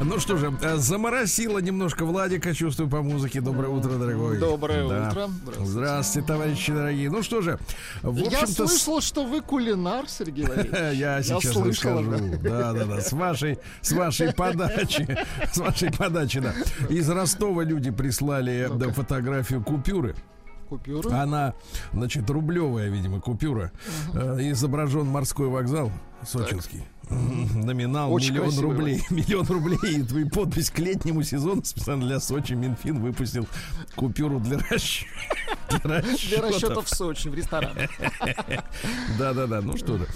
Ну что же, заморосило немножко Владика, чувствую по музыке. Доброе утро, дорогой. Доброе утро. Здравствуйте, товарищи дорогие. Ну что же, в общем-то... Я слышал, что вы кулинар, Сергей Владимирович. Я сейчас расскажу. Да. С вашей подачи. Из Ростова люди прислали фотографию купюры. Она, значит, рублевая, видимо, купюра. Изображен морской вокзал сочинский. Номинал миллион рублей. И твою подпись к летнему сезону специально для Сочи Минфин выпустил купюру для расчетов в Сочи, в ресторанах. Да. Ну что же,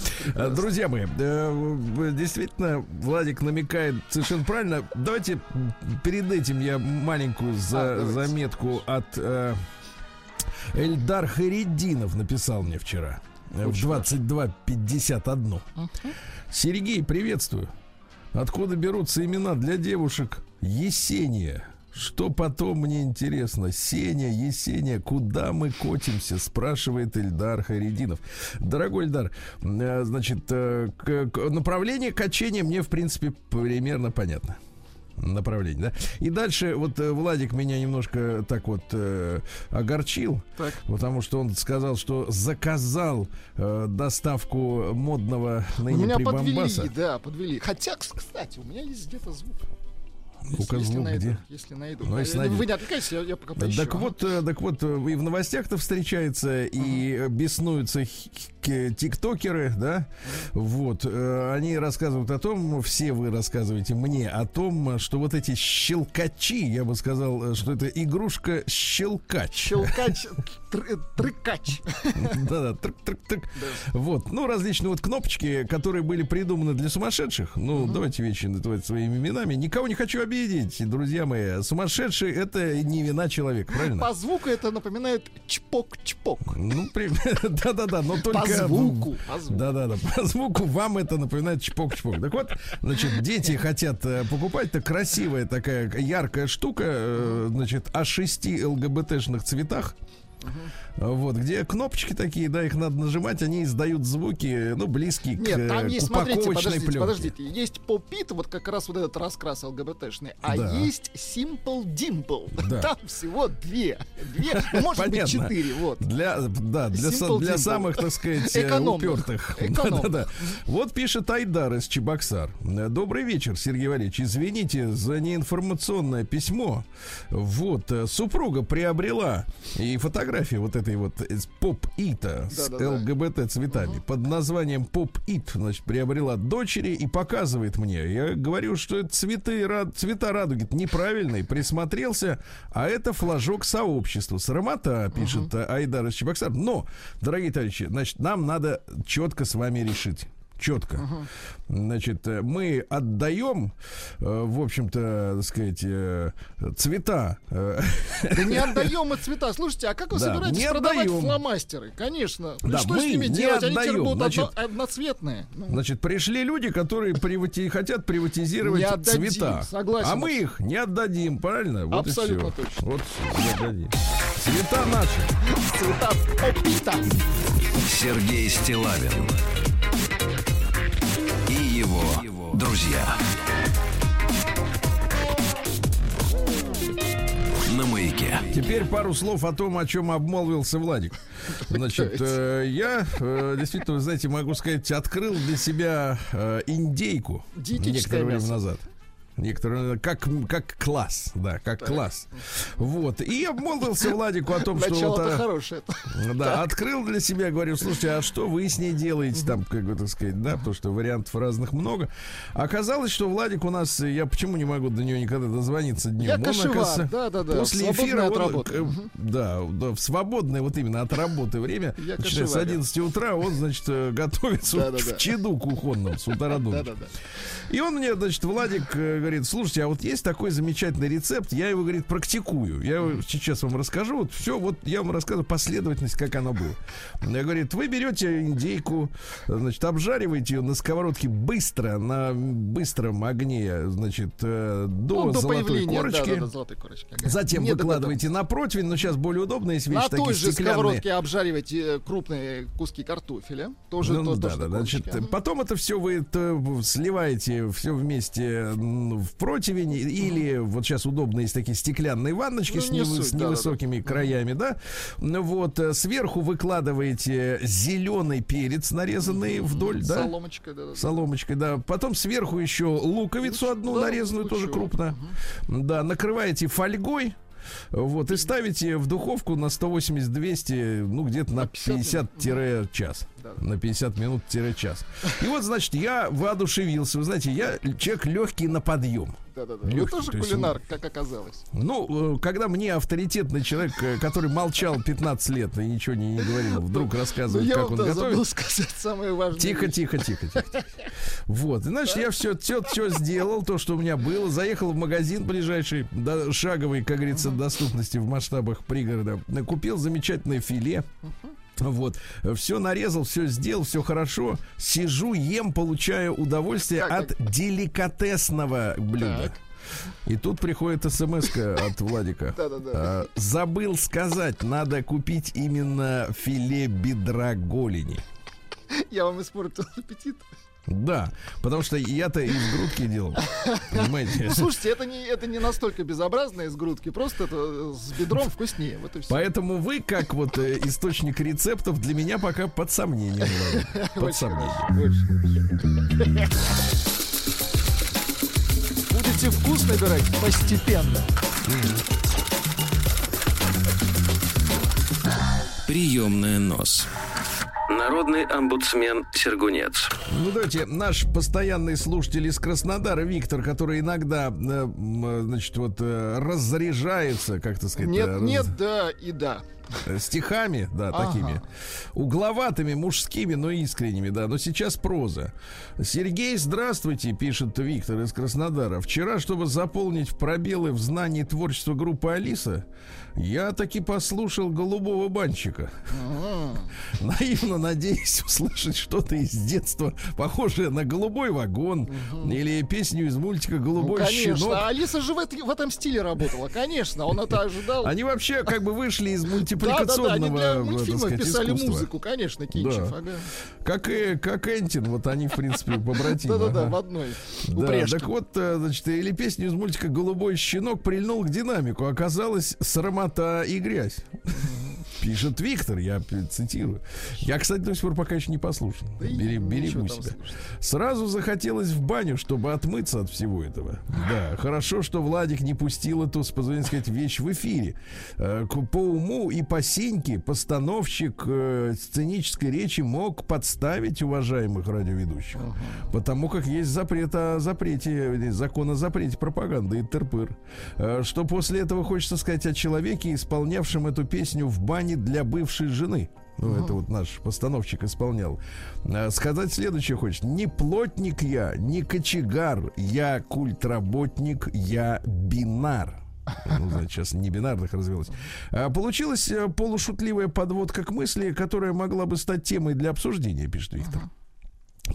друзья мои, действительно, Владик намекает совершенно правильно. Давайте перед этим я маленькую заметку от Эльдар Харидинов написал мне вчера в 22:51. Сергей, приветствую. Откуда берутся имена для девушек? Есения. Что потом, мне интересно. Сеня, Есения, куда мы котимся? Спрашивает Эльдар Харидинов. Дорогой Эльдар, значит, направление качения мне, в принципе, примерно понятно. Направление, да? И дальше вот Владик меня немножко так вот огорчил, потому что он сказал, что заказал доставку модного ныне меня прибамбаса. Подвели. Хотя, кстати, у меня есть где-то звук. Если найду. Вы не отвлекайтесь, я пока поищу. Так вот, и в новостях-то встречается, и беснуются тиктокеры, да? Вот. Они рассказывают о том, все вы рассказываете мне о том, что вот эти щелкачи, я бы сказал, что это игрушка-щелкач. Трыкач. Да, трык. Вот. Ну, различные вот кнопочки, которые были придуманы для сумасшедших. Ну, давайте вещи называть своими именами. Никого не хочу обидеть, друзья мои. Сумасшедшие — это не вина человека, правильно? По звуку это напоминает чпок-чпок. Ну, да, но только... По звуку. Да, по звуку вам это напоминает чпок-чпок. Так вот, значит, дети хотят покупать. Это красивая такая яркая штука, значит, о 6 ЛГБТ-шных цветах. Вот, где кнопочки такие, да, их надо нажимать, они издают звуки, ну, близкие к упаковочной пленке. Подождите, есть Pop-It, вот как раз вот этот раскрас ЛГБТшный, а есть Simple Dimple. Да. Там всего две, может быть, 4, вот. Для самых, так сказать, упертых. Да. Вот пишет Айдар из Чебоксар. Добрый вечер, Сергей Валерьевич, извините за неинформационное письмо. Вот, супруга приобрела и фотографии вот этой вот поп-ита с ЛГБТ-цветами под названием поп-ит, значит, приобрела дочери и показывает мне. Я говорю, что это цвета радуги неправильные, присмотрелся, а это флажок сообщества. Срамота, пишет Айдар из Чебоксар. Но, дорогие товарищи, значит, нам надо четко с вами решить. Значит, мы отдаем, в общем-то, так сказать, цвета. Да не отдаем мы цвета. Слушайте, а как вы собираетесь продавать фломастеры? Конечно. Да, что с ними делать? Они теперь будут, значит, одноцветные. Значит, пришли люди, которые хотят приватизировать цвета. Согласен. А мы их не отдадим, правильно? Вот абсолютно и все. Точно. Вот все, не отдадим. Цвета наши. Цвета опита. Сергей Стиллавин. Его друзья на маяке. Теперь пару слов о том, о чем обмолвился Владик. Значит, я действительно, вы знаете, могу сказать, открыл для себя индейку некоторое время назад. Некоторые как класс, да, как так. Класс. Вот. И обмолвился Владику о том, что начало-то хорошее. Да, открыл для себя, говорю, слушайте, а что вы с ней делаете там, как бы так сказать, да, потому что вариантов разных много. Оказалось, что Владик у нас, я почему не могу до него никогда дозвониться днем? Я кошевар, да. После эфира, в свободное вот именно от работы время, начиная с 11 утра, он, значит, готовится в чаду кухонном с утра до ночи. И он мне, значит, Владик говорит: слушайте, а вот есть такой замечательный рецепт, я его, говорит, практикую. Я сейчас вам расскажу, вот все, вот я вам рассказываю последовательность, как она была. Я, говорит, вы берете индейку, значит, обжариваете ее на сковородке быстро, на быстром огне, значит, до золотой корочки. Да, да, до золотой корочки, ага. Затем не выкладываете на противень, но сейчас более удобно, есть вещи такие стеклянные. На той же сковородке обжариваете крупные куски картофеля. Тоже ну, да, да, значит, потом это все вы сливаете все вместе в противень, или вот сейчас удобно есть такие стеклянные ванночки, ну, с невысокими краями, да. Вот сверху выкладываете зеленый перец, нарезанный вдоль, да. Соломочкой, да, да. Соломочкой, да. Потом сверху еще луковицу одну, да, нарезанную, лучок, тоже крупно. Угу. Да, накрываете фольгой. Вот, и ставите в духовку на 180-200, ну, где-то на 50-час. На 50 минут-час. И вот, значит, я воодушевился. Вы знаете, я человек легкий на подъем. Да-да-да. Вы тоже кулинар, как оказалось. Ну, когда мне авторитетный человек, который молчал 15 лет и ничего не говорил, вдруг рассказывает, как он готовит. Я забыл сказать самое важное. Тихо-тихо-тихо. Вот, значит, я все сделал, то, что у меня было. Заехал в магазин ближайший, шаговый, как говорится, доступности в масштабах пригорода. Купил замечательное филе. Вот, все нарезал, все сделал, все хорошо. Сижу, ем, получаю удовольствие от деликатесного блюда. Так. И тут приходит смс-ка от Владика. Забыл сказать, надо купить именно филе бедра голени. Я вам испортил аппетит. Да, потому что я-то из грудки делал. Понимаете? Ну, слушайте, это не настолько безобразно из грудки, просто это с бедром вкуснее. Вот и все. Поэтому вы, как вот источник рецептов, для меня пока под сомнением. Под сомнением. Будете вкус набирать постепенно. Приемная нос. Народный омбудсмен Сергунец. Ну, давайте, наш постоянный слушатель из Краснодара, Виктор, который иногда, значит, вот разряжается, как-то сказать... Стихами, да, такими угловатыми, мужскими, но искренними, да. Но сейчас проза. Сергей, здравствуйте, пишет Виктор из Краснодара. Вчера, чтобы заполнить пробелы в знании творчества группы Алиса, я таки послушал «Голубого банщика». Наивно надеюсь услышать что-то из детства, похожее на «Голубой вагон» или песню из мультика «Голубой щенок». Конечно, Алиса же в этом стиле работала, конечно, он это ожидал. Они вообще как бы вышли из мультипликационного, они для мультфильма писали искусства. Музыку, конечно, Кинчев. Да. Ага. Как Энтин, вот они, в принципе, побратимы. Да-да-да, в одной упряжке. Так вот, значит, или песню из мультика «Голубой щенок» прильнул к динамику. Оказалось, срамота и грязь. Пишет Виктор, я цитирую. Я, кстати, до сих пор пока еще не послушал. Берегу себя. Сразу захотелось в баню, чтобы отмыться от всего этого. Да, хорошо, что Владик не пустил эту, позволь сказать, вещь в эфире. По уму и по синьке постановщик сценической речи мог подставить уважаемых радиоведущих. Потому как есть запрет о запрете, закон о запрете пропаганды и тырпыр. Что после этого хочется сказать о человеке, исполнявшем эту песню в бане для бывшей жены. Ну, это вот наш постановщик исполнял. Сказать следующее хочет. Не плотник я, не кочегар, я культработник, я бинар. Ну, значит, сейчас не бинарных развелось. Получилась полушутливая подводка к мысли, которая могла бы стать темой для обсуждения, пишет Виктор.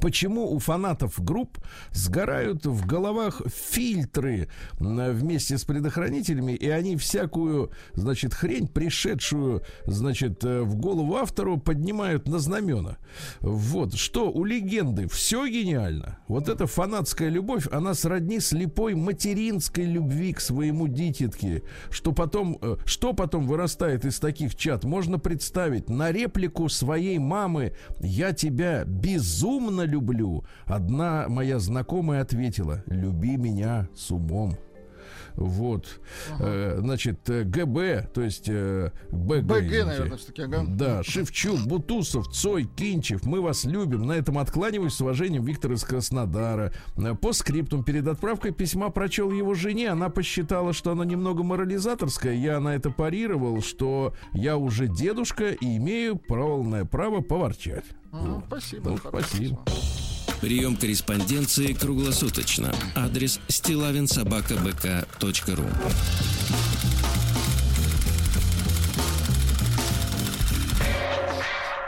Почему у фанатов групп сгорают в головах фильтры вместе с предохранителями, и они всякую, значит, хрень, пришедшую, значит, в голову автору, поднимают на знамена? Вот, что у легенды все гениально. Вот эта фанатская любовь, она сродни слепой материнской любви к своему дитятке. Что потом вырастает из таких чад, можно представить. На реплику своей мамы «Я тебя безумно люблю» одна моя знакомая ответила: «Люби меня с умом». Вот, значит, ГБ, то есть БГ, наверное, все-таки, ага. Да, Шевчук, Бутусов, Цой, Кинчев, мы вас любим. На этом откланиваюсь с уважением, Виктор из Краснодара. По скриптум: перед отправкой письма прочел его жене. Она посчитала, что оно немного морализаторское. Я на это парировал, что я уже дедушка и имею полное право поворчать. Спасибо. Прием корреспонденции круглосуточно. Адрес stilavinsobakabk.ru.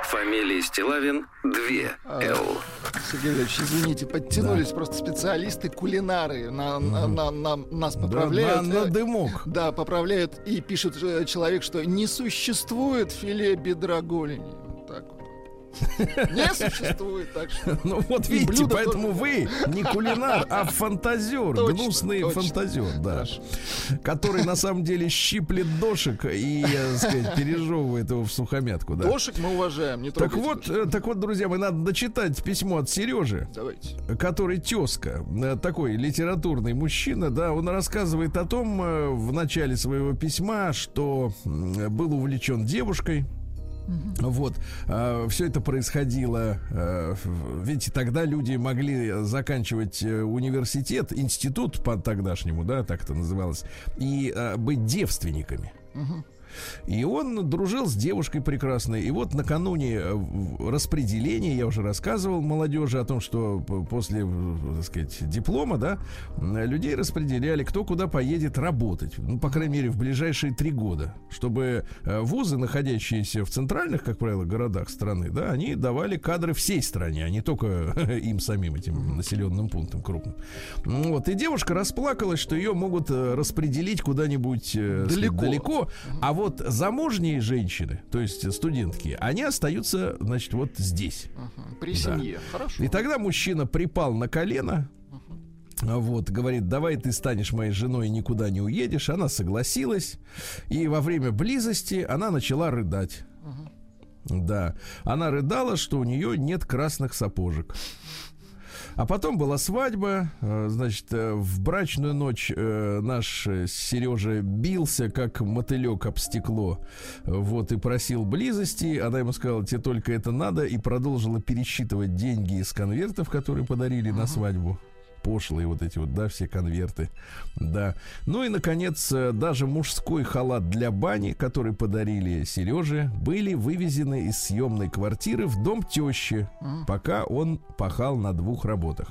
Фамилия Стиллавин 2Л. Сергей Ильич, извините, подтянулись просто специалисты, кулинары. Нас поправляют. На дымок. Да, поправляют. И пишет человек, что не существует филе бедра голени. Так вот. Не существует, так что. Ну вот видите, поэтому вы не кулинар, а фантазер, гнусный фантазер, да, который на самом деле щиплет дошек и, так сказать, пережевывает его в сухомятку. Дошек мы уважаем, не трогайте. Так вот, друзья, мы надо дочитать письмо от Сережи, который тезка, такой литературный мужчина, да, он рассказывает о том в начале своего письма, что был увлечен девушкой. Вот, все это происходило, видите, тогда люди могли заканчивать университет, институт по тогдашнему, да, так это называлось, и быть девственниками. И он дружил с девушкой прекрасной. И вот накануне распределения, я уже рассказывал молодежи о том, что после, так сказать, диплома, да, людей распределяли, кто куда поедет работать. Ну, по крайней мере, в ближайшие 3 года. Чтобы вузы, находящиеся в центральных, как правило, городах страны, да, они давали кадры всей стране, а не только им самим, этим населенным пунктам крупным. Вот. И девушка расплакалась, что ее могут распределить куда-нибудь далеко. А вот замужние женщины, то есть студентки, они остаются, значит, вот здесь. При семье, да. Хорошо. И тогда мужчина припал на колено, вот, говорит, давай ты станешь моей женой и никуда не уедешь. Она согласилась, и во время близости она начала рыдать. Да, она рыдала, что у нее нет красных сапожек. А потом была свадьба, значит, в брачную ночь наш Сережа бился, как мотылек об стекло, вот, и просил близости, она ему сказала, тебе только это надо, и продолжила пересчитывать деньги из конвертов, которые подарили на свадьбу. Пошлые вот эти вот, да, все конверты. Да. Ну и, наконец, даже мужской халат для бани, который подарили Сереже, были вывезены из съемной квартиры в дом тещи, пока он пахал на 2 работах.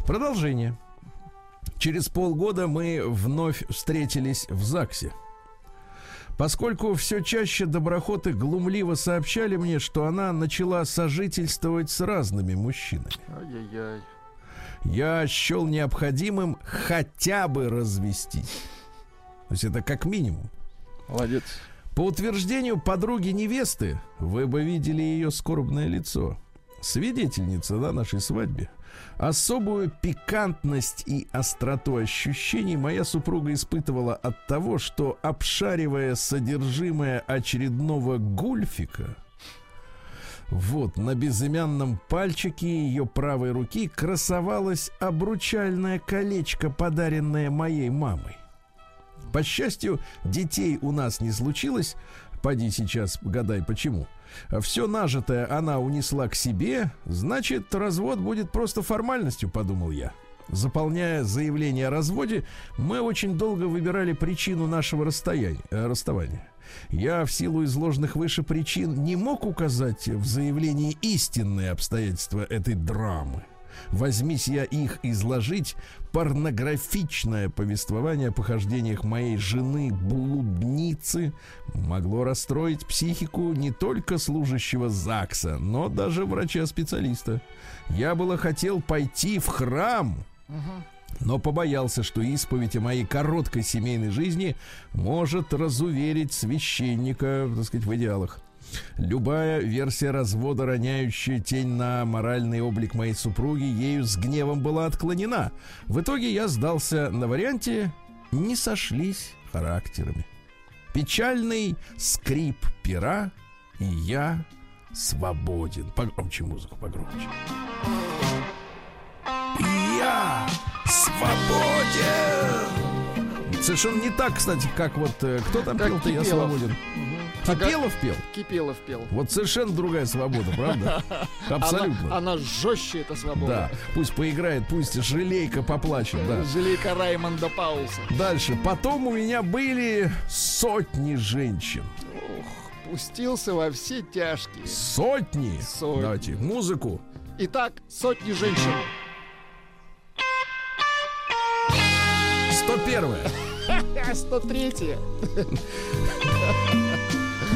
Продолжение. Через полгода мы вновь встретились в ЗАГСе. Поскольку все чаще доброхоты глумливо сообщали мне, что она начала сожительствовать с разными мужчинами. Ай-яй-яй. Я счел необходимым хотя бы развестись. То есть это как минимум. Молодец. По утверждению подруги невесты, вы бы видели ее скорбное лицо. Свидетельница на нашей свадьбе. Особую пикантность и остроту ощущений моя супруга испытывала от того, что, обшаривая содержимое очередного гульфика, вот, на безымянном пальчике ее правой руки красовалось обручальное колечко, подаренное моей мамой. По счастью, детей у нас не случилось. Поди сейчас, гадай, почему. Все нажитое она унесла к себе, значит, развод будет просто формальностью, подумал я. Заполняя заявление о разводе, мы очень долго выбирали причину нашего расставания. Я в силу изложенных выше причин не мог указать в заявлении истинные обстоятельства этой драмы. Возьмись я их изложить, порнографичное повествование о похождениях моей жены-блудницы могло расстроить психику не только служащего ЗАГСа, но даже врача-специалиста. Я было хотел пойти в храм, но побоялся, что исповедь о моей короткой семейной жизни может разуверить священника, так сказать, в идеалах. Любая версия развода, роняющая тень на моральный облик моей супруги, ею с гневом была отклонена. В итоге я сдался на варианте «не сошлись характерами». Печальный скрип пера, и я свободен. Погромче музыку, погромче. Я свободен. Совершенно не так, кстати, как вот кто там как пел-то, Кипелов. Я свободен. Кипелов пел? Кипелов пел. Вот совершенно другая свобода, правда? Абсолютно. Она жестче, эта свобода. Да, пусть поиграет, пусть Желейка поплачет, да. Желейка Раймонда Пауэлса. Дальше. Потом у меня были 100 женщин. Ох, пустился во все тяжкие. Сотни. Давайте музыку. Итак, сотни женщин. 101-е. 103-е.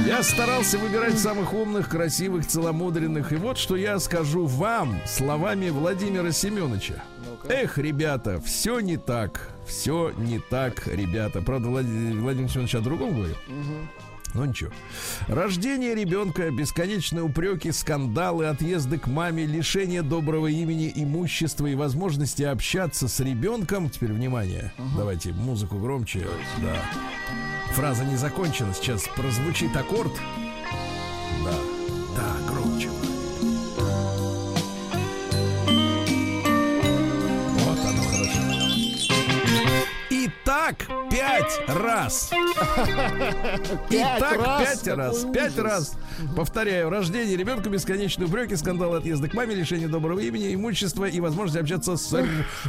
Я старался выбирать самых умных, красивых, целомудренных. И вот что я скажу вам словами Владимира Семеновича. Эх, ребята, все не так. Все не так, ребята. Правда, Владимир Семенович о другом говорит. Ну ничего. Рождение ребенка, бесконечные упреки, скандалы, отъезды к маме, лишение доброго имени, имущества и возможности общаться с ребенком. Теперь внимание, давайте музыку громче. Да. Фраза не закончена, сейчас прозвучит аккорд. Да, да, громче. Вот оно хорошо. Итак, 5 раз. Итак, 5 раз. 5 раз. Повторяю. Рождение ребенка, бесконечные упреки, скандалы, отъезда к маме, лишение доброго имени, имущества и возможность общаться с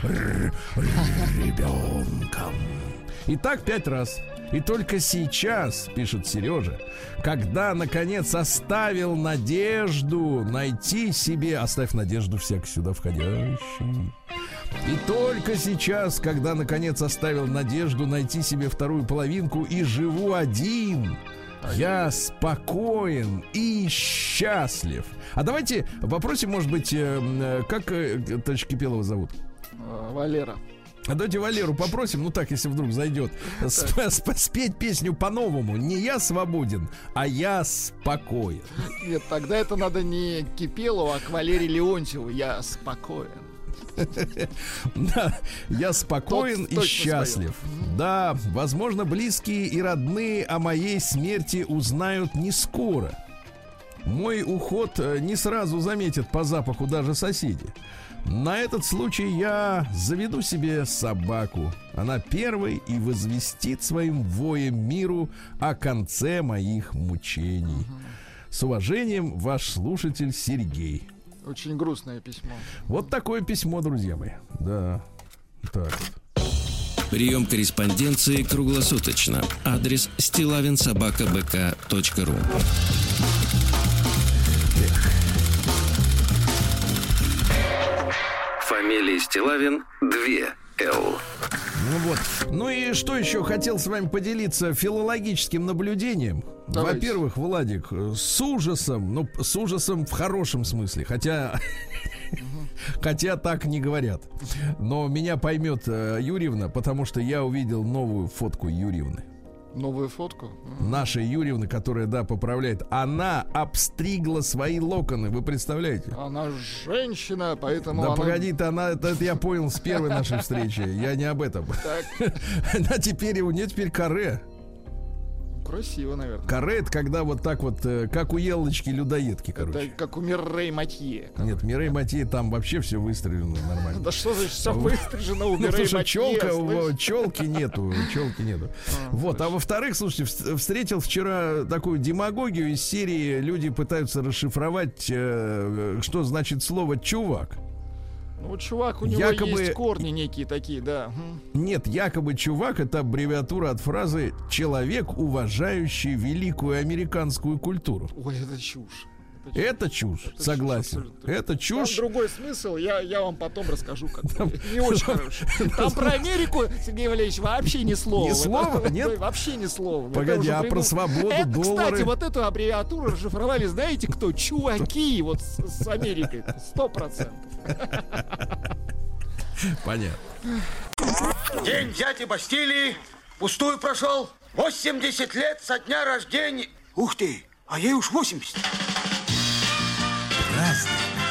ребенком. Итак, 5 раз. И только сейчас, пишет Сережа, когда, наконец, оставил надежду найти себе... Оставь надежду всяк сюда входящим. И только сейчас, когда, наконец, оставил надежду найти себе вторую половинку и живу один, я спокоен и счастлив. А давайте в вопросе, может быть, как товарища Кипелова зовут? Валера. А давайте Валеру попросим, ну так, если вдруг зайдет, спеть песню по-новому. Не я свободен, а я спокоен. Нет, тогда это надо не к Кипелову, а к Валерии Леонтьеву. Я спокоен. Да, я спокоен и счастлив. Да, возможно, близкие и родные о моей смерти узнают не скоро. Мой уход не сразу заметят по запаху даже соседи. На этот случай я заведу себе собаку. Она первой и возвестит своим воем миру о конце моих мучений. С уважением, ваш слушатель Сергей. Очень грустное письмо. Вот такое письмо, друзья мои. Да. Так. Прием корреспонденции круглосуточно. Адрес stilavinsobakabk.ru. Фамилия Стиллавин 2Л. Ну вот. Ну и что еще хотел с вами поделиться филологическим наблюдением. Давайте. Во-первых, Владик, с ужасом, ну, с ужасом в хорошем смысле, хотя так не говорят. Но меня поймет Юрьевна, потому что я увидел новую фотку Юрьевны. Новую фотку? Наша Юрьевна, которая, да, поправляет. Она обстригла свои локоны, вы представляете? Она женщина, поэтому... Да она... погоди-то, она, это я понял с первой нашей встречи. Я не об этом. Она теперь, у нее теперь каре. Красиво, наверное. Каре — это когда вот так вот, как у елочки-людоедки, короче. Это как у Мирей Матье. Нет, Мирей Матье там вообще все выстрелено нормально. Да что значит все выстрелено у Мирей Матье? Челки нету, челки нету. Вот, а во-вторых, слушайте, встретил вчера такую демагогию из серии «Люди пытаются расшифровать, что значит слово «чувак». Ну, чувак, у него якобы... есть корни некие такие, да. Нет, якобы чувак — это аббревиатура от фразы «человек, уважающий великую американскую культуру». Ой, это чушь. Это чушь, это согласен. Чушь, это чушь. Там другой смысл, я вам потом расскажу, как там, не очень хорошо. Там про Америку, Сергей Валерьевич, вообще ни слова. Ни слова? Нет? Вообще ни слова. Погоди, а про свободу, доллары? Кстати, вот эту аббревиатуру расшифровали, знаете кто? Чуваки вот с Америкой. 100%. Понятно. День дяди Бастилии пустую прошел. 80 лет со дня рождения. Ух ты, а ей уж 80.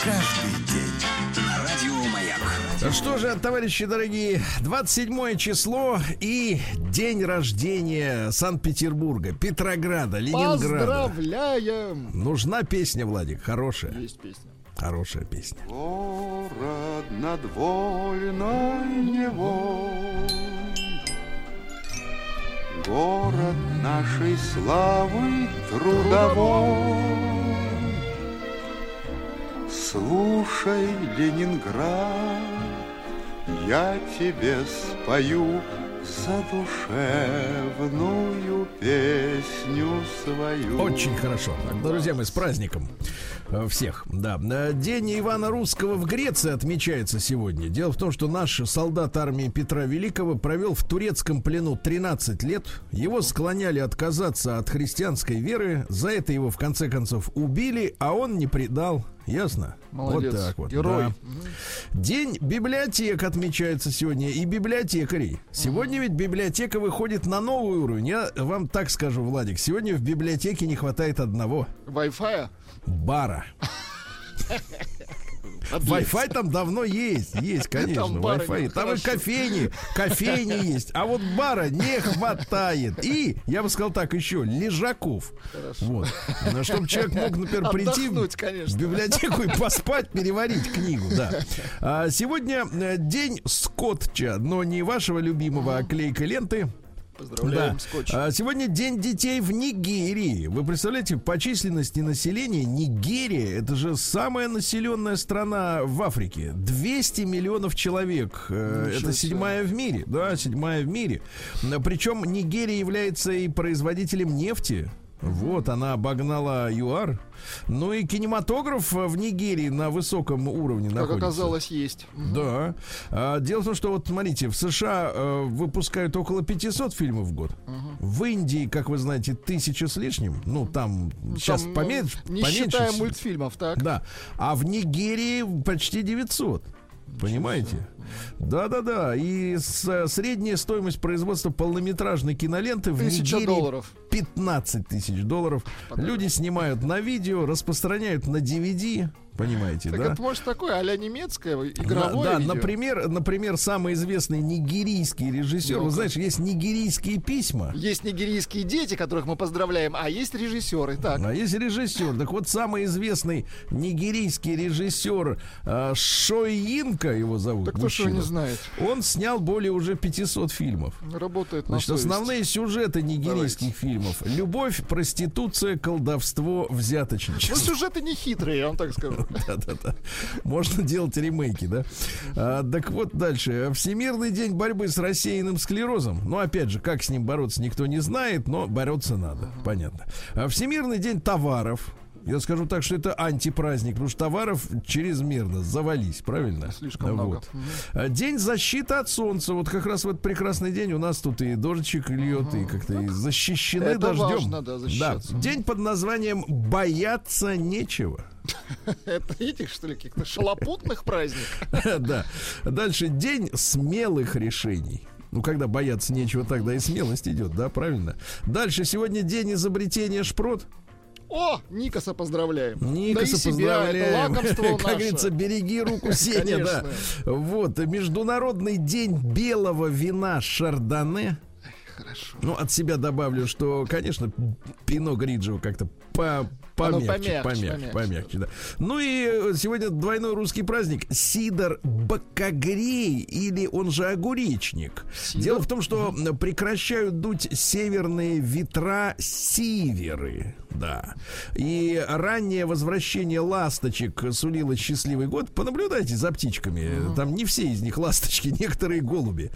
Каждый день. Радиомаяк. Ну что же, товарищи дорогие, 27 число и день рождения Санкт-Петербурга, Петрограда, Ленинграда. Поздравляем! Нужна песня, Владик, хорошая. Есть песня. Хорошая песня. Город над вольной Невой, город нашей славы трудовой. Слушай, Ленинград, я тебе спою задушевную песню свою. Очень хорошо. Друзья мои, с праздником всех. Да. День Ивана Русского в Греции отмечается сегодня. Дело в том, что наш солдат армии Петра Великого провел в турецком плену 13 лет. Его склоняли отказаться от христианской веры. За это его, в конце концов, убили, а он не предал. Ясно? Молодец. Вот так вот. Герой. Да. День библиотек отмечается сегодня. И библиотекарей. Сегодня ведь библиотека выходит на новый уровень. Я вам так скажу, Владик. Сегодня в библиотеке не хватает одного. Wi-Fi? Бара. Wi-Fi там давно есть. Есть, конечно, Wi-Fi. Там и кофейни есть. А вот бара не хватает. И, я бы сказал так, еще лежаков. Вот. Чтобы человек мог, например, прийти в библиотеку и поспать, переварить книгу. Да. А сегодня день скотча. Но не вашего любимого, а клейкой ленты. Поздравляем, да. Скотч. Сегодня день детей в Нигерии. Вы представляете, по численности населения Нигерия — это же самая населенная страна в Африке. 200 миллионов человек. Это седьмая в мире. Да, седьмая в мире. Причем Нигерия является и производителем нефти. Вот, она обогнала ЮАР. Ну и кинематограф в Нигерии на высоком уровне находится. Как оказалось, есть. Да. Дело в том, что вот, смотрите, в США выпускают около 500 фильмов в год. В Индии, как вы знаете, 1000 с лишним. Ну, там сейчас поменьше. Не считая мультфильмов, так? Да. А в Нигерии почти 900. Понимаете? Да-да-да. И средняя стоимость производства полнометражной киноленты в Нигерии долларов. 15 тысяч долларов. Люди снимают на видео, распространяют на DVD. Понимаете, так да? Это может такое а-ля немецкое игровое да, видео. Например, самый известный нигерийский режиссер. Ну-ка. Вы знаете, есть нигерийские письма. Есть нигерийские дети, которых мы поздравляем, а есть режиссеры. Так. А есть режиссер. Так вот, самый известный нигерийский режиссер Шойинка его зовут. Так кто что не знает. Он снял более уже 500 фильмов. Работает на совесть. Значит, основные сюжеты нигерийских фильмов: любовь, проституция, колдовство, взяточничество. Ну, сюжеты не хитрые, я вам так скажу. Да-да-да. Можно делать ремейки, да? Так вот, дальше. Всемирный день борьбы с рассеянным склерозом. Ну, опять же, как с ним бороться, никто не знает, но бороться надо. Понятно. Всемирный день товаров. Я скажу так, что это антипраздник, потому что товаров чрезмерно завались, правильно? Слишком вот. Много. День защиты от солнца. Вот как раз в этот прекрасный день у нас тут и дождичек льет, и как-то и защищены это дождем. Важно, да, защищаться. Да. День под названием «Бояться нечего». Это этих, что ли, каких-то шалопутных праздников? Да. Дальше день смелых решений. Ну, когда бояться нечего, тогда и смелость идет, да, правильно? Дальше сегодня день изобретения шпрот. О, Никаса поздравляем. Никаса да поздравляем. Себя, это как наше. Говорится, береги руку, Сеня. Да. Вот, Международный день белого вина шардоне. Хорошо. Ну, от себя добавлю, что, конечно, пино гриджо как-то помягче, да. Ну и сегодня двойной русский праздник. Сидор Бакагрей, или он же огуречник. Сидор? Дело в том, что прекращают дуть северные ветра сиверы. Да. И раннее возвращение ласточек сулило счастливый год. Понаблюдайте за птичками. Там не все из них ласточки, некоторые голуби.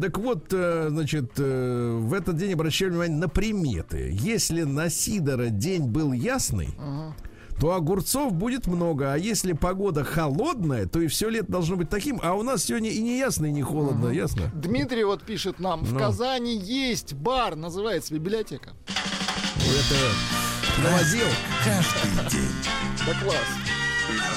Так вот, значит, в этот день обращали внимание на приметы. Если на сидора день был ясный, то огурцов будет много. А если погода холодная, то и все лето должно быть таким. А у нас сегодня и не ясно, и не холодно. Ясно? Дмитрий вот пишет нам. В Казани есть бар, называется библиотека. Это наводил. Каждый день. Да класс.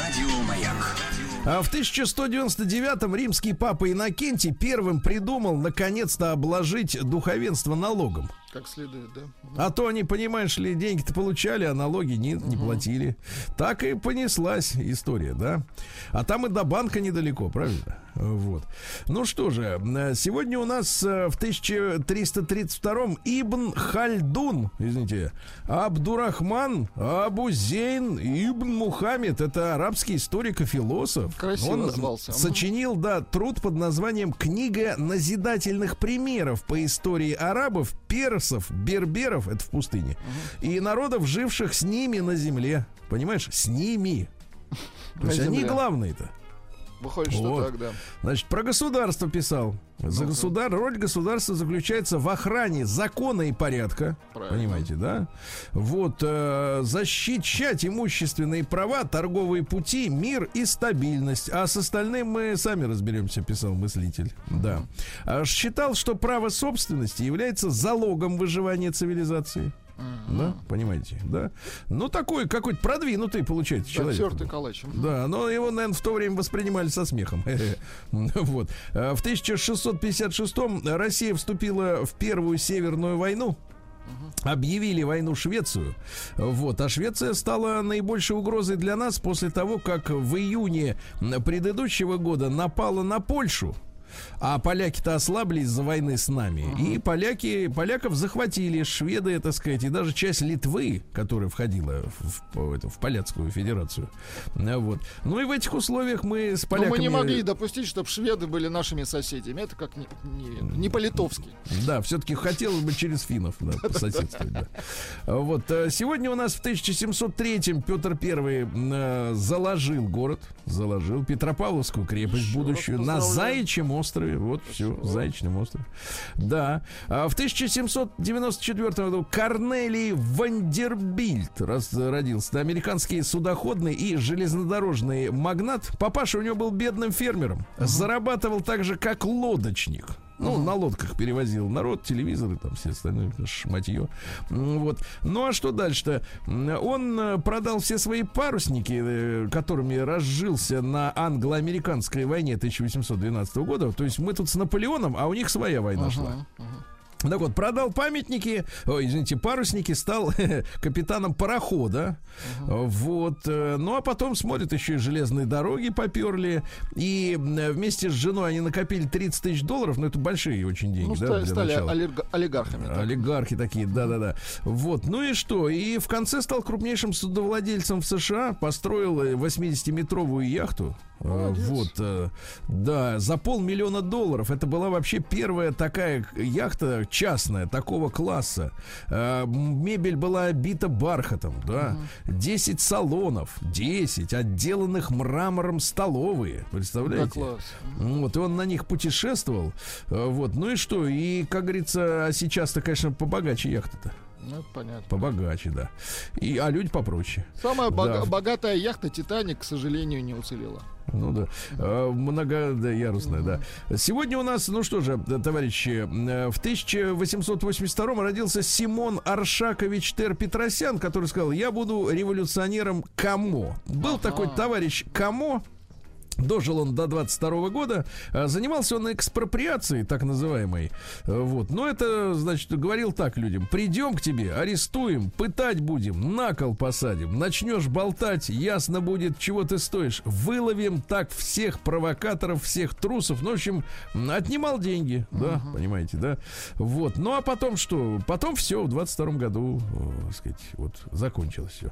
Радиомаяк. А в 1199-м римский папа Иннокентий первым придумал наконец-то обложить духовенство налогом. Как следует, да. А то они, понимаешь ли, деньги-то получали, а налоги не платили. Так и понеслась история, да. А там и до банка недалеко, правильно? Вот. Ну что же, сегодня у нас в 1332-м Ибн Хальдун, извините, Абдурахман Абу Зейн Ибн Мухаммед. Это арабский историк и философ. Красиво он назвался. Сочинил, да, труд под названием «Книга назидательных примеров по истории арабов, персов, берберов», это в пустыне, и народов, живших с ними на земле. Понимаешь? С ними. То есть они главные-то. Выходит, что вот. Так, да. Значит, про государство писал. Роль государства заключается в охране закона и порядка. Правильно. Понимаете, да? Вот, защищать имущественные права, торговые пути, мир и стабильность. А с остальным мы сами разберемся, писал мыслитель. Да. Считал, что право собственности является залогом выживания цивилизации. Да, понимаете, да. Ну, такой какой-то продвинутый, получается, человек. Тёртый калач. Да, но его, наверное, в то время воспринимали со смехом. Вот. В 1656-м Россия вступила в Первую Северную войну. Объявили войну Швецию. Вот. А Швеция стала наибольшей угрозой для нас после того, как в июне предыдущего года напала на Польшу. А поляки-то ослабли из-за войны с нами. И поляков захватили шведы, так сказать, и даже часть Литвы, которая входила в Поляцкую Федерацию. Вот. Ну и в этих условиях мы с поляками... Но мы не могли допустить, чтобы шведы были нашими соседями. Это как не по-литовски. Да, все-таки хотелось бы через финнов пососедствовать. Вот. Сегодня у нас в 1703-м Петр I заложил город, заложил Петропавловскую крепость будущую на Заячьем острове, вот все, Заячном острове. Да. А в 1794 году Корнелий Вандербильт родился. Американский судоходный и железнодорожный магнат. Папаша у него был бедным фермером. Зарабатывал так же, как лодочник. Ну, на лодках перевозил народ, телевизоры, там все остальное шматье. Вот. Ну, а что дальше-то? Он продал все свои парусники, которыми разжился на англо-американской войне 1812 года. То есть мы тут с Наполеоном, а у них своя война шла. Так вот, продал парусники, стал капитаном парохода. Вот. Ну, а потом, смотрят, еще и железные дороги поперли. И вместе с женой они накопили $30 тысяч. Ну, это большие очень деньги. Ну, да, стали олигархами. Так. Олигархи такие, да-да-да. Вот. Ну и что? И в конце стал крупнейшим судовладельцем в США. Построил 80-метровую яхту. Молодец. Вот, да, за $500,000. Это была вообще первая такая яхта частная, такого класса. Мебель была обита бархатом, да. 10 салонов, 10 отделанных мрамором столовые. Представляете? Да, вот, и он на них путешествовал. Вот, ну и что? И, как говорится, сейчас-то, конечно, побогаче яхта-то. Ну, это понятно. Побогаче, да. А люди попроще. Самая богатая яхта «Титаник», к сожалению, не уцелела. Ну да, многоярусная, да. Сегодня у нас, ну что же, товарищи, в 1882-м родился Симон Аршакович Тер-Петросян, который сказал: я буду революционером Камо. Был такой товарищ Камо. Дожил он до 22 года. Занимался он экспроприацией, так называемой. Вот. Но это, значит, говорил так людям: придем к тебе, арестуем, пытать будем, на кол посадим. Начнешь болтать, ясно будет, чего ты стоишь. Выловим так всех провокаторов, всех трусов. Ну, в общем, отнимал деньги. Да, понимаете, да. Вот. Ну, а потом что? Потом все, в 22 году, так сказать, вот, закончилось все.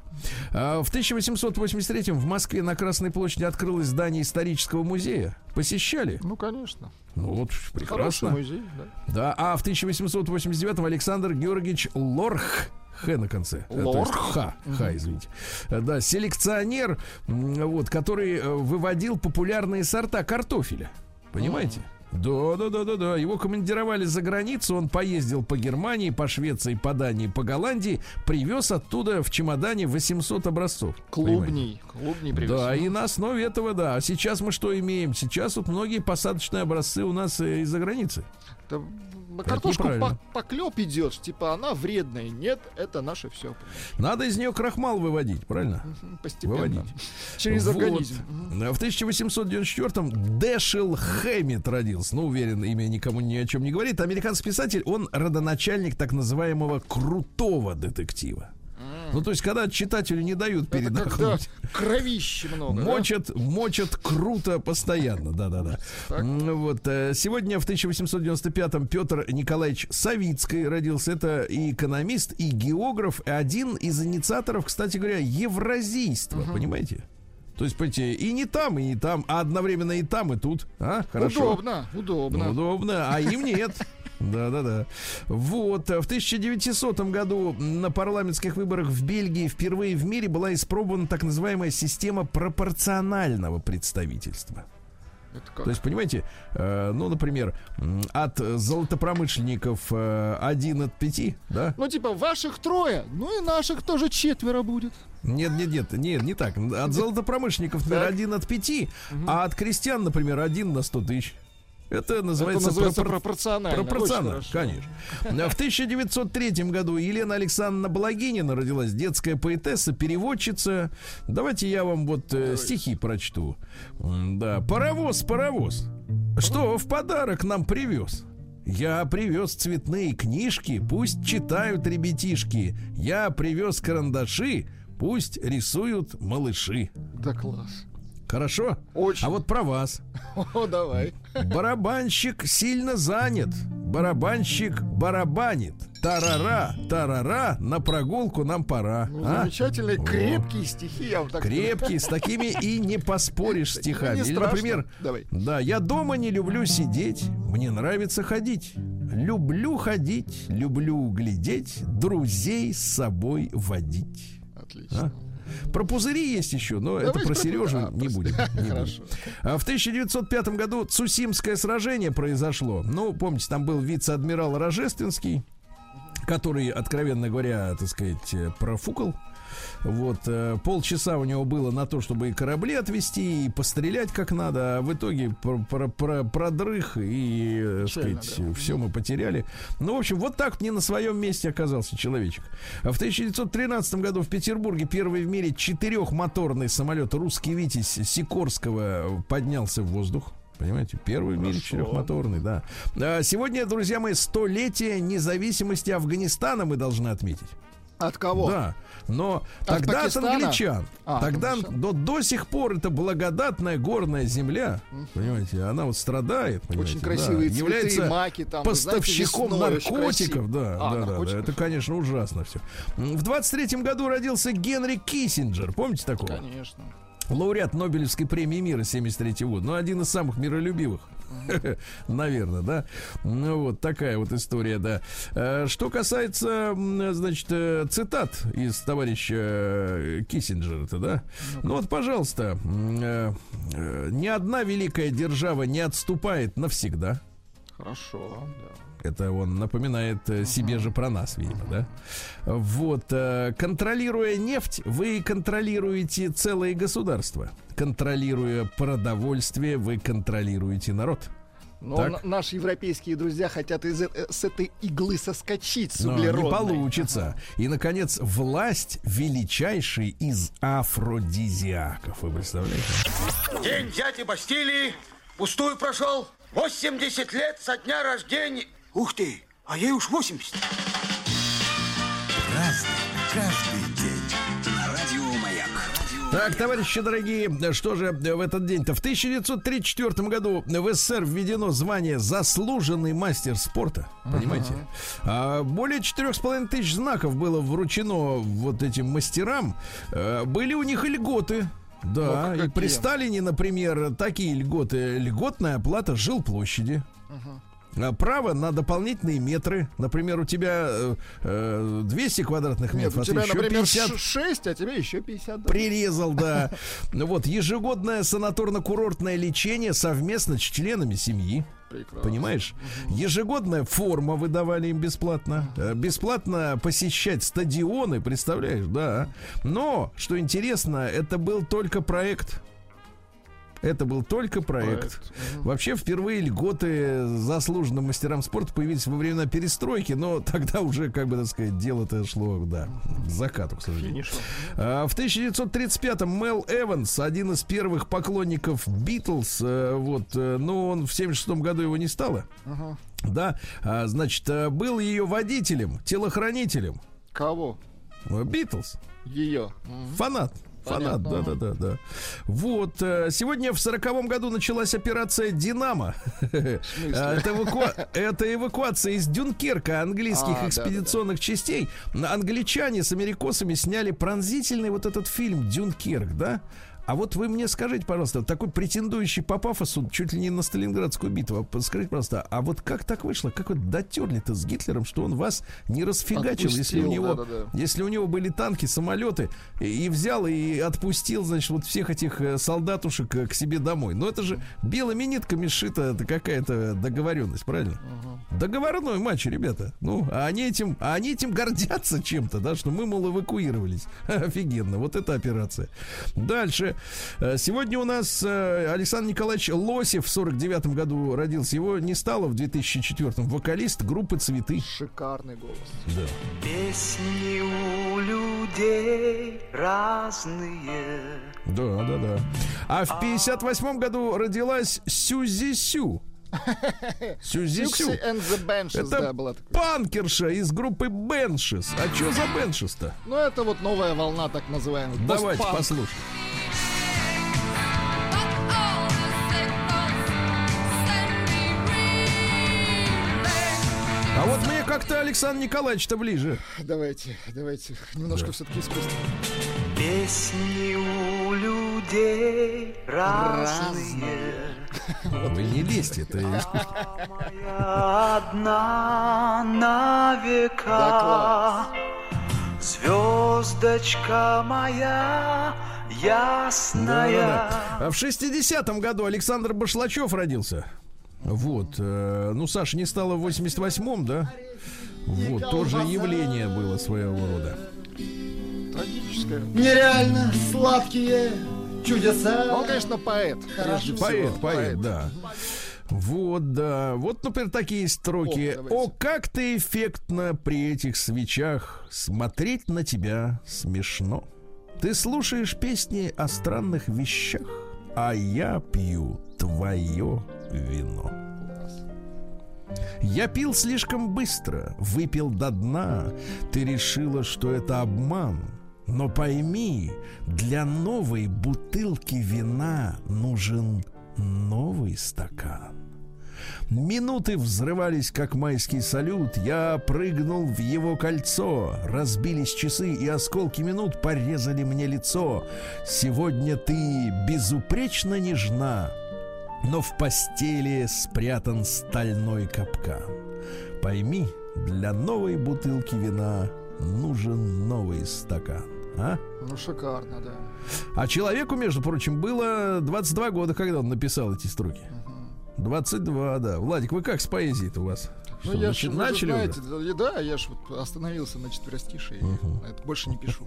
В 1883 в Москве на Красной площади открылось здание исторического музея. Посещали? Ну, конечно. Ну, вот, прекрасно. Хороший музей, да. Да. А в 1889-м Александр Георгиевич Лорх, Х на конце. Ха, извините. Да, селекционер, вот, который выводил популярные сорта картофеля. Понимаете? Да. Его командировали за границу. Он поездил по Германии, по Швеции, по Дании, по Голландии. Привез оттуда в чемодане 800 образцов. Клубней привез. Да, и на основе этого, да. А сейчас мы что имеем? Сейчас вот многие посадочные образцы у нас из-за границы. Да. Картошку поклёп идёшь, типа она вредная. Нет, это наше все. Надо из нее крахмал выводить, правильно? Постепенно. Выводить. Через организм. Вот. В 1894-м Дэшил Хэммит родился. Ну, уверен, имя никому ни о чем не говорит. Американский писатель, он родоначальник так называемого крутого детектива. Ну, то есть, когда читателю не дают передохнуть. Кровища много. Мочат круто постоянно. Да. Вот. Сегодня в 1895-м Петр Николаевич Савицкий родился. Это и экономист, и географ, и один из инициаторов, кстати говоря, евразийства. Понимаете? То есть, понимаете, и не там, а одновременно и там, и тут. А? Хорошо. Удобно. А им нет. Да. Вот. В 1900 году на парламентских выборах в Бельгии впервые в мире была испробована так называемая система пропорционального представительства. То есть, понимаете, ну, например, от золотопромышленников один от пяти, да? Ну, типа, ваших трое, ну и наших тоже четверо будет. Нет, не так. От золотопромышленников, например, один от пяти, а от крестьян, например, 1 на 100 тысяч. Это называется пропорционально. Пропорционально, конечно. В 1903 году Елена Александровна Благинина родилась, детская поэтесса, переводчица. Давайте я вам стихи прочту. Да. «Паровоз, паровоз, что в подарок нам привез? Я привез цветные книжки, пусть читают ребятишки. Я привез карандаши, пусть рисуют малыши». Да класс. Хорошо? Очень. А вот про вас. О, давай. «Барабанщик сильно занят. Барабанщик барабанит. Тарара, тарара, на прогулку нам пора». Ну, замечательные, крепкие стихи. Я вам так крепкие, думаю. С такими и не поспоришь стихами. Или, например, давай. Да, «Я дома не люблю сидеть. Мне нравится ходить. Люблю ходить, люблю глядеть. Друзей с собой водить». Отлично. А? Про пузыри есть еще, но давайте это про Сережу не будем. Хорошо. В 1905 году Цусимское сражение произошло. Ну, помните, там был вице-адмирал Рожественский, который, откровенно говоря, так сказать, профукал. Вот, полчаса у него было на то, чтобы и корабли отвезти, и пострелять как надо, а в итоге продрых, и, так сказать, все мы потеряли. Ну, в общем, вот так не на своем месте оказался человечек. В 1913 году в Петербурге первый в мире 4-моторный самолет «Русский Витязь» Сикорского поднялся в воздух. Понимаете, первый в мире 4-моторный, да. Сегодня, друзья мои, 100-летие независимости Афганистана мы должны отметить. От кого? Да, но тогда от англичан. Тогда до сих пор это благодатная горная земля, понимаете, она вот страдает, понимаете, очень красивые цветы, является маки, там, поставщиком, знаете, наркотиков, наркотиков. Это, конечно, ужасно все. В 23-м году родился Генри Киссинджер, помните такого? Конечно. Лауреат Нобелевской премии мира 1973 года, но один из самых миролюбивых. Наверное, да. Ну вот такая вот история, да. Что касается, значит, цитат из товарища Киссинджера-то, да. Ну вот, пожалуйста. «Ни одна великая держава не отступает навсегда». Хорошо, да. Это он напоминает себе же про нас, видимо, да. Вот. «Контролируя нефть, вы контролируете целое государство. Контролируя продовольствие, вы контролируете народ». Но наши европейские друзья хотят с этой иглы соскочить, с углеродной. Но не получится. И, наконец, власть — величайший из афродизиаков. Вы представляете? День дяди Бастилии пустую прошел. 80 лет со дня рождения. Ух ты, а ей уж 80. Разный, каждый день. Радиомаяк. Так, товарищи дорогие, что же в этот день-то? В 1934 году в СССР введено звание «Заслуженный мастер спорта». Понимаете? Более 4,5 тысяч знаков было вручено вот этим мастерам. Были у них и льготы. Да, и при Сталине, например, такие льготы: льготная оплата жилплощади, право на дополнительные метры. Например, у тебя 200 квадратных метров, нет, у тебя, а ты например, еще 50. 6, а тебе еще 50. Да. Прирезал, да. Вот, ежегодное санаторно-курортное лечение совместно с членами семьи. Прекрасно. Понимаешь? Ежегодная форма выдавали им бесплатно. Бесплатно посещать стадионы, представляешь, да. Но, что интересно, это был только проект. Вообще, впервые льготы заслуженным мастерам спорта появились во времена перестройки, но тогда уже, как бы, так сказать, дело-то шло, да, к закату, к сожалению. В 1935-м Мел Эванс, один из первых поклонников «Битлз», вот, но он в 1976 году его не стало, да, значит, был ее водителем, телохранителем. Кого? «Битлз». Ее. Фанат. Фанат, да. Вот, сегодня в 1940 году началась операция «Динамо». Это эвакуация из Дюнкерка английских экспедиционных частей. Англичане с америкосами сняли пронзительный вот этот фильм «Дюнкерк», да? А вот вы мне скажите, пожалуйста, такой претендующий по пафосу чуть ли не на Сталинградскую битву, скажите, пожалуйста, а вот как так вышло, как вот дотерли-то с Гитлером, что он вас не расфигачил, отпустил, если у него, если у него были танки, самолеты, и взял и отпустил, значит, вот всех этих солдатушек к себе домой. Но это же белыми нитками сшита какая-то договоренность, правильно? Договорной матч, ребята. Ну, а они этим гордятся чем-то, да, что мы, мол, эвакуировались. Офигенно, вот эта операция. Дальше. Сегодня у нас Александр Николаевич Лосев, в 49 году родился. Его не стало в 2004-м. Вокалист группы «Цветы». Шикарный голос. Да. Песни у людей разные. Да, да, да. А в 58 году родилась Сюзи Сью. Сюзи Сью. Это панкерша из группы «Беншис». А что за «Беншис»-то? Ну, это вот новая волна, так называемая. Давайте послушаем. А вот мне как-то Александр Николаевич-то ближе. Давайте. Немножко все-таки искусство. Песни у людей разные. Вы не лезьте, это искусство. Одна на века. Звездочка моя ясная. А в 60-м году Александр Башлачев родился. Вот, ну, Саша не стала в 88-м, да? Вот, тоже явление было своего рода. Трагическое. Нереально сладкие чудеса. Он, конечно, поэт. Поэт, да. Вот, да. Вот, например, такие строки. О, как ты эффектно при этих свечах, смотреть на тебя смешно. Ты слушаешь песни о странных вещах, а я пью твое вино. Я пил слишком быстро, выпил до дна. Ты решила, что это обман. Но пойми, для новой бутылки вина нужен новый стакан. Минуты взрывались, как майский салют. Я прыгнул в его кольцо. Разбились часы, и осколки минут порезали мне лицо. Сегодня ты безупречно нежна, но в постели спрятан стальной капкан. Пойми, для новой бутылки вина нужен новый стакан. А? Ну, шикарно, да. А человеку, между прочим, было 22 года, когда он написал эти строки. 22, да. Владик, вы как с поэзией-то у вас? Ну, что, я же, начали знаете, уже? Да, я же остановился на четверостишии. Это больше не пишу.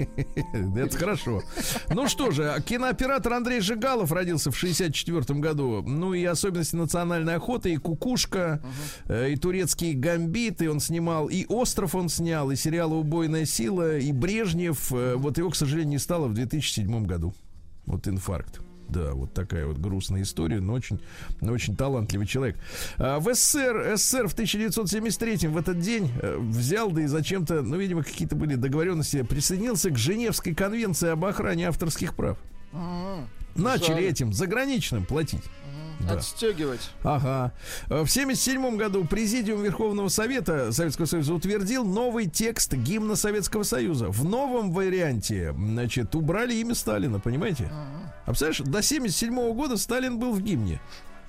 Это хорошо. Ну что же, кинооператор Андрей Жигалов родился в 64 году. Ну и особенности национальной охоты, и «Кукушка», и «Турецкие гамбиты» он снимал, и «Остров» он снял, и сериал «Убойная сила», и «Брежнев». Вот его, к сожалению, не стало в 2007 году. Вот инфаркт. Да, вот такая вот грустная история, но очень талантливый человек. В СССР в 1973-м в этот день взял, да и зачем-то, ну, видимо, какие-то были договоренности, присоединился к Женевской конвенции об охране авторских прав. Начали этим заграничным платить. Да. Отстегивать. Ага. В 1977 году Президиум Верховного Совета Советского Союза утвердил новый текст гимна Советского Союза. В новом варианте, значит, убрали имя Сталина, понимаете? А представляешь, до 1977 года Сталин был в гимне.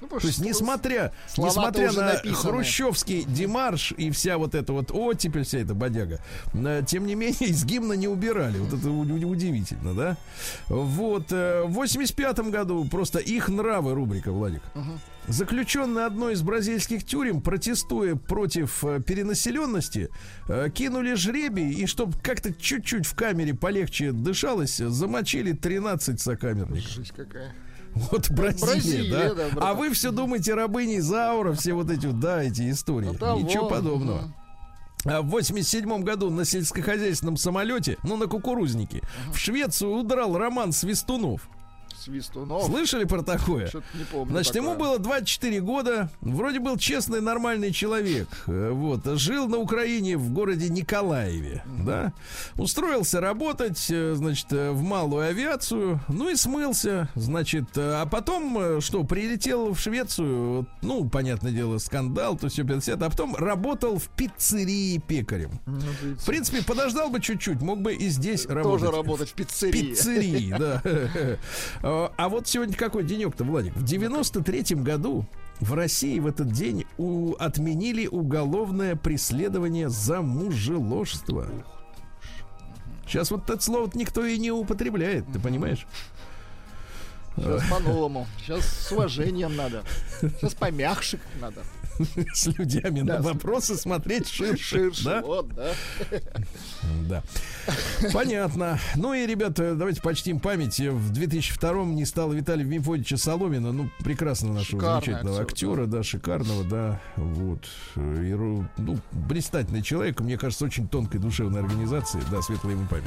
Ну, то есть, несмотря на хрущевский демарш и вся вот эта вот оттепель, вся эта бодяга, тем не менее, из гимна не убирали. Вот это удивительно, да? Вот, в 85 году просто «Их нравы» рубрика, Владик. Заключенные одной из бразильских тюрем, протестуя против перенаселенности, кинули жребий, и чтобы как-то чуть-чуть в камере полегче дышалось, замочили 13 сокамерников. Жизнь какая. Вот Бразилия, да? А вы все думаете, рабыни Изаура, все вот эти, да, эти истории. Ничего подобного. А в 87 году на сельскохозяйственном самолете, ну, на кукурузнике, в Швецию удрал Роман Свистунов. Слышали про такое? Что-то не помню. Значит, ему было 24 года. Вроде был честный, нормальный человек. Вот. Жил на Украине в городе Николаеве. Да? Устроился работать, значит, в малую авиацию. Ну и смылся. Значит, а потом, что, прилетел в Швецию. Ну, понятное дело, скандал, то все 50. А потом работал в пиццерии пекарем. В принципе, подождал бы чуть-чуть. Мог бы и здесь работать. Тоже работать в пиццерии. Да. А вот сегодня какой денек-то, Владик? В 93-м году в России в этот день отменили уголовное преследование за мужеложство. Сейчас вот это слово никто и не употребляет, ты понимаешь? Сейчас по-новому. Сейчас с уважением надо. Сейчас помягче надо. С людьми на вопросы смотреть ширше. Вот, да? Да. Понятно. Ну и, ребята, давайте почтим память. В 2002-м не стало Виталия Мефодича Соломина. Ну, прекрасно нашего замечательного актера. Да, шикарного, да. Вот. Ну, блистательный человек. Мне кажется, очень тонкой душевной организации. Да, светлая ему память.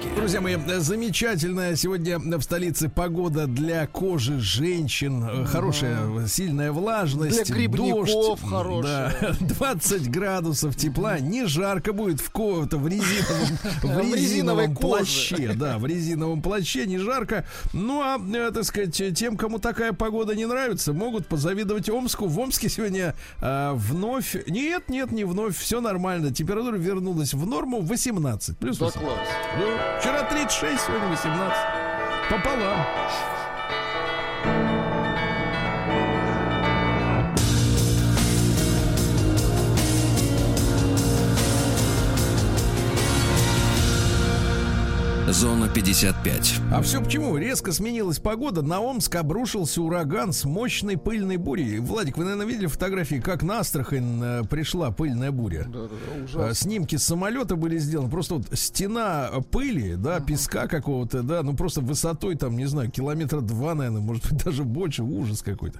Друзья мои, замечательная сегодня в столице погода для кожи женщин. Хорошая, сильная влажность. Для грибников хорошая. Да, 20 градусов тепла. Не жарко будет в резиновом плаще. Да, в резиновом плаще не жарко. Ну, а, так сказать, тем, кому такая погода не нравится, могут позавидовать Омску. В Омске сегодня вновь... Нет, не вновь. Все нормально. Температура вернулась в норму 18. Плюс 18. Вчера 36, сегодня 18. Пополам. Зона 55. А все почему? Резко сменилась погода. На Омск обрушился ураган с мощной пыльной бурей. Владик, вы, наверное, видели фотографии, как на Астрахань пришла пыльная буря. Да, ужасно. Снимки с самолета были сделаны. Просто вот стена пыли, да, песка какого-то, да, ну просто высотой там, не знаю, километра 2, наверное, может быть, даже больше. Ужас какой-то.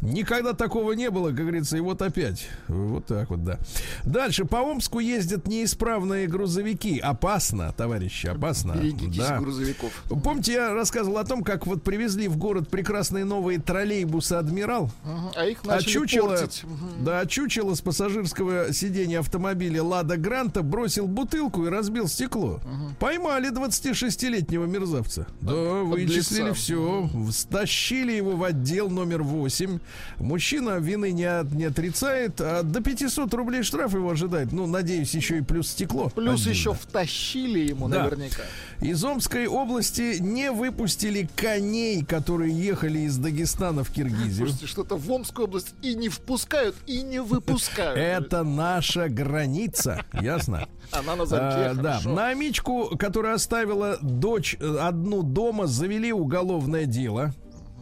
Никогда такого не было, как говорится, и вот опять. Вот так вот, да. Дальше. По Омску ездят неисправные грузовики. Опасно, товарищи, опасно. Да. Грузовиков. Помните, я рассказывал о том, как вот привезли в город прекрасные новые троллейбусы «Адмирал». А их начали портить. Да, чучело с пассажирского сиденья автомобиля «Лада Гранта» бросил бутылку и разбил стекло. Поймали 26-летнего мерзавца. Да, вычислили все. Стащили его в отдел номер 8. Мужчина вины не отрицает. А до 500 рублей штраф его ожидает. Ну, надеюсь, еще и плюс стекло. Плюс отдельно. Еще втащили ему, да, наверняка. Из Омской области не выпустили коней, которые ехали из Дагестана в Киргизию. Слушайте, что-то в Омскую область и не впускают, и не выпускают. Это наша граница, ясно? Она на замке, да. На Амичку, которая оставила дочь одну дома, завели уголовное дело.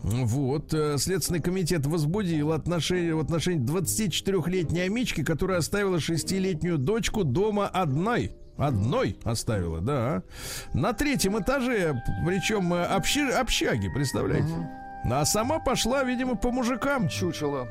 Вот, Следственный комитет возбудил в отношении 24-летней Амички, которая оставила 6-летнюю дочку дома одной. Одной оставила, да. На третьем этаже, причем общаги, представляете? А сама пошла, видимо, по мужикам. Чучело.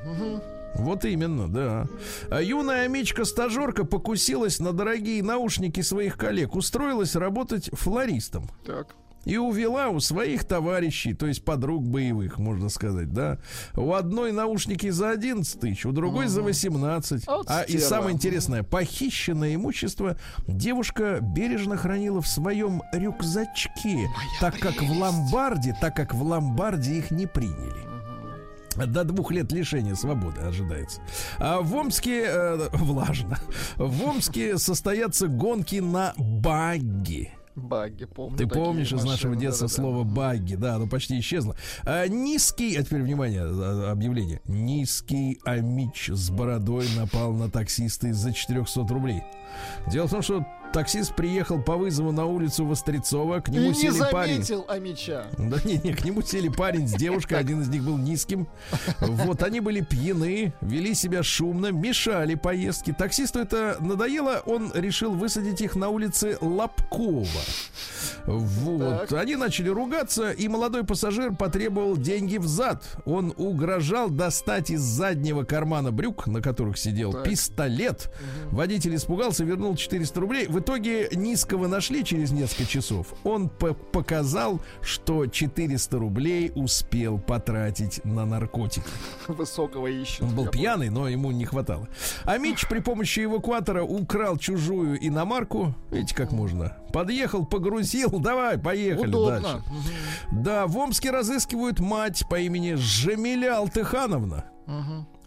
Вот именно, да. Юная Амичка-стажерка покусилась на дорогие наушники своих коллег. Устроилась работать флористом. Так. И увела у своих товарищей, то есть подруг боевых, можно сказать, да. У одной наушники за 11 тысяч, у другой за 18. И самое интересное, похищенное имущество девушка бережно хранила в своем рюкзачке, так как в ломбарде их не приняли. До 2 лет лишения свободы ожидается. А в Омске влажно. В Омске состоятся гонки на багги. Багги, помню. Ты помнишь из нашего детства слово багги, да, оно почти исчезло. А теперь внимание, объявление. Низкий амич с бородой напал на таксиста из-за 400 рублей. Дело в том, что таксист приехал по вызову на улицу Вострецова, к нему сели парень. Не заметил амича. Да не, к нему сели парень с девушкой, один из них был низким. Вот, они были пьяны, вели себя шумно, мешали поездке. Таксисту это надоело, он решил высадить их на улице Лобкова. Вот, так. Они начали ругаться, и молодой пассажир потребовал деньги взад. Он угрожал достать из заднего кармана брюк, на которых сидел, пистолет. Водитель испугался, вернул 400 рублей. В итоге Низкого нашли через несколько часов. Он показал, что 400 рублей успел потратить на наркотики. Высокого ищет. Он был пьяный, но ему не хватало. А Митч при помощи эвакуатора украл чужую иномарку. Видите, как можно. Подъехал, погрузил. Давай, поехали. Удобно. Дальше. Да, в Омске разыскивают мать по имени Жамиля Алтыхановна,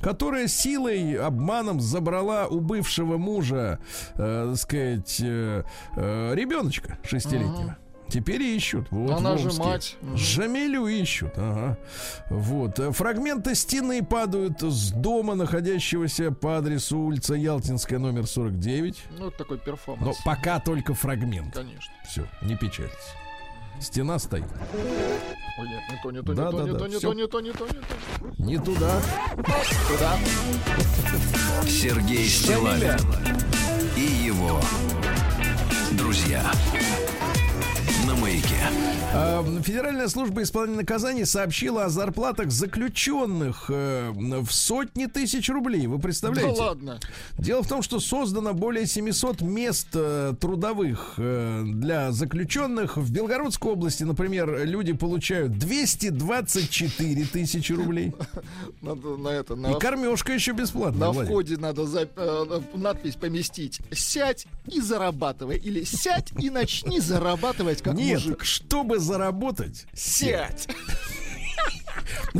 которая силой, обманом забрала у бывшего мужа, ребеночка шестилетнего. Теперь ищут. Вот, она же мать. Жамилю ищут. Вот. Фрагменты стены падают с дома, находящегося по адресу улица Ялтинская, номер 49. Ну, это такой перформанс. Но пока только фрагмент. Конечно. Все, не печальтесь. Стена стоит. Ой, нет, не то. Не туда. Туда. Сергей Стиллавин и его друзья. На маяке. Федеральная служба исполнения наказаний сообщила о зарплатах заключенных в сотни тысяч рублей. Вы представляете? Да ладно. Дело в том, что создано более 700 мест трудовых для заключенных. В Белгородской области, например, люди получают 224 тысячи рублей. Надо на это, и кормежка еще бесплатная. На входе надо надпись поместить: сядь и зарабатывай. Или сядь и начни зарабатывать как мужик. Нет, чтобы заработать, сядь.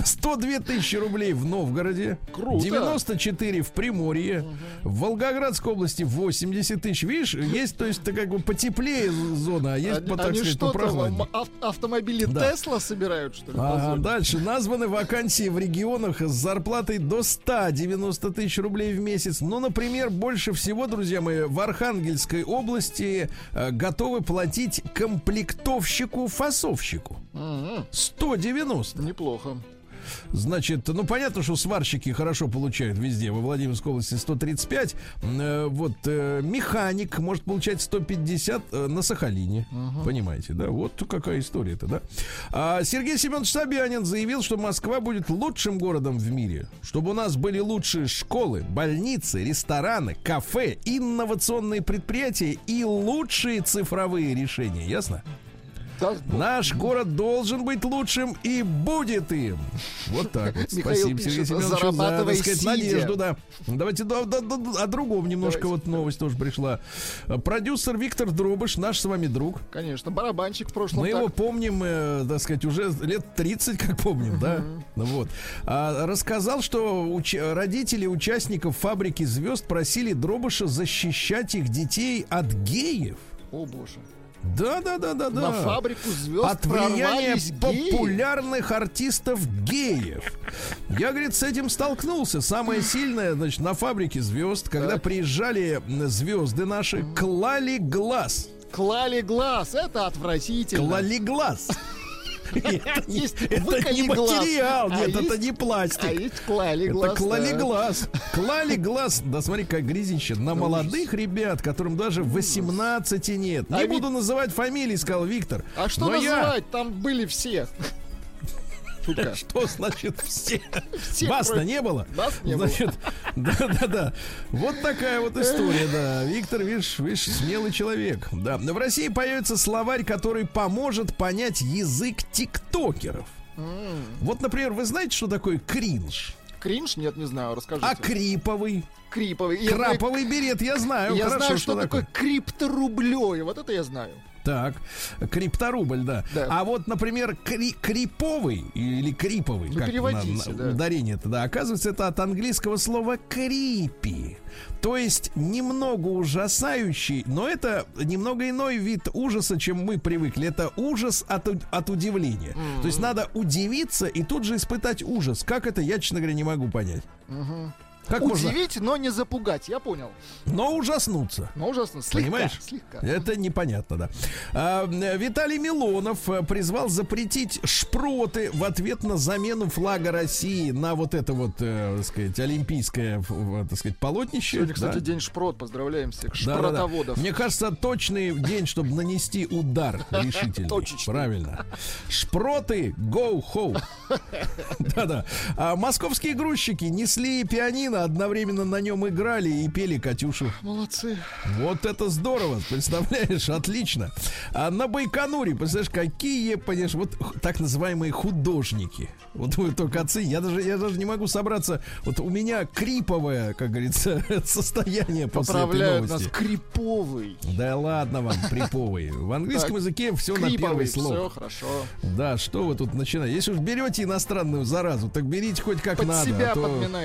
102 тысячи рублей в Новгороде. Круто. 94 в Приморье. В Волгоградской области 80 тысяч. Видишь, есть, то есть, как бы потеплее зона, а есть, так сказать, попрохладнее. Автомобили Тесла собирают, что ли? А дальше названы вакансии в регионах с зарплатой до 190 тысяч рублей в месяц. Ну, например, больше всего, друзья мои, в Архангельской области готовы платить комплектовщику-фасовщику. 190. Неплохо. Значит, ну понятно, что сварщики хорошо получают везде. Во Владимирской области 135. Механик может получать 150 на Сахалине. Понимаете, да? Вот какая история-то, да? Сергей Семенович Собянин заявил, что Москва будет лучшим городом в мире. Чтобы у нас были лучшие школы, больницы, рестораны, кафе, инновационные предприятия и лучшие цифровые решения. Ясно? Наш город должен быть лучшим и будет им. Вот так вот. Спасибо, Сергей Семенович, за, так сказать, надежду, да. Давайте о другом немножко. Давайте. Вот новость тоже пришла. Продюсер Виктор Дробыш, наш с вами друг. Конечно, барабанщик в прошлом. Мы его помним, так сказать, уже лет 30, как помним, да? Вот. Рассказал, что родители участников «Фабрики звезд» просили Дробыша защищать их детей от геев. О, боже. Да. На «Фабрику звезд» от влияния популярных артистов геев. Я, говорит, с этим столкнулся. Самое сильное, значит, на «Фабрике звезд», когда приезжали звезды наши, клали глаз. Клали глаз, это отвратительно. Клали глаз. Это не материал, нет, это не пластик. А есть клали-глаз. Это клали-глаз. Клали-глаз, да смотри, как грязище. На молодых ребят, которым даже 18 нет. Не буду называть фамилии, сказал Виктор. А что называть? Там были все. Что значит все? Вас-то не было. Значит, да. Вот такая вот история, да. Виктор, видишь, смелый человек. Да. В России появится словарь, который поможет понять язык тиктокеров. Вот, например, вы знаете, что такое кринж? Кринж? Нет, не знаю, расскажите. А криповый? Криповый. Краповый берет, я знаю. Я знаю, что такое крипторублёй. Вот это я знаю. Так, крипторубль, да. А вот, например, криповый или криповый, ну, как на ударение-то, да, оказывается, это от английского слова крипи. То есть немного ужасающий, но это немного иной вид ужаса, чем мы привыкли. Это ужас от удивления. То есть надо удивиться и тут же испытать ужас. Как это, я, честно говоря, не могу понять. Как удивить, можно? Но не запугать, я понял. Но ужаснуться. Понимаешь? Слегка. Это непонятно, да. Виталий Милонов призвал запретить шпроты в ответ на замену флага России на вот это вот, так сказать, олимпийское, так сказать, полотнище. Сегодня, кстати, день шпрот, поздравляем всех шпротоводов. Да. Мне кажется, точный день, чтобы нанести удар решительный. Точечный. Правильно. Шпроты, go home. Да-да. Московские грузчики несли пианино Левина одновременно на нем играли и пели «Катюшу». Молодцы. Вот это здорово, представляешь, отлично. А на Байконуре, представляешь, какие, понимаешь, вот так называемые художники. Вот вы только отцы, я даже не могу собраться. Вот у меня криповое, как говорится, состояние после этой новости. Поправляют нас, криповый. Да ладно вам, криповый. В английском языке все на первый слог. Все, хорошо. Да, что вы тут начинаете? Если уж берете иностранную заразу, так берите хоть как под надо. Себя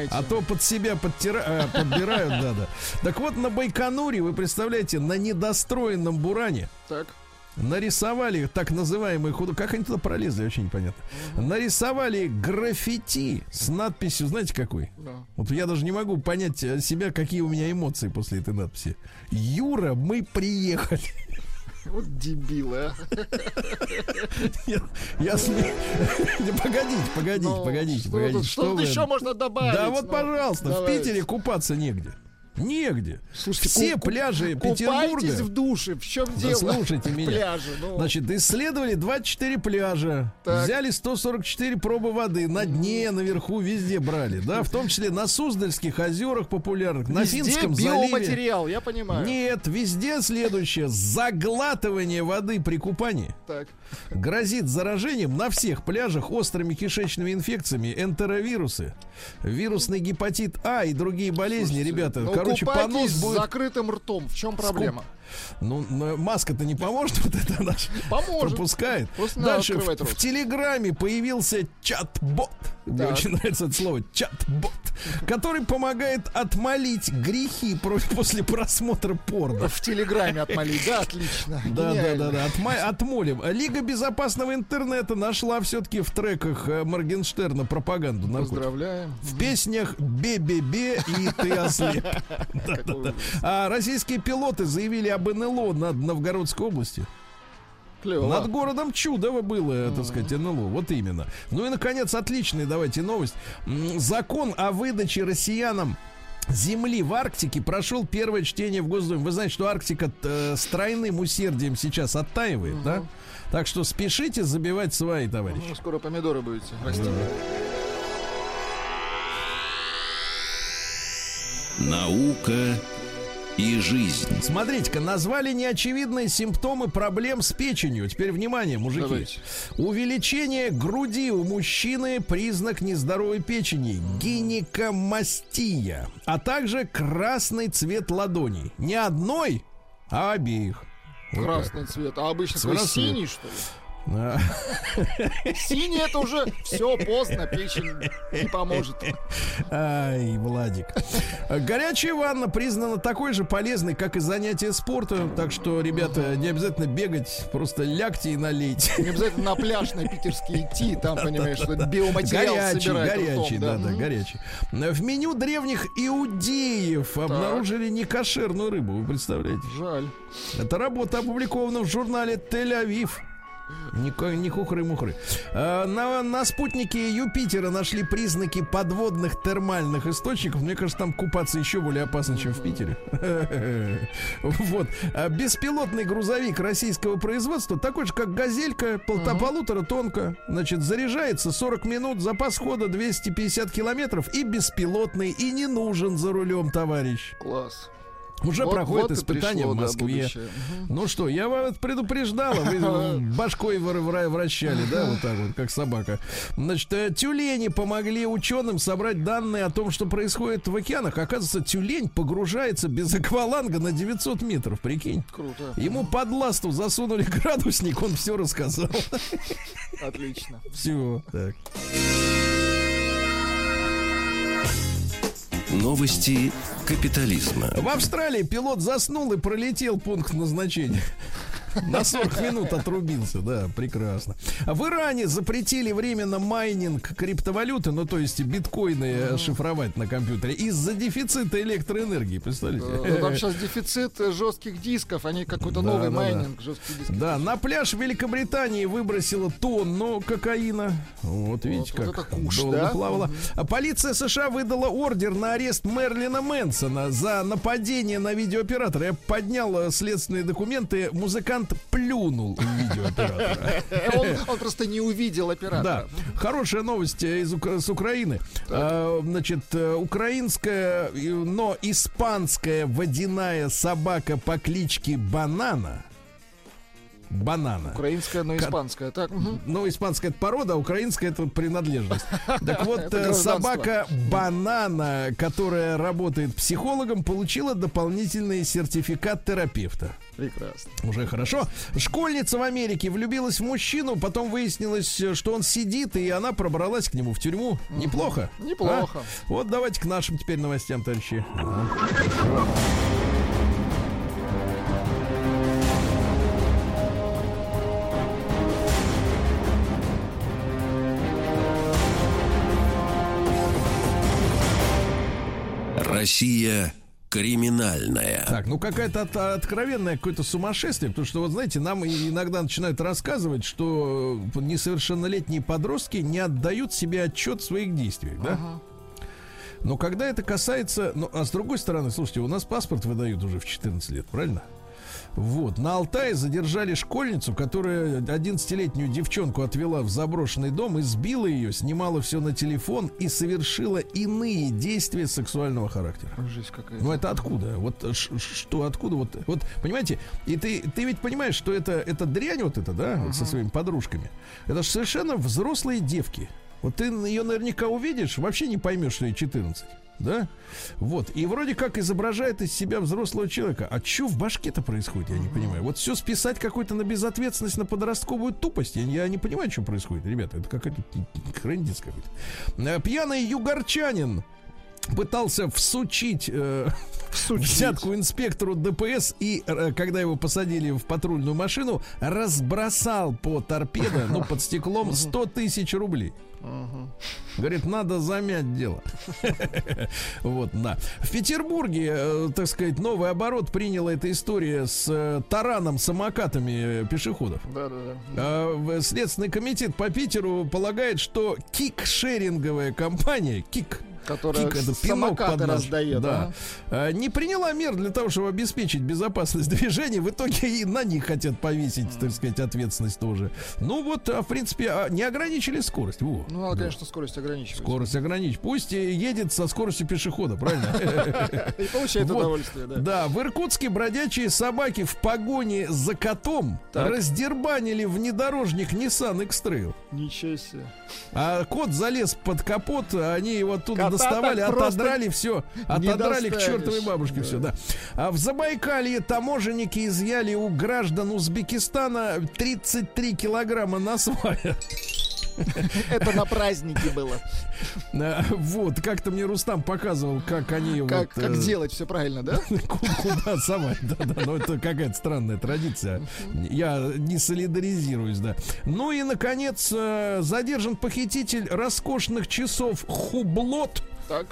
а то под себя подбирают надо. Так вот, на Байконуре, вы представляете, на недостроенном Буране так нарисовали так называемые художники. Как они туда пролезли, вообще непонятно. Нарисовали граффити с надписью, знаете, какой? Да. Вот я даже не могу понять себя, какие у меня эмоции после этой надписи. Юра, мы приехали. Вот дебилы, а. Погодите. Что еще можно добавить? Да вот, пожалуйста, в Питере купаться негде. Негде. Слушайте, все пляжи Петербурга. Купайтесь в душе, в чем дело? Слушайте меня. Пляжи, ну. Значит, исследовали 24 пляжа, так. Взяли 144 пробы воды. На дне, наверху, везде брали. Да, в том числе на Суздальских озерах популярных, везде на Финском заливе. Биоматериал, я понимаю. Нет, везде следующее: заглатывание воды при купании так грозит заражением на всех пляжах острыми кишечными инфекциями, энтеровирусы, вирусный гепатит А и другие болезни. Слушайте, ребята, короче, понос будет... с закрытым ртом. В чем проблема? Ну, маска-то не поможет, вот это она пропускает. Дальше в Телеграме появился чат-бот. Мне очень нравится это слово, чат-бот, который помогает отмолить грехи после просмотра порно. В Телеграме отмолить, да, отлично. Да, отмолим. Лига безопасного интернета нашла все-таки в треках Моргенштерна пропаганду наркотиков. Поздравляем. В песнях «Бе-бе-бе» и «Ты ослеп». А российские пилоты заявили об НЛО над Новгородской областью. Клево. Над городом Чудово было, так сказать, НЛО. Вот именно. Ну и, наконец, отличная, давайте, новость. Закон о выдаче россиянам земли в Арктике прошел первое чтение в Госдуме. Вы знаете, что Арктика с тройным усердием сейчас оттаивает, да? Так что спешите забивать свои, товарищи. Ну, скоро помидоры будете растить. Наука и жизнь. Смотрите-ка, назвали неочевидные симптомы проблем с печенью. Теперь внимание, мужики. Давайте. Увеличение груди у мужчины — признак нездоровой печени, гинекомастия, а также красный цвет ладоней. Не одной, а обеих. Красный вот цвет. А обычно синий, что ли? Да. Синий — это уже все поздно, печень не поможет. Ай, Владик. Горячая ванна признана такой же полезной, как и занятие спортом. Так что, ребята, не обязательно бегать, просто лягте и налейте. Не обязательно на пляж на питерский идти, там, понимаешь, что биоматериал горячий, горячий. В меню древних иудеев обнаружили некошерную рыбу, вы представляете? Жаль. Эта работа опубликована в журнале «Тель-Авив». Не хухры-мухры. На спутнике Юпитера нашли признаки подводных термальных источников. Мне кажется, там купаться еще более опасно, чем в Питере. Вот. Беспилотный грузовик российского производства, такой же, как газелька, полтора тонко. Значит, заряжается 40 минут, запас хода 250 километров. И беспилотный, и не нужен за рулем, товарищ. Класс. Уже вот, проходит вот испытание пришло, в Москве. Да, ну что, я вас предупреждала, вы башкой вращали, да, вот так вот, как собака. Значит, тюлени помогли ученым собрать данные о том, что происходит в океанах. Оказывается, тюлень погружается без акваланга на 900 метров, прикинь. Круто. Ему под ласту засунули градусник, он все рассказал. Отлично. Все, так. Новости капитализма. В Австралии пилот заснул и пролетел пункт назначения. На 40 минут отрубился, да, прекрасно. В Иране запретили временно майнинг криптовалюты, ну, то есть биткоины шифровать на компьютере из-за дефицита электроэнергии, представляете? Да, там сейчас дефицит жестких дисков, они какой-то новый майнинг жестких дисков. Да, на пляж Великобритании выбросило тонну кокаина. Вот видите, вот, как долго плавало. Полиция США выдала ордер на арест Мерлина Мэнсона за нападение на видеооператора. Я поднял следственные документы. Музыкант музыкант плюнул в видеооператора. Он просто не увидел оператора. Да. Хорошая новость с Украины. Значит, украинская, но испанская водяная собака по кличке Банана. Банана. Украинская, но испанская. Так, угу. Ну, испанская — это порода, а украинская — это принадлежность. Так вот, собака Банана, которая работает психологом, получила дополнительный сертификат терапевта. Прекрасно. Уже хорошо. Школьница в Америке влюбилась в мужчину, потом выяснилось, что он сидит, и она пробралась к нему в тюрьму. Неплохо. Неплохо. А? Вот давайте к нашим теперь новостям, товарищи. Россия криминальная. Так, ну какая-то откровенная, какое-то сумасшествие, потому что, вот знаете, нам иногда начинают рассказывать, что несовершеннолетние подростки не отдают себе отчет в своих действиях, да? Ага. Но когда это касается... Ну, а с другой стороны, слушайте, у нас паспорт выдают уже в 14 лет, правильно? Вот, на Алтае задержали школьницу, которая 11-летнюю девчонку отвела в заброшенный дом, избила ее, снимала все на телефон и совершила иные действия сексуального характера. Жесть какая-то. Ну это откуда? Вот что, откуда? Вот понимаете, и ты ведь понимаешь, что это дрянь вот эта, да, вот со своими подружками. Это же совершенно взрослые девки. Вот ты ее наверняка увидишь, вообще не поймешь, что ей 14. Да? Вот. И вроде как изображает из себя взрослого человека. А что в башке-то происходит, я не понимаю. Вот все списать какую-то на безответственность, на подростковую тупость. Я не понимаю, что происходит, ребята. Это какая-то хрендец какой-то. Пьяный югорчанин пытался всучить взятку инспектору ДПС и, когда его посадили в патрульную машину, разбросал по торпедо, ну, под стеклом 100 000 рублей. Говорит, надо замять дело. Вот, да. В Петербурге, так сказать, новый оборот приняла эта история с тараном, самокатами пешеходов. Следственный комитет по Питеру полагает, что кик-шеринговая компания, которая самокаты раздает, да, не приняла мер для того, чтобы обеспечить безопасность движения. В итоге и на них хотят повесить, так сказать, ответственность тоже. Ну вот, в принципе, не ограничили скорость. Во, ну, да, конечно, скорость ограничивается. Скорость ограничить. Пусть едет со скоростью пешехода, правильно? И получает удовольствие, да. Да, в Иркутске бродячие собаки в погоне за котом раздербанили внедорожник Nissan X-Trail. Ничего себе. А кот залез под капот, они его оттуда доставали, отодрали все. Отодрали к чертовой бабушке все, да. А в Забайкалье таможенники изъяли у граждан Узбекистана 33 килограмма насвая. Это на празднике было. Вот, как-то мне Рустам показывал, как они... Как делать все правильно, да? Куда совать, да. Но это какая-то странная традиция. Я не солидаризируюсь, да. Ну и, наконец, задержан похититель роскошных часов Хублот. Так.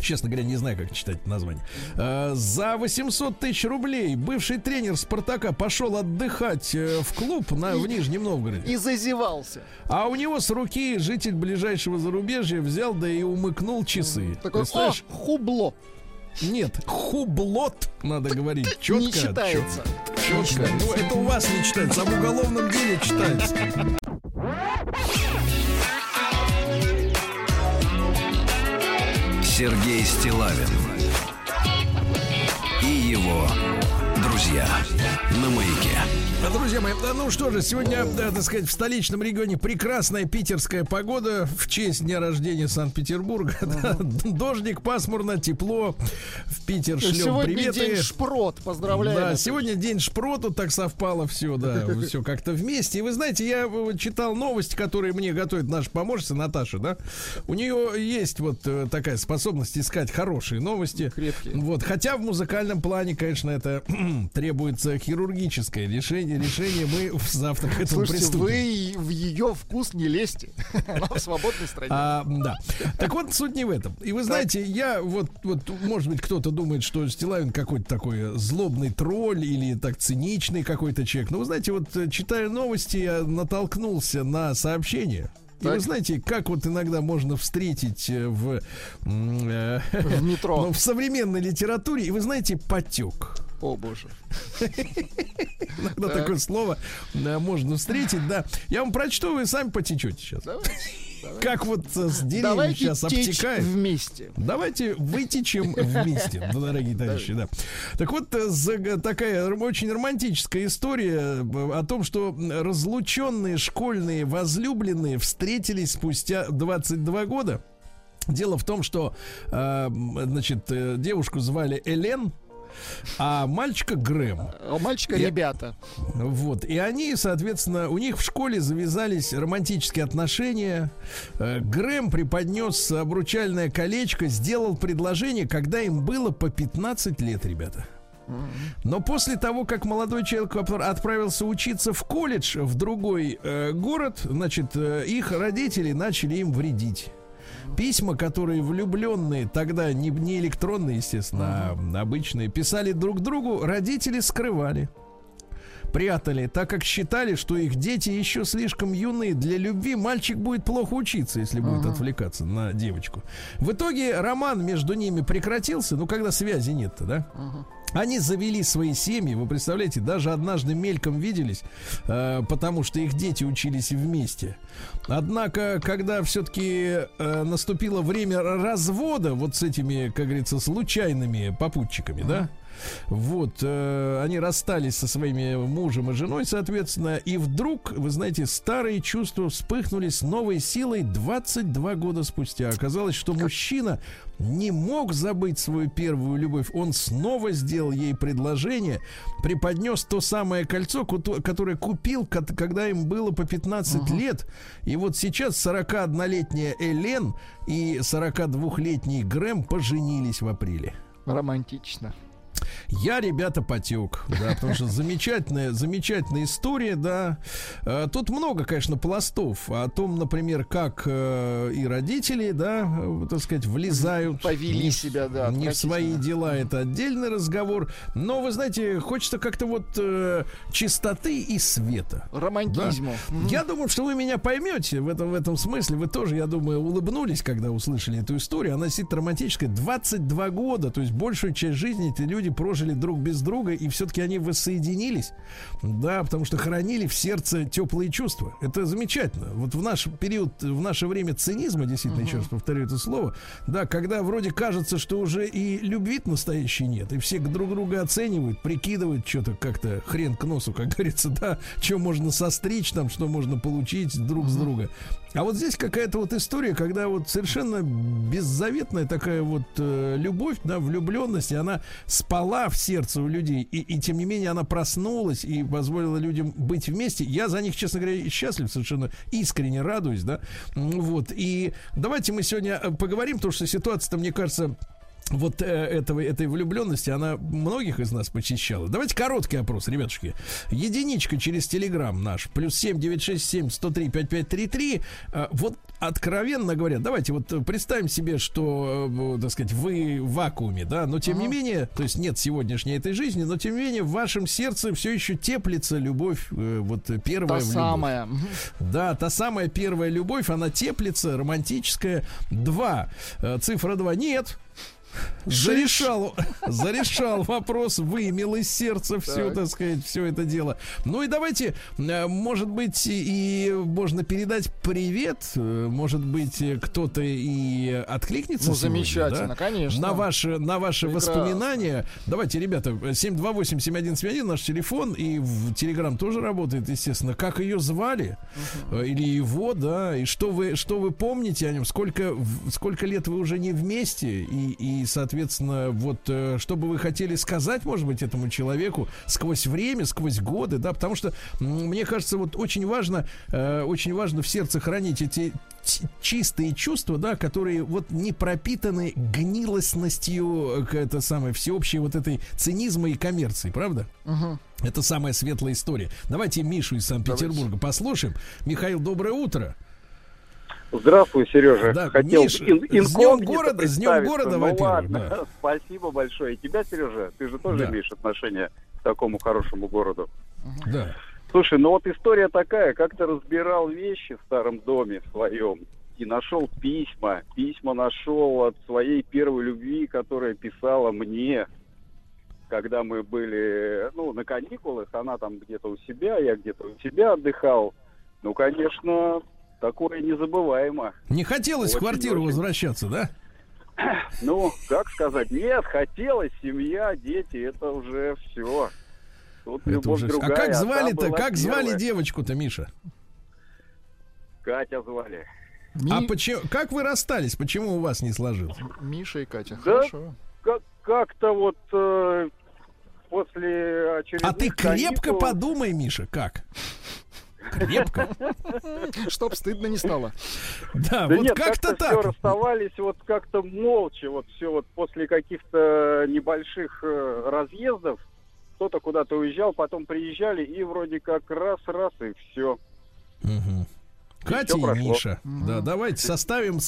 Честно говоря, не знаю, как читать название. За 800 000 рублей бывший тренер «Спартака» пошел отдыхать в клуб в Нижнем Новгороде. И зазевался. А у него с руки житель ближайшего зарубежья взял, да и умыкнул часы. Такой, представляешь? Хубло. Нет, хублот, надо говорить четко. Не читается. Четко. Ну, это у вас не читается, а в уголовном деле читается. Сергей Стиллавин и его друзья на «Маяке». Друзья мои, ну что же, сегодня, так сказать, в столичном регионе прекрасная питерская погода в честь дня рождения Санкт-Петербурга. Дождик, пасмурно, тепло. В Питер шлем приветы. Сегодня день Шпрот, поздравляю. Да, сегодня день Шпроту, так совпало все, да, все как-то вместе. И вы знаете, я читал новости, которые мне готовит наша помощница Наташа, да. У нее есть вот такая способность искать хорошие новости. Крепкие. Вот, хотя в музыкальном плане, конечно, это требуется хирургическое решение, мы завтра к этому приступим. Слушайте, вы в ее вкус не лезьте. Она в свободной стране. Да. Так вот, суть не в этом. И вы знаете, я вот, может быть, кто-то думает, что Стиллавин какой-то такой злобный тролль или так циничный какой-то человек. Но вы знаете, вот читая новости, я натолкнулся на сообщение. И вы знаете, как вот иногда можно встретить в метро. В современной литературе, и вы знаете, потек. О, боже. Иногда такое слово можно встретить, да. Я вам прочту, вы сами потечете сейчас. Как вот с деревьев сейчас обтекает. Вместе. Давайте вытечем вместе, дорогие товарищи, да. Так вот, такая очень романтическая история о том, что разлученные школьные возлюбленные встретились спустя 22 года. Дело в том, что девушку звали Элен, а мальчика Грэм. А мальчика ребята. Вот. И они, соответственно, у них в школе завязались романтические отношения. Грэм преподнес обручальное колечко, сделал предложение, когда им было по 15 лет, ребята. Но после того, как молодой человек отправился учиться в колледж в другой город, их родители начали им вредить. Письма, которые влюбленные, тогда не электронные, естественно, а обычные, писали друг другу, родители скрывали, прятали, так как считали, что их дети еще слишком юны для любви, мальчик будет плохо учиться, если будет отвлекаться на девочку. В итоге роман между ними прекратился, когда связи нет-то, да? Они завели свои семьи, вы представляете, даже однажды мельком виделись, потому что их дети учились вместе. Однако, когда все-таки наступило время развода вот с этими, как говорится, случайными попутчиками, да, вот, они расстались со своими мужем и женой, соответственно, и вдруг, вы знаете, старые чувства вспыхнули с новой силой 22 года спустя. Оказалось, что мужчина не мог забыть свою первую любовь. Он снова сделал ей предложение, преподнес то самое кольцо, которое купил, когда им было по 15 лет. И вот сейчас 41-летняя Элен и 42-летний Грэм поженились в апреле. Романтично. Я, ребята, потек, да, потому что замечательная, замечательная история, да. Тут много, конечно, пластов о том, например, как и родители, да, так сказать, влезают, повели себя, да, не в свои дела, это отдельный разговор. Но, вы знаете, хочется как-то вот чистоты и света, романтизма. Да? Я думаю, что вы меня поймете в этом смысле. Вы тоже, я думаю, улыбнулись, когда услышали эту историю. Она действительно романтическая. 22 года, то есть большую часть жизни эти люди прожили друг без друга, и все-таки они воссоединились, да, потому что хранили в сердце теплые чувства. Это замечательно. Вот в наш период, в наше время цинизма, действительно, еще раз повторю это слово, да, когда вроде кажется, что уже и любви-то настоящей нет, и все друг друга оценивают, прикидывают что-то как-то хрен к носу, как говорится, да, что можно состричь там, что можно получить друг с друга. А вот здесь какая-то вот история, когда вот совершенно беззаветная такая вот любовь, да, влюбленность, и она спала в сердце у людей, и тем не менее она проснулась и позволила людям быть вместе. Я за них, честно говоря, счастлив, совершенно искренне радуюсь, да. Вот, и давайте мы сегодня поговорим, потому что ситуация-то, мне кажется, вот этой влюбленности, она многих из нас посещала. Давайте короткий опрос, ребятушки. Единичка через телеграм наш, +7 967 103 5533. Вот откровенно говоря, давайте вот представим себе, что, так сказать, вы в вакууме, да, но тем не менее, то есть нет сегодняшней этой жизни, но тем не менее в вашем сердце все еще теплится любовь, вот первая любовь. Та самая. Да, та самая первая любовь, она теплится, романтическая. Цифра 2. Нет. Зарешал вопрос, вымел из сердца все, так сказать, все это дело. Ну и давайте, может быть, и можно передать привет. Может быть, кто-то и откликнется. Ну, сегодня, замечательно, да? Конечно. На ваши воспоминания. Давайте, ребята, 728-7171 наш телефон, и в Телеграм тоже работает, естественно. Как ее звали, или его, да, и что вы помните о нем, сколько лет вы уже не вместе, и соответственно, вот, что бы вы хотели сказать, может быть, этому человеку сквозь время, сквозь годы, да, потому что, мне кажется, вот очень важно в сердце хранить эти чистые чувства, да, которые вот не пропитаны гнилостностью, это самое, всеобщей вот этой цинизма и коммерции, правда? Это самая светлая история. Давайте Мишу из Санкт-Петербурга послушаем. Михаил, доброе утро. Здравствуй, Сережа. Да, хотел Миш, с днем города, во-первых. Да. Спасибо большое. И тебя, Сережа, ты же тоже имеешь отношение к такому хорошему городу. Да. Слушай, ну вот история такая. Как-то разбирал вещи в старом доме в своем и нашел письма. Письма нашел от своей первой любви, которая писала мне. когда мы были, ну, на каникулах, она там где-то у себя, я где-то у себя отдыхал. Ну, конечно, такое незабываемо. Не хотелось в квартиру возвращаться, да? Ну, как сказать, нет, хотелось, семья, дети, это уже все. Тут это любовь уже... другая. А как звали-то, как звали девочку-то, Миша? Катя звали. А почему, как вы расстались, почему у вас не сложилось? Миша и Катя, да, хорошо. Как-то вот после очередных... А ты крепко каникул... подумай, Миша, как? Крепко. Чтоб стыдно не стало. Да, да вот нет, как-то так. Все расставались вот как-то молча, вот все вот после каких-то небольших разъездов. Кто-то куда-то уезжал, потом приезжали и вроде как раз-раз и все. Угу. Катя и Миша. Угу. Да, давайте составим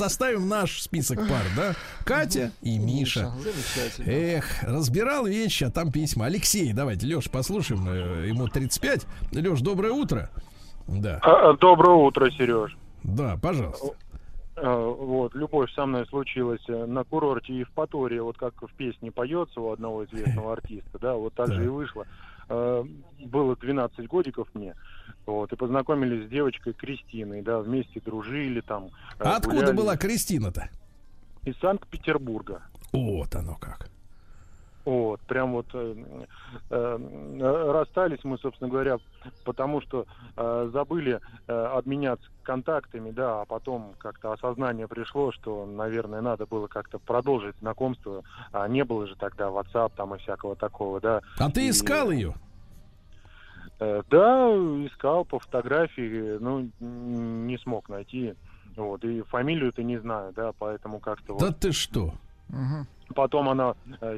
наш список пар, да? Катя и Миша. Эх, разбирал вещи, а там письма. Алексей, давайте, Лёш, послушаем. Ему 35. Лёш, доброе утро. Да. Доброе утро, Серёж. Да, пожалуйста. Вот, любовь со мной случилась на курорте Евпатории, вот как в песне поется у одного известного артиста, да, вот так же и вышло. Было 12 годиков мне, вот, и познакомились с девочкой Кристиной, да, вместе дружили там. А откуда была Кристина-то? Из Санкт-Петербурга. Вот оно как. Вот, прям вот расстались мы, собственно говоря, потому что забыли обменяться контактами, да, а потом как-то осознание пришло, что, наверное, надо было как-то продолжить знакомство, а не было же тогда WhatsApp там и всякого такого, да. А ты искал ее? Да, искал по фотографии, ну, не смог найти, вот, и фамилию-то не знаю, да, поэтому как-то... Да вот... ты что? Угу. Потом она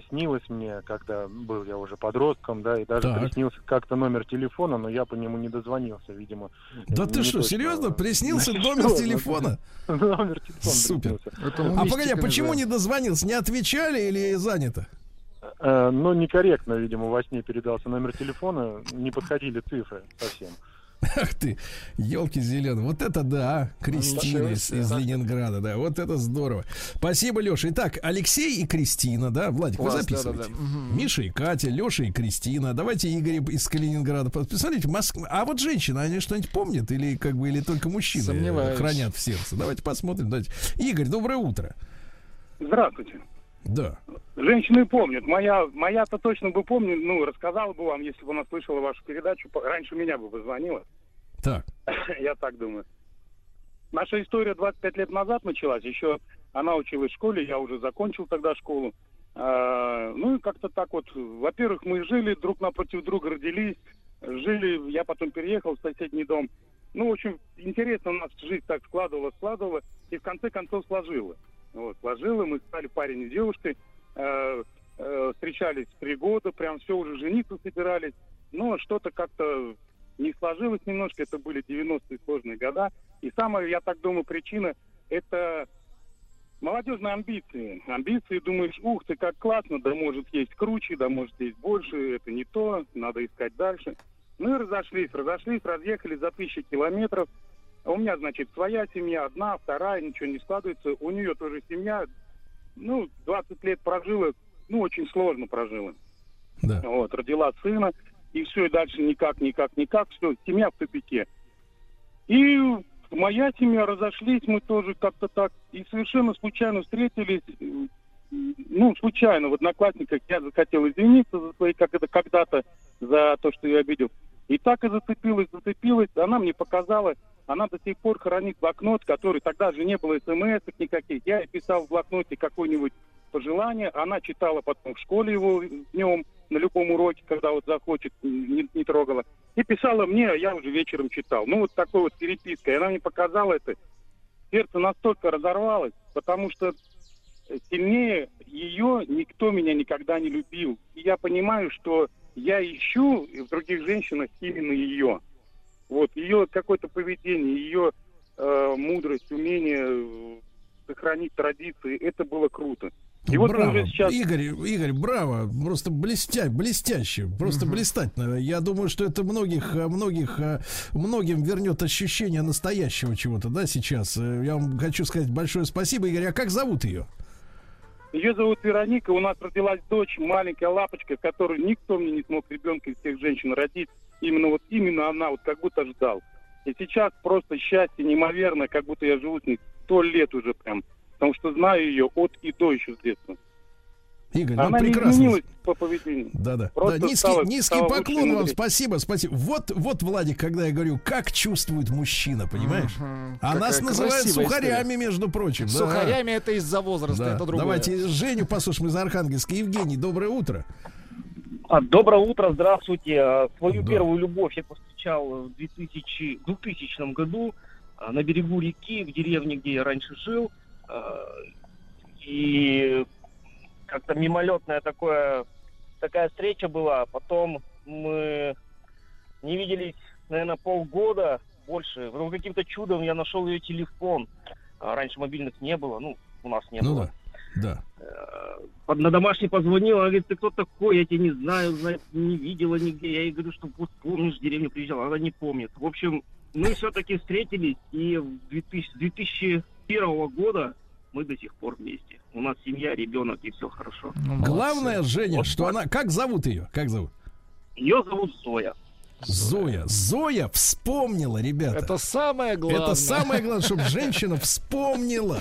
снилась мне, когда был я уже подростком, да, и даже приснился как-то номер телефона, но я по нему не дозвонился, видимо. Да ты что, серьезно? Приснился номер телефона? Номер телефона. Супер. А погоди, почему не дозвонился? Не отвечали или занято? Ну, некорректно, видимо, во сне передался номер телефона, не подходили цифры совсем. Ах ты, елки зеленые. Вот это да, Кристина из Ленинграда, да, вот это здорово. Спасибо, Леша. Итак, Алексей и Кристина, да, Владик, вы записываете. Да, да, да. Миша и Катя, Леша и Кристина. Давайте Игорь из Калининграда. Посмотрите, Москва. А вот женщина, они что-нибудь помнят или как бы или только мужчины хранят в сердце? Давайте посмотрим. Давайте. Игорь, доброе утро. Здравствуйте. Да. Женщины помнят. Моя-то точно бы помнит, ну, рассказала бы вам, если бы она слышала вашу передачу. Раньше меня бы позвонила. Так. Я так думаю. Наша история 25 лет назад началась. Еще она училась в школе, я уже закончил тогда школу. Ну, и как-то так вот. Во-первых, мы жили друг напротив друга, родились, жили. Я потом переехал в соседний дом. Ну, в общем, интересно, у нас жизнь так складывалась, и в конце концов сложилась. Вот, сложила, мы стали парень и девушкой, встречались 3 года, прям все уже жениться собирались, но что-то как-то не сложилось немножко, это были 90-е сложные года, и самая, я так думаю, причина, это молодежные амбиции. Амбиции, думаешь, ух ты, как классно, да может есть круче, да может есть больше, это не то, надо искать дальше. Ну и разошлись, разъехались за 1000 километров. У меня, значит, своя семья, одна, вторая, ничего не складывается. У нее тоже семья, ну, 20 лет прожила, ну, очень сложно прожила. Да. Вот, родила сына, и все, и дальше никак, все, семья в тупике. И моя семья, разошлись мы тоже как-то так, и совершенно случайно встретились, ну, случайно, в Одноклассниках. Я захотел извиниться за свои, как это когда-то, за то, что я обидел. И так и зацепилась, она мне показала... Она до сих пор хранит блокнот, который тогда же не было смс-ок никаких. Я писал в блокноте какое-нибудь пожелание. Она читала потом в школе его днем, на любом уроке, когда вот захочет, не трогала. И писала мне, а я уже вечером читал. Ну, вот такой вот перепиской. И она мне показала это. Сердце настолько разорвалось, потому что сильнее ее никто меня никогда не любил. И я понимаю, что я ищу в других женщинах именно ее. Вот, ее какое-то поведение, ее мудрость, умение сохранить традиции, это было круто. И вот браво. Уже сейчас... Игорь, браво, просто блестяще, просто блистательно. Я думаю, что это многим вернет ощущение настоящего чего-то, да, сейчас. Я вам хочу сказать большое спасибо, Игорь. А как зовут ее? Ее зовут Вероника, у нас родилась дочь, маленькая лапочка, которую никто мне не смог ребенка из всех женщин родить. Именно она, вот как будто ждал. И сейчас просто счастье неимоверное, как будто я живу с ней 100 лет уже прям. Потому что знаю ее от и до еще с детства. Игорь, она прекрасно. Изменилась по поведению. Да-да. Да, низкий поклон вам, спасибо. Вот, Владик, когда я говорю, как чувствует мужчина, понимаешь? Угу. А нас называют сухарями, история. Между прочим. Сухарями да. Это из-за возраста, да. Это другое. Давайте Женю послушаем из Архангельска. Евгений, доброе утро. Доброе утро, здравствуйте. Свою первую любовь я повстречал в 2000 году на берегу реки, в деревне, где я раньше жил. И как-то мимолетная такая встреча была. Потом мы не виделись, наверное, полгода больше. Потом каким-то чудом я нашел ее телефон. Раньше мобильных не было, у нас не было. Да. На домашний позвонил, она говорит, ты кто такой, я тебя не знаю, не видела нигде. Я ей говорю, что помнишь, в деревню приезжала, она не помнит. В общем, мы все-таки встретились, и с 2001 года мы до сих пор вместе. У нас семья, ребенок, и все хорошо. Главное, Женя, вот что так. Она... Как зовут ее? Ее зовут Зоя. Зоя вспомнила, ребята. Это самое главное, чтобы женщина вспомнила.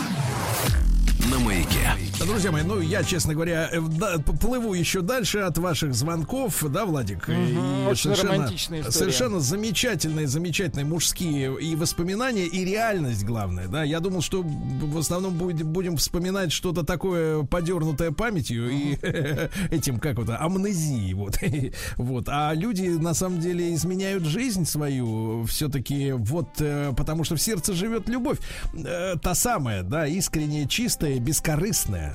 На маяке. Друзья мои, я, честно говоря, плыву еще дальше от ваших звонков, да, Владик? Угу, совершенно замечательные мужские и воспоминания, и реальность, главное, да. Я думал, что в основном будем вспоминать что-то такое, подернутое памятью и этим, амнезией, вот. А люди, на самом деле, изменяют жизнь свою все-таки, потому что в сердце живет любовь. Та самая, да, искренняя, чистая, бескорыстная.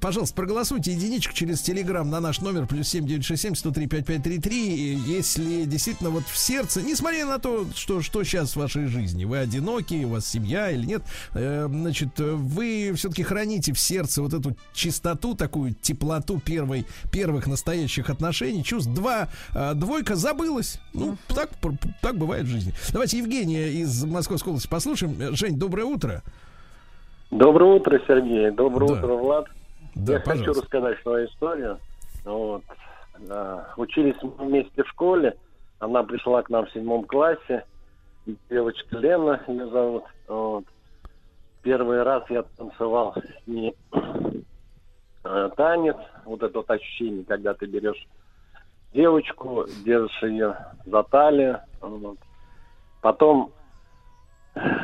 Пожалуйста, проголосуйте единичку через Телеграм на наш номер +7 967 103 5533. Если действительно в сердце, несмотря на то, что сейчас в вашей жизни, вы одиноки, у вас семья или нет, вы все-таки храните в сердце вот эту чистоту, такую теплоту первых настоящих отношений, чувств. Двойка забылась. Так бывает в жизни. Давайте Евгения из Московской области послушаем. Жень, доброе утро. Доброе утро, Сергей. Доброе утро, Влад. Да, я хочу рассказать свою историю. Учились мы вместе в школе. Она пришла к нам в 7 классе. Девочка Лена ее зовут. Первый раз я танцевал с ней танец. Вот это вот ощущение, когда ты берешь девочку, держишь ее за талию. Потом...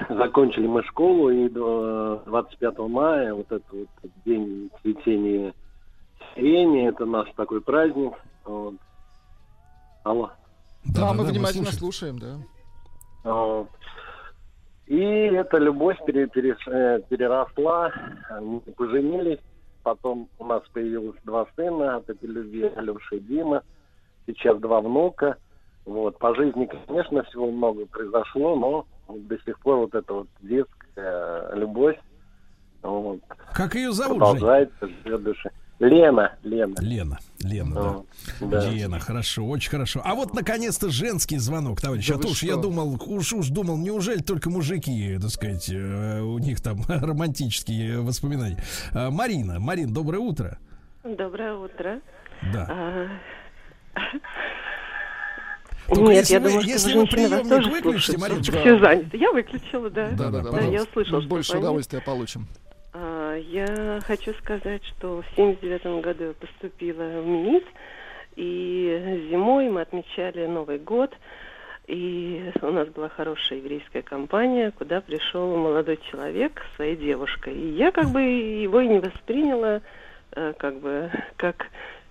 Закончили мы школу, и 25 мая, день цветения сирени, это наш такой праздник. Алло. Да, мы внимательно слушаем, да. И эта любовь переросла, мы поженились, потом у нас появилось 2 сына, от этой любви Алеша и Дима, сейчас 2 внука. По жизни, конечно, всего много произошло, но до сих пор детская любовь. Как ее зовут? Продолжается в душе. Лена. Лена, хорошо, очень хорошо. А наконец-то женский звонок, товарищ. Да, а то я думал, неужели только мужики, так сказать, у них там романтические воспоминания. Марина, доброе утро. Доброе утро. Да. Только нет, я думаю, если вы приемник выключите, Мариночка. Все занято. Я выключила, да. Да, я услышала. Больше удовольствия получим. Я хочу сказать, что в 1979 году я поступила в МИИТ, и зимой мы отмечали Новый год, и у нас была хорошая еврейская компания, куда пришел молодой человек со своей девушкой. И я его и не восприняла как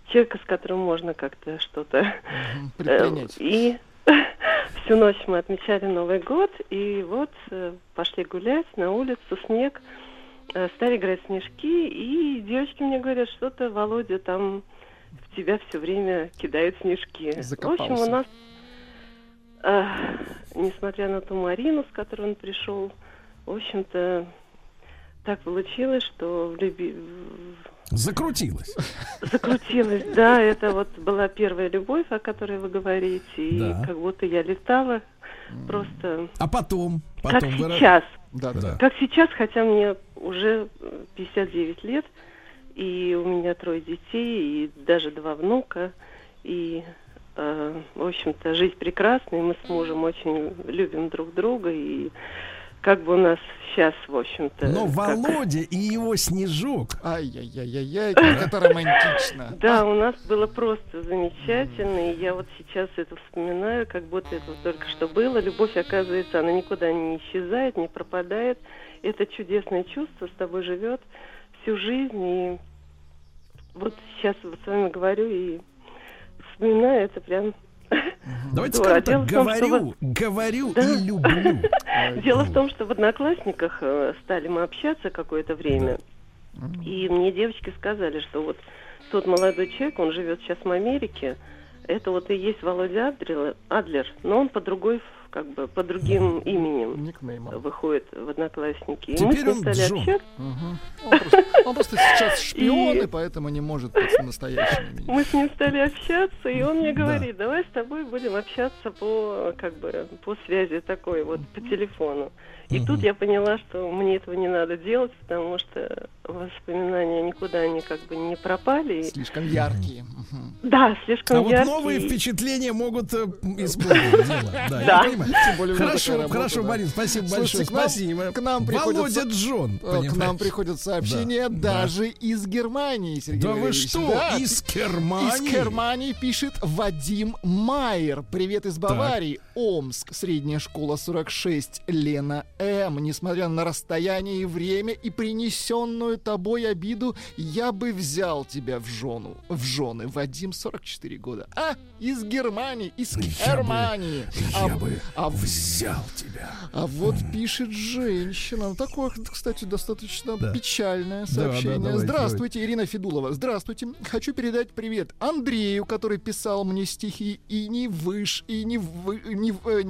человека, с которым можно как-то что-то предпринять. И всю ночь мы отмечали Новый год, и пошли гулять на улицу, снег, стали играть в снежки, и девочки мне говорят, что-то, Володя, там в тебя все время кидают снежки. Закопался. В общем, у нас, несмотря на ту Марину, с которой он пришел, в общем-то, так получилось, что Закрутилась. Закрутилась, да. Это вот была первая любовь, о которой вы говорите. И как будто я летала просто... А потом как сейчас. Да. Как сейчас, хотя мне уже 59 лет. И у меня 3 детей, и даже 2 внука. И, в общем-то, жизнь прекрасна. И мы с мужем очень любим друг друга. И... Как бы у нас сейчас, в общем-то... Но Володя и его снежок... Ай-яй-яй-яй-яй, как это романтично. Да, у нас было просто замечательно. И я вот сейчас это вспоминаю, как будто это только что было. Любовь, оказывается, она никуда не исчезает, не пропадает. Это чудесное чувство, с тобой живет всю жизнь. И вот сейчас вот с вами говорю и вспоминаю это прям... Давайте скажем так, говорю и люблю. Дело в том, что в «Одноклассниках» стали мы общаться какое-то время, и мне девочки сказали, что вот тот молодой человек, он живет сейчас в Америке, это вот и есть Володя Адлер, но он по другим именем никнеймом выходит в «Одноклассники». И теперь мы стали общаться. Угу. Он просто сейчас шпион, и поэтому не может быть настоящим именем. Мы с ним стали общаться, и он мне говорит: давай с тобой будем общаться по связи такой, вот по телефону. И тут я поняла, что мне этого не надо делать, потому что воспоминания никуда они не пропали. Слишком яркие. Да, слишком яркие. А вот новые впечатления могут испортить дело. Да, я понимаю. Хорошо, Борис, спасибо большое. Спасибо. К нам приходят сообщения даже из Германии, Сергей Валерьевич. Да вы что, из Германии? Из Германии пишет Вадим Майер. Привет из Баварии. Омск. Средняя школа 46. Лена М. Несмотря на расстояние и время и принесенную тобой обиду, я бы взял тебя в жены. Вадим, 44 года. Из Германии. Из Германии. Я бы взял тебя. А вот пишет женщина. Такое, кстати, достаточно печальное сообщение. Здравствуйте, Ирина Федулова. Здравствуйте. Хочу передать привет Андрею, который писал мне стихи и не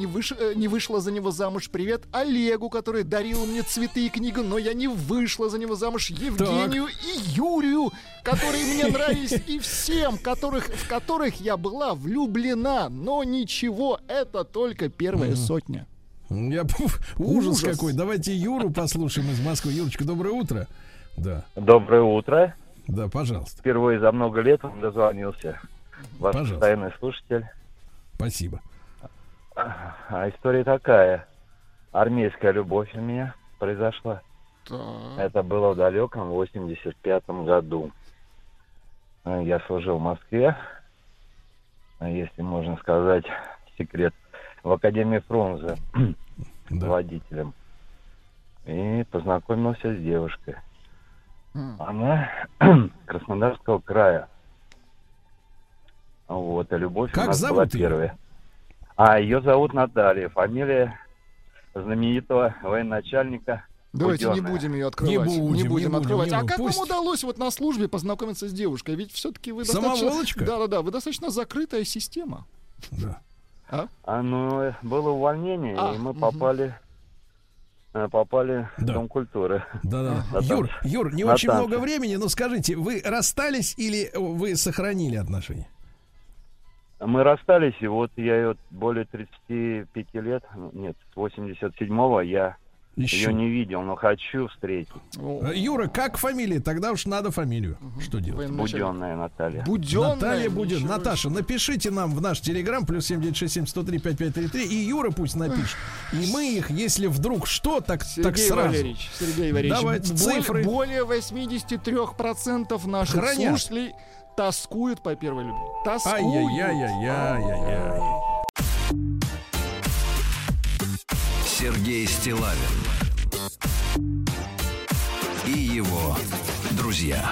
вышла за него замуж. Привет Олегу, который дарил мне цветы и книгу, но я не вышла за него замуж. Евгению и Юрию, которые мне нравились, и всем, в которых я была влюблена. Но ничего, это только первая сотня. Ужас какой. Давайте Юру послушаем из Москвы. Юрочка, доброе утро. Да. Доброе утро. Да, пожалуйста. Впервые за много лет он дозвонился. Ваш постоянный слушатель. Спасибо. А история такая. Армейская любовь у меня произошла. Это было в далеком 85-м году. Я служил в Москве. Если можно сказать секрет. В Академии Фрунзе водителем. И познакомился с девушкой. Она Краснодарского края. Вот, и любовь у нас была первая. А ее зовут Наталья. Фамилия знаменитого военачальника. Давайте не будем ее открывать. Не будем открывать. А как вам удалось вот на службе познакомиться с девушкой? Ведь все-таки вы достаточно... Да-да-да, вы достаточно закрытая система. Да. Ну, было увольнение, и мы попали в Дом культуры. Да. Юр, не очень много времени, но скажите, вы расстались или вы сохранили отношения? Мы расстались, и вот я ее более 35 лет, нет, с 87-го я ее не видел, но хочу встретить. Юра, как фамилия? Тогда уж надо фамилию. Что делать? Будённая Наталья. Наталья Будённая. Наташа, напишите нам в наш телеграм, плюс 7967103-5533, и Юра пусть напишет. И мы их, если вдруг что, так сразу. Сергей Валерьевич, давайте цифры. Более 83% наших слушателей тоскуют по первой любви. Тоскуют. Ай-яй-яй-яй-яй-яй. Сергей Стиллавин и его друзья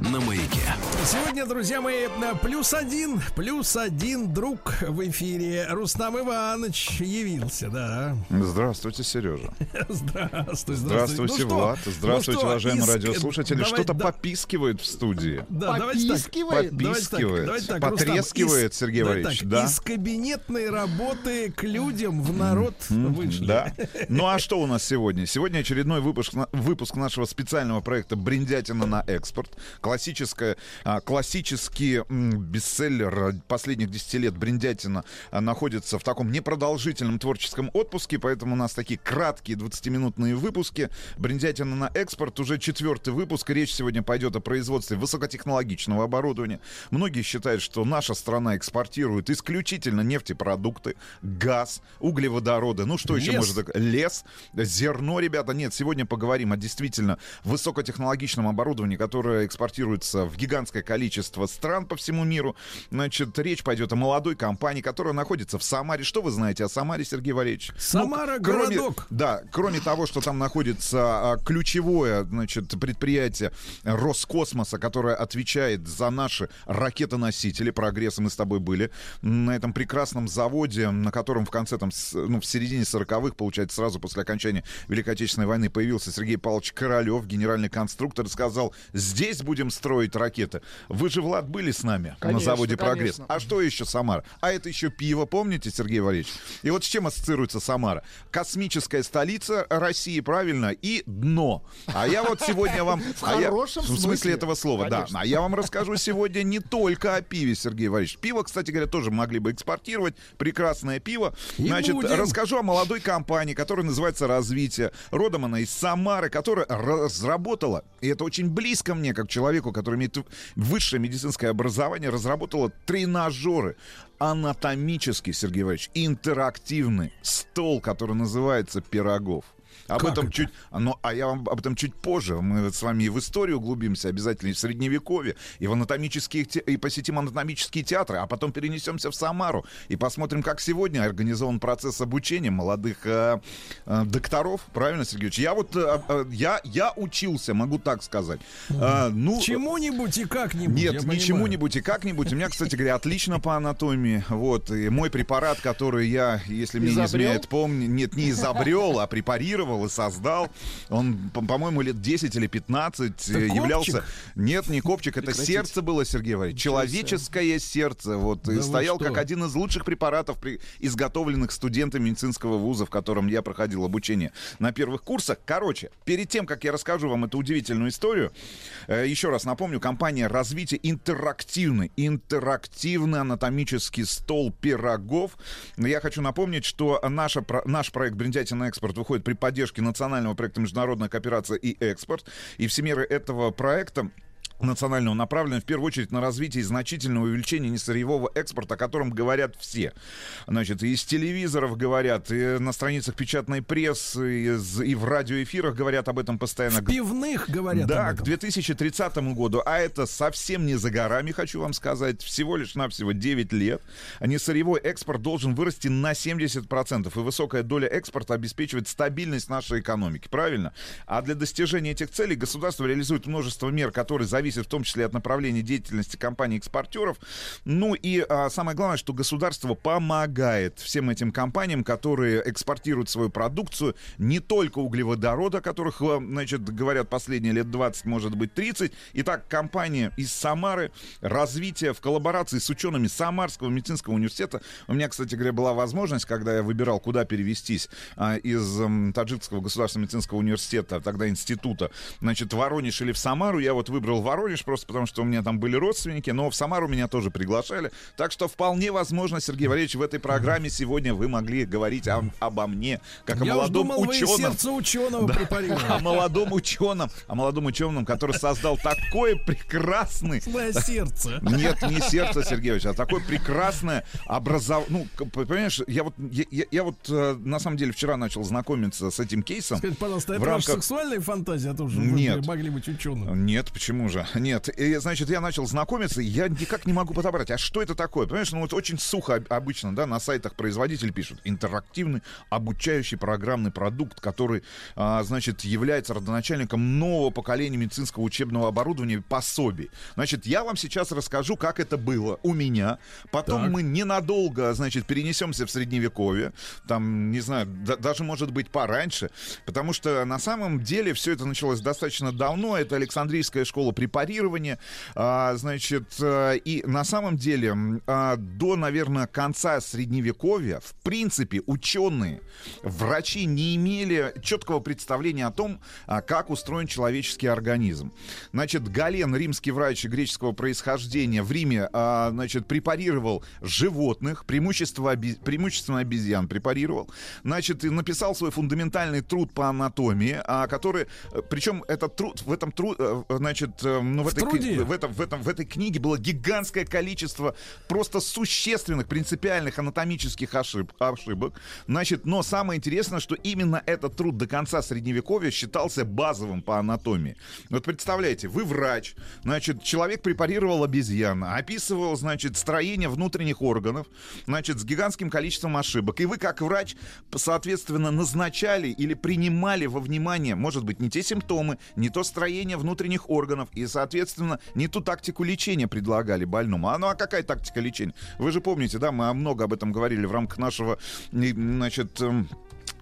на Маяке. Сегодня, друзья мои, плюс один друг в эфире. Рустам Иванович явился, да. Здравствуйте, Сережа. Здравствуйте, Влад. Здравствуйте, уважаемые радиослушатели. Что-то попискивает в студии. Попискивает. Потрескивает, Сергей Валерьевич. Из кабинетной работы к людям в народ вышли. Да. Ну а что у нас сегодня? Сегодня очередной выпуск нашего специального проекта «Бриндятина на экспорт». Классический бестселлер последних 10 лет «Бриндятина» находится в таком непродолжительном творческом отпуске, поэтому у нас такие краткие 20-минутные выпуски. «Бриндятина на экспорт» уже 4-й выпуск. Речь сегодня пойдет о производстве высокотехнологичного оборудования. Многие считают, что наша страна экспортирует исключительно нефтепродукты, газ, углеводороды. Ну что еще может быть? Лес, зерно, ребята. Нет, сегодня поговорим о действительно высокотехнологичном оборудовании, которое экспортируется в гигантское количество стран по всему миру. Значит, речь пойдет о молодой компании, которая находится в Самаре. Что вы знаете о Самаре, Сергей Валерьевич? Самара, ну, городок. Да, кроме того, что там находится ключевое, значит, предприятие Роскосмоса, которое отвечает за наши ракетоносители. Прогресс, мы с тобой были на этом прекрасном заводе, на котором в конце, там, в середине 40-х, получается, сразу после окончания Великой Отечественной войны появился Сергей Павлович Королёв, генеральный конструктор, сказал: здесь будем строить ракеты. Вы же, Влад, были с нами, конечно, на заводе «Прогресс». Конечно. А что еще Самара? А это еще пиво, помните, Сергей Валерьевич? И вот с чем ассоциируется Самара? Космическая столица России, правильно, и дно. А я вот сегодня вам... В хорошем смысле этого слова, да. А я вам расскажу сегодня не только о пиве, Сергей Валерьевич. Пиво, кстати говоря, тоже могли бы экспортировать. Прекрасное пиво. Значит, расскажу о молодой компании, которая называется «Развитие». Родом она из Самары, которая разработала, и это очень близко мне, как человеку, который имеет высшее медицинское образование, разработала тренажеры. Анатомический, Сергей Иванович, интерактивный стол, который называется «Пирогов». Я вам об этом чуть позже. Мы с вами и в историю углубимся, обязательно и в Средневековье, и в анатомические, и посетим анатомические театры, а потом перенесемся в Самару и посмотрим, как сегодня организован процесс обучения молодых докторов. Правильно, Сергеевич? Я учился, могу так сказать. Чему-нибудь и как-нибудь. Нет, ничему-нибудь и как-нибудь. У меня, кстати говоря, отлично по анатомии. Вот, и мой препарат, который я, если мне не изменяет помню, нет, не изобрел, а препарировал и создал. Он, по-моему, лет 10 или 15 это являлся... Копчик? Нет, не копчик, это сердце было, Сергей Валерьевич. Человеческое сердце. Вот, да, и стоял как один из лучших препаратов, изготовленных студентами медицинского вуза, в котором я проходил обучение на первых курсах. Короче, перед тем, как я расскажу вам эту удивительную историю, еще раз напомню, компания «Развитие», интерактивный анатомический стол «Пирогов». Я хочу напомнить, что наш проект «Бриндятина экспорт» выходит при поддержке национального проекта «Международная кооперация и экспорт». И все меры этого проекта национального направлено в первую очередь на развитие и значительное увеличение несырьевого экспорта, о котором говорят все. Значит, и из телевизоров говорят, и на страницах печатной прессы, и в радиоэфирах говорят об этом постоянно. В пивных говорят об этом. Да, к 2030 году, а это совсем не за горами, хочу вам сказать, всего лишь навсего 9 лет, несырьевой экспорт должен вырасти на 70%, и высокая доля экспорта обеспечивает стабильность нашей экономики, правильно? А для достижения этих целей государство реализует множество мер, которые зависят в том числе от направления деятельности компаний-экспортеров. Ну и самое главное, что государство помогает всем этим компаниям, которые экспортируют свою продукцию, не только углеводороды, о которых, говорят, последние лет 20, может быть, 30. Итак, компания из Самары «Развитие» в коллаборации с учеными Самарского медицинского университета. У меня, кстати говоря, была возможность, когда я выбирал, куда перевестись из Таджикского государственного медицинского университета, тогда института, в Воронеж или в Самару. Я вот выбрал Воронеж, просто потому что у меня там были родственники, но в Самару меня тоже приглашали. Так что вполне возможно, Сергей Валерьевич, в этой программе сегодня вы могли говорить обо мне, как о молодом ученом. О молодом ученом, который создал такое прекрасное... Сердце. Нет, не сердце, Сергей Валерьевич, а такое прекрасное образование. Ну, понимаешь, я на самом деле вчера начал знакомиться с этим кейсом. Скажите, пожалуйста, это ваша сексуальная фантазия тоже? Нет. Могли быть ученым. Нет, почему же? Нет. И, значит, я начал знакомиться, и я никак не могу подобрать. А что это такое? Понимаешь, ну вот очень сухо обычно, да, на сайтах производитель пишет. Интерактивный обучающий программный продукт, который, значит, является родоначальником нового поколения медицинского учебного оборудования и пособий. Значит, я вам сейчас расскажу, как это было у меня. Потом так. Мы ненадолго, значит, перенесемся в Средневековье. Там, не знаю, даже, может быть, пораньше. Потому что на самом деле все это началось достаточно давно. Это Александрийская школа препарирования. Значит, и на самом деле до, наверное, конца Средневековья, в принципе, ученые, врачи не имели четкого представления о том, как устроен человеческий организм. Значит, Гален, римский врач греческого происхождения, в Риме, значит, препарировал животных, преимущественно обезьян препарировал. Значит, и написал свой фундаментальный труд по анатомии, который, причем этот труд, в этом труд, значит, ну, в этой книге было гигантское количество просто существенных, принципиальных анатомических ошибок. Значит, но самое интересное, что именно этот труд до конца Средневековья считался базовым по анатомии. Вот представляете, вы врач, значит, человек препарировал обезьяна, описывал, значит, строение внутренних органов, значит, с гигантским количеством ошибок. И вы, как врач, соответственно, назначали или принимали во внимание, может быть, не те симптомы, не то строение внутренних органов, и, соответственно, не ту тактику лечения предлагали больному. А ну а какая тактика лечения? Вы же помните, да, мы много об этом говорили в рамках нашего, значит,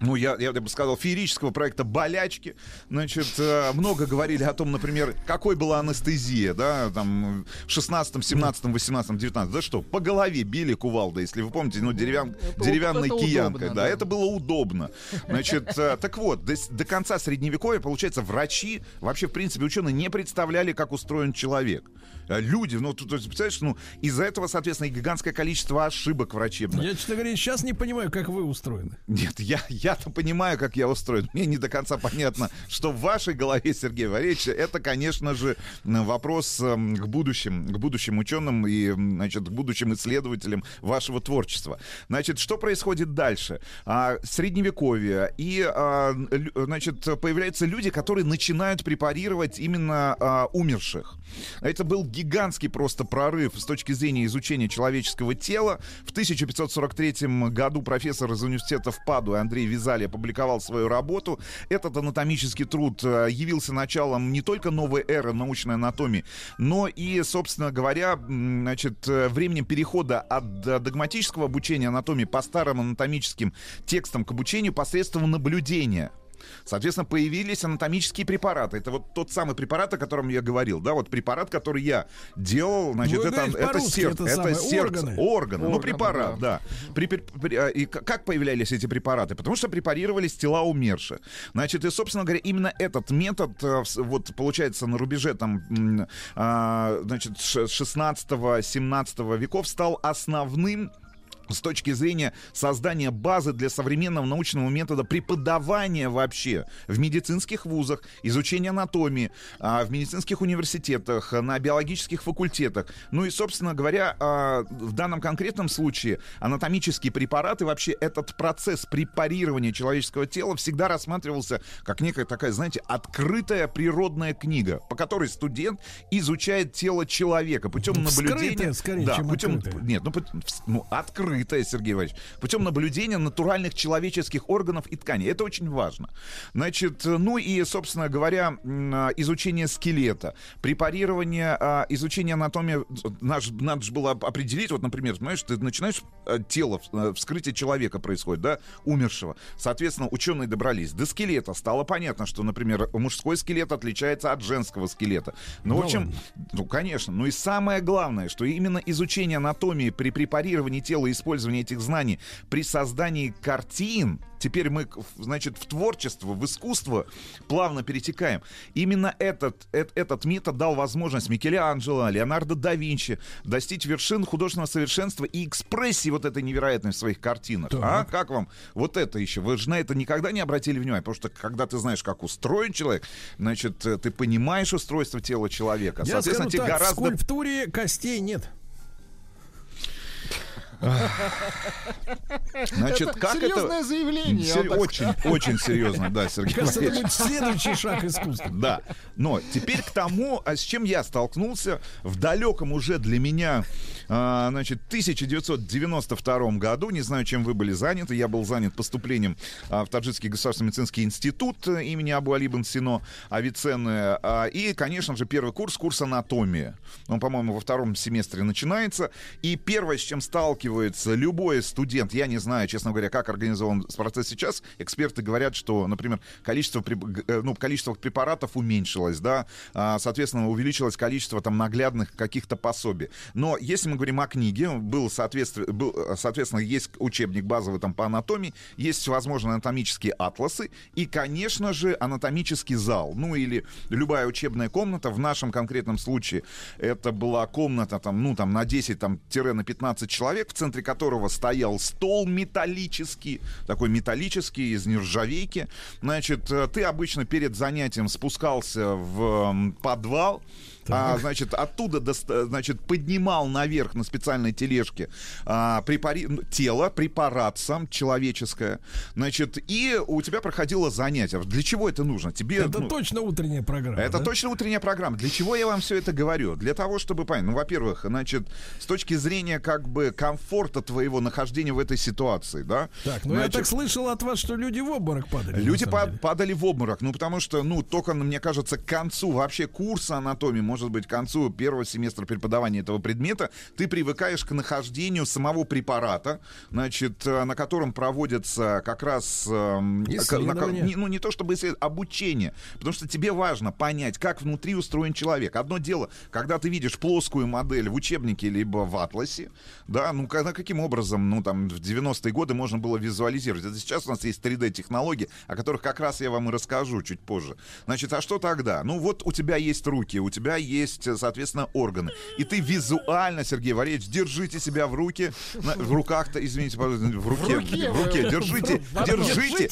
ну, я бы сказал, феерического проекта «Болячки». Значит, много говорили о том, например, какой была анестезия, да, там, в 16, 17, 18, 19. Да что, по голове били кувалдой, если вы помните, ну, деревянной киянкой. Да, да, это было удобно. Значит, так вот, до конца Средневековья, получается, врачи, вообще, в принципе, ученые не представляли, как устроен человек. Люди, ну, то есть, представляешь, ну, из-за этого, соответственно, и гигантское количество ошибок врачебных. Я, честно говоря, сейчас не понимаю, как вы устроены. Нет, я-то понимаю, как я устроен. Мне не до конца понятно, что в вашей голове, Сергей Валерьевич, это, конечно же, вопрос к будущим ученым и, значит, к будущим исследователям вашего творчества. Значит, что происходит дальше? Средневековье. И, значит, появляются люди, которые начинают препарировать именно умерших. Это был гигантский просто прорыв с точки зрения изучения человеческого тела. В 1543 году профессор из университета в Падуе Андрей Визалий опубликовал свою работу. Этот анатомический труд явился началом не только новой эры научной анатомии, но и, собственно говоря, значит, временем перехода от догматического обучения анатомии по старым анатомическим текстам к обучению посредством наблюдения. Соответственно, появились анатомические препараты. Это вот тот самый препарат, о котором я говорил, да, вот препарат, который я делал, значит, это сердце, это сердце, органы, ну, препарат, да. И как появлялись эти препараты? Потому что препарировались тела умерших. Значит, и, собственно говоря, именно этот метод, вот, получается, на рубеже, там, значит, 16-17 веков стал основным с точки зрения создания базы для современного научного метода преподавания вообще в медицинских вузах, изучения анатомии, в медицинских университетах, на биологических факультетах. Ну и, собственно говоря, в данном конкретном случае анатомические препараты, вообще этот процесс препарирования человеческого тела всегда рассматривался как некая такая, знаете, открытая природная книга, по которой студент изучает тело человека путем наблюдения. Скорее, да, чем путем, нет, ну, открытая. Сергей Иванович, путем наблюдения натуральных человеческих органов и тканей. Это очень важно. Значит, ну и, собственно говоря, изучение скелета, препарирование, изучение анатомии. Надо же было определить, вот, например, знаешь, ты начинаешь тело, вскрытие человека происходит, да, умершего. Соответственно, ученые добрались до скелета. Стало понятно, что, например, мужской скелет отличается от женского скелета. Ну, в общем, ну, конечно. Ну и самое главное, что именно изучение анатомии при препарировании тела и использование этих знаний при создании картин. Теперь мы, значит, в творчество, в искусство плавно перетекаем. Именно этот метод дал возможность Микеланджело, Леонардо да Винчи достичь вершин художественного совершенства и экспрессии вот этой невероятной в своих картинах. Так. А как вам вот это еще? Вы же на это никогда не обратили внимания, потому что когда ты знаешь, как устроен человек, значит, ты понимаешь устройство тела человека. Я соответственно, скажу тебе так, гораздо... в скульптуре костей нет. Значит, это как серьезное заявление. Очень серьезно, да, Сергей Валерьевич. Это будет следующий шаг искусства. Да. Но теперь к тому, с чем я столкнулся в далеком уже для меня, значит, 1992 году. Не знаю, чем вы были заняты. Я был занят поступлением в Таджикский государственный медицинский институт имени Абу Али бен Сино Авиценны. И, конечно же, первый курс анатомия. Он, по-моему, во втором семестре начинается. И первое, с чем сталкивается любой студент, я не знаю, честно говоря, как организован процесс сейчас. Эксперты говорят, что, например, количество препаратов уменьшилось, да, соответственно, увеличилось количество там наглядных каких-то пособий. Но если мы говорим о книге, соответственно, есть учебник базовый там по анатомии, есть, возможно, анатомические атласы и, конечно же, анатомический зал, ну или любая учебная комната. В нашем конкретном случае это была комната там, ну, там, на 10-15 человек, в центре которого стоял стол металлический, такой металлический, из нержавейки. Значит, ты обычно перед занятием спускался в подвал, значит, оттуда поднимал наверх на специальной тележке препарат сам человеческое, значит, и у тебя проходило занятие. Для чего это нужно? Это точно утренняя программа. Это точно утренняя программа. Для чего я вам все это говорю? Для того, чтобы понять. Ну, во-первых, значит, с точки зрения как бы комфорта твоего нахождения в этой ситуации, да? Так, ну значит, я так слышал от вас, что люди в обморок падали. Люди падали в обморок, ну, потому что, ну, только, мне кажется, к концу вообще курса анатомии, может быть, к концу первого семестра преподавания этого предмета, ты привыкаешь к нахождению самого препарата, значит, на котором проводится как раз обучение. Потому что тебе важно понять, как внутри устроен человек. Одно дело, когда ты видишь плоскую модель в учебнике либо в атласе, да, ну, каким образом, ну, там, в 90-е годы можно было визуализировать. Это сейчас у нас есть 3D-технологии, о которых как раз я вам и расскажу чуть позже. Значит, а что тогда? Ну, вот у тебя есть руки, у тебя есть, соответственно, органы. И ты визуально, Сергей Валерьевич, держите себя в руке, в руках-то, извините, в руке, держите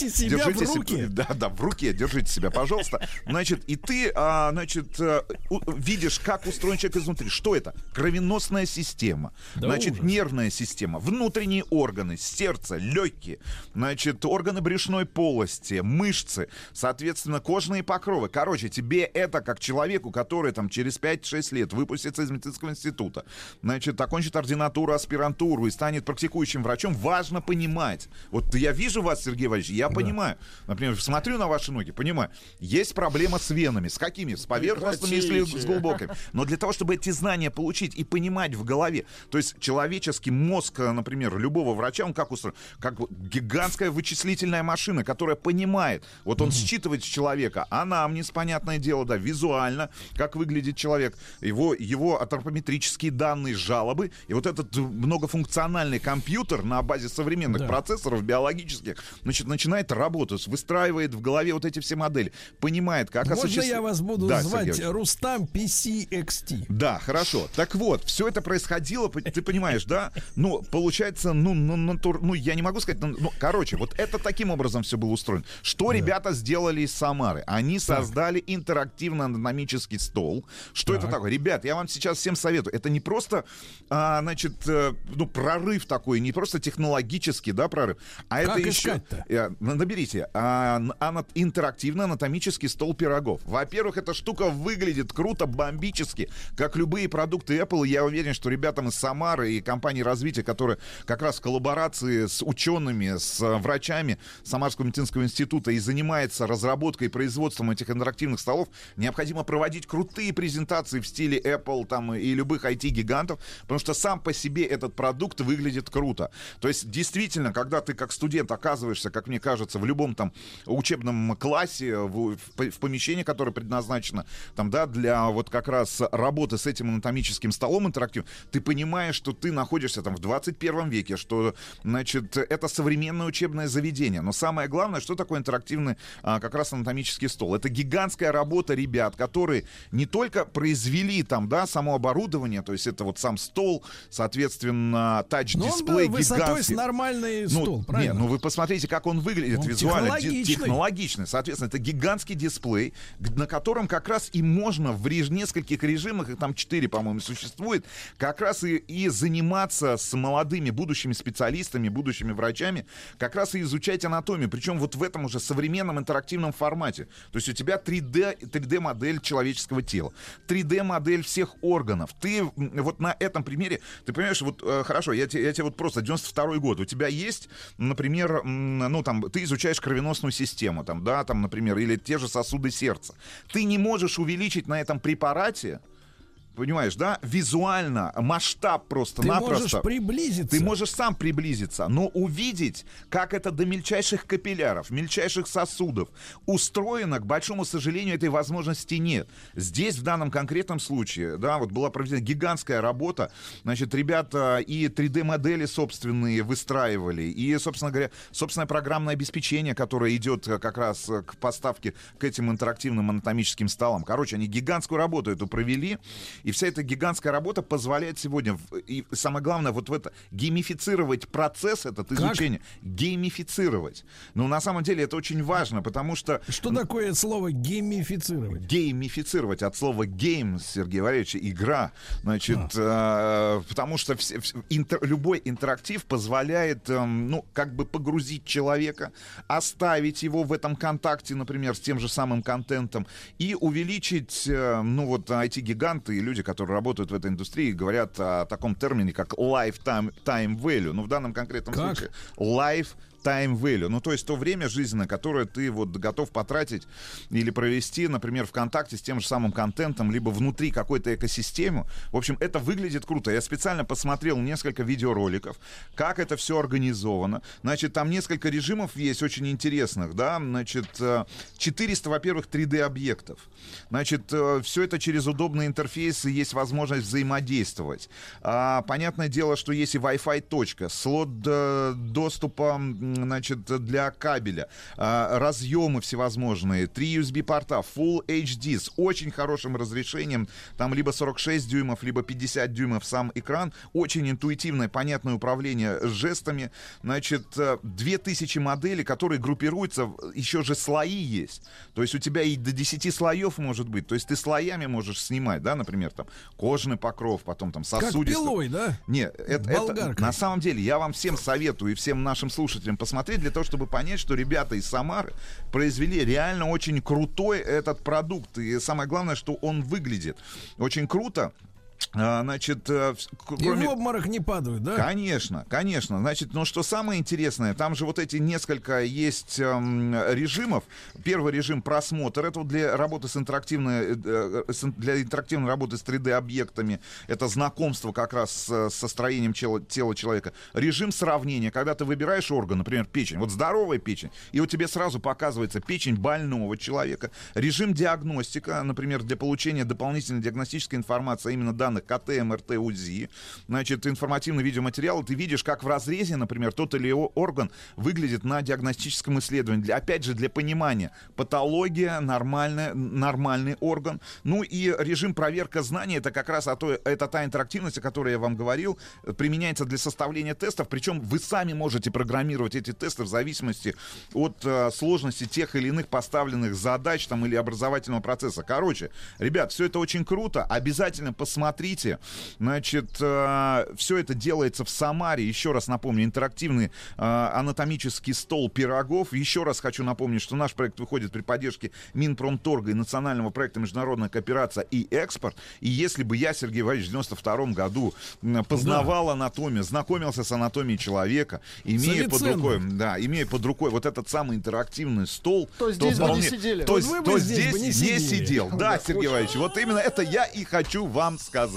себя в руке. Да, в руке, держите себя, пожалуйста. Значит, и ты, видишь, как устроен человек изнутри. Что это? Кровеносная система, да, значит, ужас. Нервная система, внутренние органы, сердце, легкие, значит, органы брюшной полости, мышцы, соответственно, кожные покровы. Короче, тебе это, как человеку, который там через 5-6 лет выпустится из медицинского института, значит, окончит ординатуру, аспирантуру и станет практикующим врачом, важно понимать. Вот я вижу вас, Сергей Валерьевич, я понимаю. Например, смотрю на ваши ноги, понимаю. Есть проблема с венами. С какими? С поверхностными или с глубокими. Но для того, чтобы эти знания получить и понимать в голове, то есть человеческий мозг, например, любого врача, он как устроен? Как гигантская вычислительная машина, которая понимает. Вот он считывает с человека анамнез, понятное дело, да, визуально, как выглядит человек, его антропометрические данные, жалобы. И вот этот многофункциональный компьютер на базе современных процессоров биологических, значит, начинает работать, выстраивает в голове вот эти все модели, понимает, как осуществить. Можно я вас буду звать Рустам PCXT? Да, хорошо. Так вот, все это происходило, ты понимаешь, да? Ну, получается, я не могу сказать, короче, вот это таким образом все было устроено. Что ребята сделали из Самары? Они создали интерактивно-анатомический стол. Что это такое? Ребят, я вам сейчас всем советую. Это не просто, прорыв такой, не просто технологический, да, прорыв. А как это еще... Наберите. Интерактивно-анатомический стол Пирогов. Во-первых, эта штука выглядит круто, бомбически, как любые продукты Apple. Я уверен, что ребятам из Самары и компании «Развитие», которые как раз в коллаборации с учеными, с врачами Самарского медицинского института и занимается разработкой и производством этих интерактивных столов, необходимо проводить крутые презентации в стиле Apple там, и любых IT-гигантов, потому что сам по себе этот продукт выглядит круто. То есть, действительно, когда ты как студент оказываешься, как мне кажется, в любом там учебном классе, в помещении, которое предназначено там, да, для вот как раз работы с этим анатомическим столом интерактивным, ты понимаешь, что ты находишься там в 21 веке, что, значит, это современное учебное заведение. Но самое главное, что такое интерактивный как раз анатомический стол? Это гигантская работа ребят, которые не только только произвели там, да, само оборудование, то есть это вот сам стол, соответственно, тач-дисплей гигантский. Высотой с нормальный стол, правильно? Нет, ну вы посмотрите, как он выглядит, он визуально технологичный. Соответственно, это гигантский дисплей, на котором как раз и можно в нескольких режимах, их там 4, по-моему, существует, как раз и заниматься с молодыми будущими специалистами, будущими врачами, как раз и изучать анатомию. Причем вот в этом уже современном интерактивном формате. То есть у тебя 3D-модель человеческого тела, 3D-модель всех органов. Ты вот на этом примере, ты понимаешь, вот хорошо, я тебе вот просто 92-й год. У тебя есть, например, ну там, ты изучаешь кровеносную систему, там, да, там, например, или те же сосуды сердца. Ты не можешь увеличить на этом препарате, понимаешь, да, визуально, масштаб просто-напросто. Ты можешь приблизиться. Ты можешь сам приблизиться, но увидеть, как это до мельчайших капилляров, мельчайших сосудов устроено, к большому сожалению, этой возможности нет. Здесь, в данном конкретном случае, да, вот была проведена гигантская работа, значит, ребята и 3D-модели собственные выстраивали, и, собственно говоря, собственное программное обеспечение, которое идет как раз к поставке к этим интерактивным анатомическим столам. Короче, они гигантскую работу эту провели, и вся эта гигантская работа позволяет сегодня, и самое главное, вот в это геймифицировать процесс этот изучения. Как? Геймифицировать. Но на самом деле это очень важно, потому что... Что такое слово геймифицировать? Геймифицировать от слова гейм, Сергей Валерьевич, игра. Значит, потому что любой интерактив позволяет, ну, как бы погрузить человека, оставить его в этом контакте, например, с тем же самым контентом, и увеличить, ну, вот IT-гиганты, люди, которые работают в этой индустрии, говорят о таком термине, как lifetime value. Ну, в данном конкретном случае lifetime value. Ну, то есть то время жизненное, которое ты вот готов потратить или провести, например, в контакте с тем же самым контентом, либо внутри какой-то экосистемы. В общем, это выглядит круто. Я специально посмотрел несколько видеороликов, как это все организовано. Значит, там несколько режимов есть очень интересных, да, значит, 400, во-первых, 3D-объектов. Значит, все это через удобные интерфейсы, есть возможность взаимодействовать. Понятное дело, что есть и Wi-Fi точка, слот доступа, значит, для кабеля, разъемы всевозможные, 3 USB-порта, Full HD с очень хорошим разрешением, там либо 46 дюймов, либо 50 дюймов сам экран, очень интуитивное, понятное управление жестами, значит, 2000 моделей, которые группируются, еще же слои есть, то есть у тебя и до 10 слоев может быть, то есть ты слоями можешь снимать, да, например, там, кожный покров, потом там сосудистый. Как пилой, да? Нет, это на самом деле, я вам всем советую и всем нашим слушателям посмотреть, для того, чтобы понять, что ребята из Самары произвели реально очень крутой этот продукт. И самое главное, что он выглядит очень круто. Значит, кроме... И в обморок не падают, да? Конечно, конечно. Значит, но что самое интересное, там же вот эти несколько есть режимов. Первый режим — просмотр. Это вот для работы с интерактивной, для интерактивной работы с 3D-объектами. Это знакомство как раз со строением тела человека. Режим сравнения, когда ты выбираешь орган, например, печень. Вот здоровая печень, и вот тебе сразу показывается печень больного человека. Режим диагностика, например, для получения дополнительной диагностической информации, именно данных КТ, МРТ, УЗИ. Значит, информативный видеоматериал. Ты видишь, как в разрезе, например, тот или иной орган выглядит на диагностическом исследовании. Опять же, для понимания. Патология, нормальный орган. Ну и режим проверка знаний. Это как раз это та интерактивность, о которой я вам говорил. Применяется для составления тестов. Причем вы сами можете программировать эти тесты в зависимости от сложности тех или иных поставленных задач там, или образовательного процесса. Короче, ребят, все это очень круто. Обязательно посмотрите. Значит, все это делается в Самаре. Еще раз напомню, интерактивный анатомический стол Пирогов. Еще раз хочу напомнить, что наш проект выходит при поддержке Минпромторга и национального проекта международная кооперация и экспорт. И если бы я, Сергей Валерьевич, в 92-м году познавал анатомию, знакомился с анатомией человека, имея под рукой вот этот самый интерактивный стол, то здесь бы не сидели. То здесь бы не сидел. Да, Сергей Валерьевич, вот именно это я и хочу вам сказать.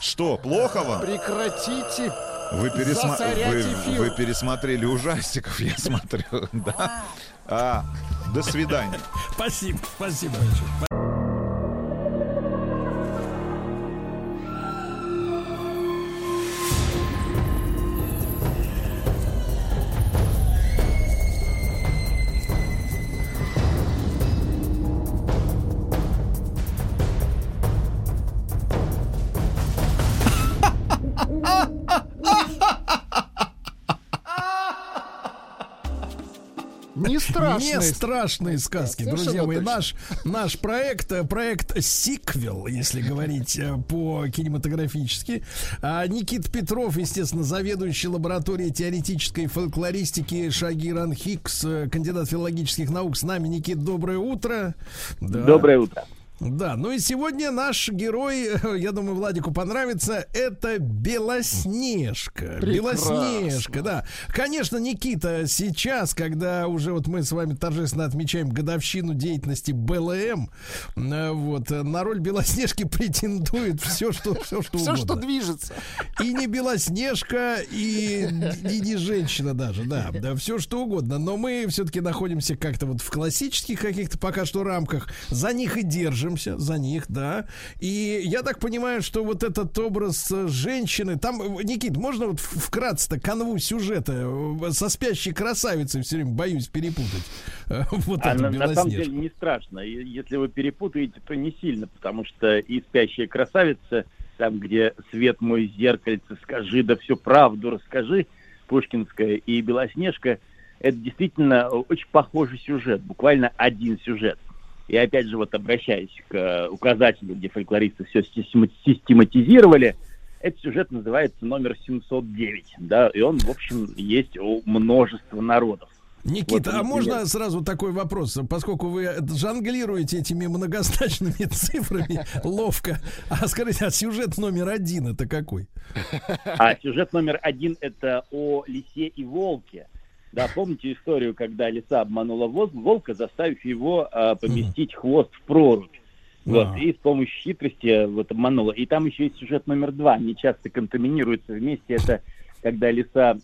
Что, плохо вам? Прекратите. Вы пересмотрели ужастиков, я смотрю. Да? До свидания. Спасибо, спасибо большое. Не страшные сказки, друзья мои. Наш проект сиквел, если говорить по-кинематографически. Никита Петров, естественно, заведующий лабораторией теоретической фольклористики Шагиран Хикс, кандидат филологических наук, с нами. Никит, доброе утро. Да. Доброе утро. Да, ну и сегодня наш герой, я думаю, Владику понравится, это Белоснежка. Прекрасно. Белоснежка, да. Конечно, Никита, сейчас, когда уже вот мы с вами торжественно отмечаем годовщину деятельности БЛМ, вот, на роль Белоснежки претендует все, что угодно. Все, что движется. И не Белоснежка, и не женщина даже, да, все, что угодно. Но мы все-таки находимся как-то вот в классических каких-то пока что рамках, за них и держим. За них, да. И я так понимаю, что вот этот образ женщины, там, Никит, можно вот вкратце-то канву сюжета? Со спящей красавицей все время боюсь перепутать. Вот эту Белоснежку. На самом деле не страшно. Если вы перепутаете, то не сильно, потому что и спящая красавица, там, где свет мой зеркальце, скажи, да всю правду расскажи, пушкинская, и Белоснежка, это действительно очень похожий сюжет, буквально один сюжет. И опять же, вот обращаясь к указателю, где фольклористы все систематизировали, этот сюжет называется номер 709, да, и он, в общем, есть у множества народов. Никита, вот, а можно сразу такой вопрос? Поскольку вы жонглируете этими многозначными цифрами ловко, а скажите, а сюжет номер один это какой? А сюжет номер один это о лисе и волке. Да, помните историю, когда лиса обманула волка, заставив его поместить хвост в прорубь. Вот, и с помощью хитрости вот, обманула. И там еще есть сюжет номер 2. Они часто контаминируются вместе. Это когда лиса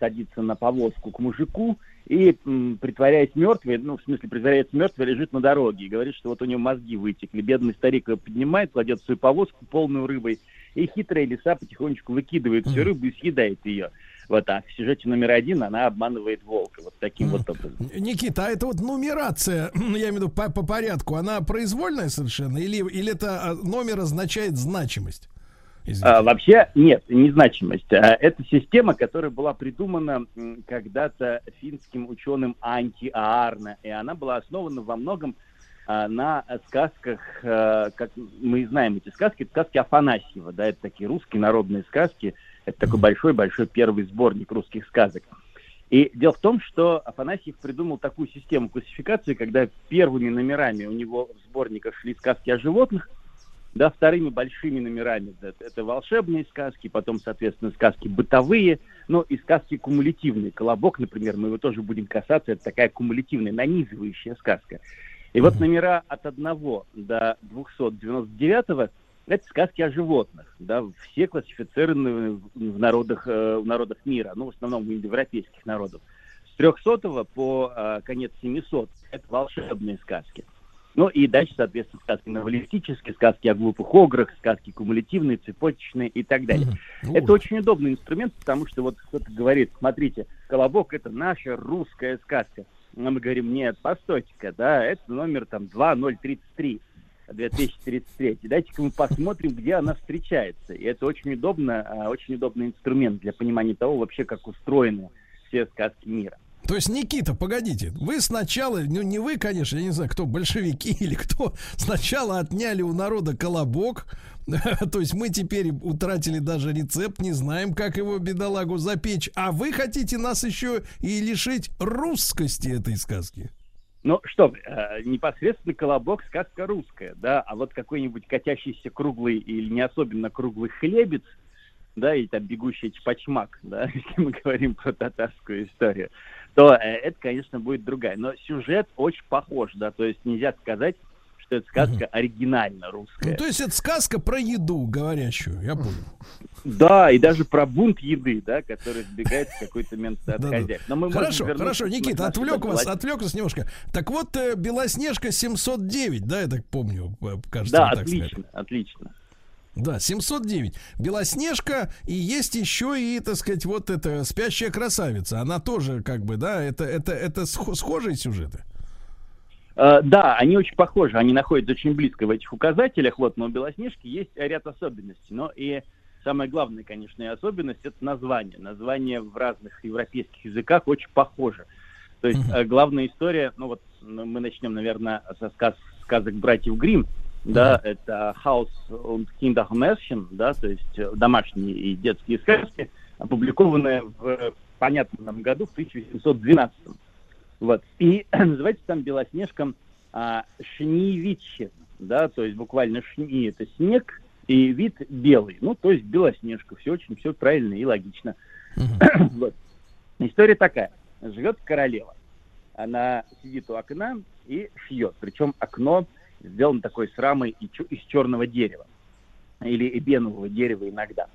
садится на повозку к мужику и, притворяясь мертвой, лежит на дороге и говорит, что вот у нее мозги вытекли. Бедный старик ее поднимает, кладет в свою повозку, полную рыбой. И хитрая лиса потихонечку выкидывает всю рыбу и съедает ее. Вот так, в сюжете номер 1 она обманывает волка. Вот таким вот образом. Никита, а это вот нумерация, я имею в виду по порядку, она произвольная совершенно? Или это номер означает значимость? Вообще нет, не значимость. Это система, которая была придумана когда-то финским ученым Анти Аарне. И она была основана во многом на сказках, как мы знаем эти сказки, это сказки Афанасьева. Да, это такие русские народные сказки. Это такой большой-большой первый сборник русских сказок. И дело в том, что Афанасьев придумал такую систему классификации, когда первыми номерами у него в сборниках шли сказки о животных, да, вторыми большими номерами это волшебные сказки, потом, соответственно, сказки бытовые, но и сказки кумулятивные. «Колобок», например, мы его тоже будем касаться, это такая кумулятивная, нанизывающая сказка. И вот номера от 1 до 299 это сказки о животных, да, все классифицированы в народах мира, ну, в основном в европейских народах. С 300 по конец 700 это волшебные сказки. Ну, и дальше, соответственно, сказки новеллистические, сказки о глупых ограх, сказки кумулятивные, цепочечные и так далее. Это очень удобный инструмент, потому что вот кто-то говорит, смотрите, «Колобок» — это наша русская сказка. А мы говорим, нет, постойте-ка, да, это номер там 2033. 2033. Дайте-ка мы посмотрим, где она встречается. И это очень удобно, очень удобный инструмент для понимания того, вообще, как устроены все сказки мира. То есть, Никита, погодите, вы сначала, ну не вы, конечно, я не знаю, кто, большевики или кто, сначала отняли у народа «Колобок», то есть мы теперь утратили даже рецепт, не знаем, как его, бедолагу, запечь, а вы хотите нас еще и лишить русскости этой сказки? Ну что, непосредственно «Колобок» сказка русская, да, а вот какой-нибудь катящийся круглый или не особенно круглый хлебец, да, или там бегущий чпачмак, да, если мы говорим про татарскую историю, то это, конечно, будет другая. Но сюжет очень похож, да, то есть нельзя сказать, что эта сказка оригинально русская. Ну, то есть это сказка про еду говорящую, я понял. Да, и даже про бунт еды, да, который сбегает в какой-то момент от хозяйства. Хорошо, Никита, отвлек вас немножко. Так вот, Белоснежка 709, да, я так помню, кажется. Да, отлично. Да, 709. Белоснежка, и есть еще и, так сказать, вот эта спящая красавица. Она тоже, как бы, да, это схожие сюжеты? Да, они очень похожи, они находятся очень близко в этих указателях. Вот, но у Белоснежки есть ряд особенностей. Но и самая главная, конечно, особенность — это название. Название в разных европейских языках очень похоже. То есть главная история, ну вот мы начнем, наверное, со сказок братьев Гримм, да, это «Haus und Kindermärchen», да, то есть домашние и детские сказки, опубликованные в понятном году, в 1812. Вот. И называется там «Белоснежка» «Шниевиче», да, то есть буквально «шни» — это снег, и «вид» — белый, ну, то есть «Белоснежка», все очень, все правильно и логично. Вот. История такая. Живет королева. Она сидит у окна и шьет. Причем окно сделано такой с рамой из черного дерева. Или эбенового дерева иногда.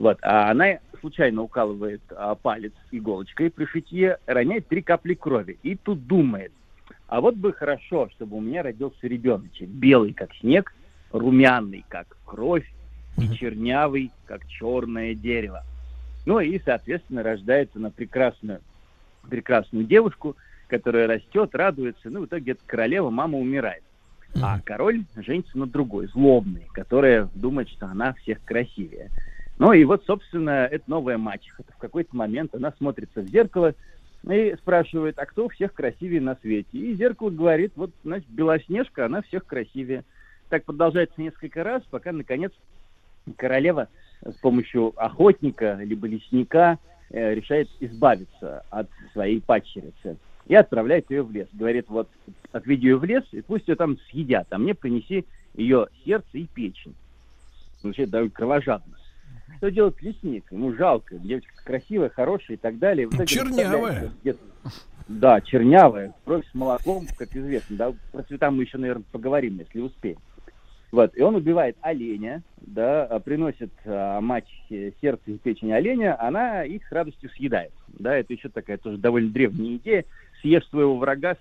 Вот. А она случайно укалывает палец иголочкой при шитье, роняет 3 капли крови. И тут думает, а вот бы хорошо, чтобы у меня родился ребеночек. Белый, как снег, румяный, как кровь, и чернявый, как черное дерево. Ну и, соответственно, рождается она прекрасную девушку, которая растет, радуется, ну, в итоге эта королева, мама умирает. А король женится на другой, злобной, которая думает, что она всех красивее. Ну, и вот, собственно, это новая мачеха. В какой-то момент она смотрится в зеркало и спрашивает, а кто всех красивее на свете? И зеркало говорит, вот, значит, Белоснежка, она всех красивее. Так продолжается несколько раз, пока, наконец, королева с помощью охотника либо лесника решает избавиться от своей падчерицы и отправляет ее в лес. Говорит, вот, отведи ее в лес, и пусть ее там съедят, а мне принеси ее сердце и печень. Звучит довольно кровожадно. Что делает лесник? Ему жалко, девочка красивая, хорошая и так далее. Вот чернявая. Да, чернявая, кровь с молоком, как известно. Да? Про цвета мы еще, наверное, поговорим, если успеем. Вот, и он убивает оленя, да, приносит мачехе сердце и печень оленя, она их с радостью съедает. Да, это еще такая тоже довольно древняя идея. Съешь своего врага,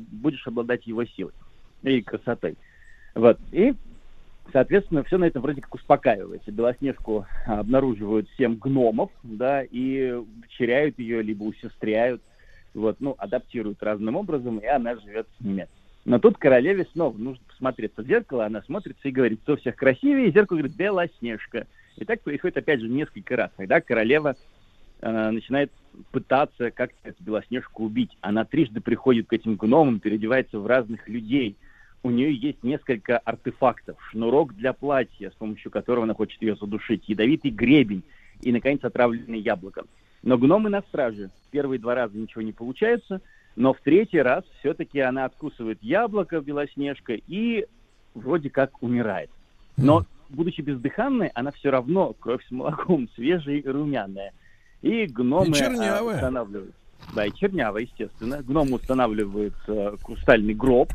будешь обладать его силой и красотой. Вот, и, соответственно, все на этом вроде как успокаивается. Белоснежку обнаруживают 7 гномов, да, и удочеряют ее, либо усестряют, вот, ну, адаптируют разным образом, и она живет с ними. Но тут королеве снова нужно посмотреться в зеркало, она смотрится и говорит, кто всех красивее, и зеркало говорит, Белоснежка. И так происходит, опять же, несколько раз, когда королева начинает пытаться как-то эту Белоснежку убить. Она трижды приходит к этим гномам, переодевается в разных людей. У нее есть несколько артефактов. Шнурок для платья, с помощью которого она хочет ее задушить, ядовитый гребень и, наконец, отравленное яблоко. Но гномы на страже. Первые 2 раза ничего не получается. Но в 3-й раз все-таки она откусывает яблоко, Белоснежка, и вроде как умирает. Но, будучи бездыханной, она все равно кровь с молоком, свежая и румяная. И гномы устанавливают... Да, и чернявая, естественно. Гномы устанавливают хрустальный гроб,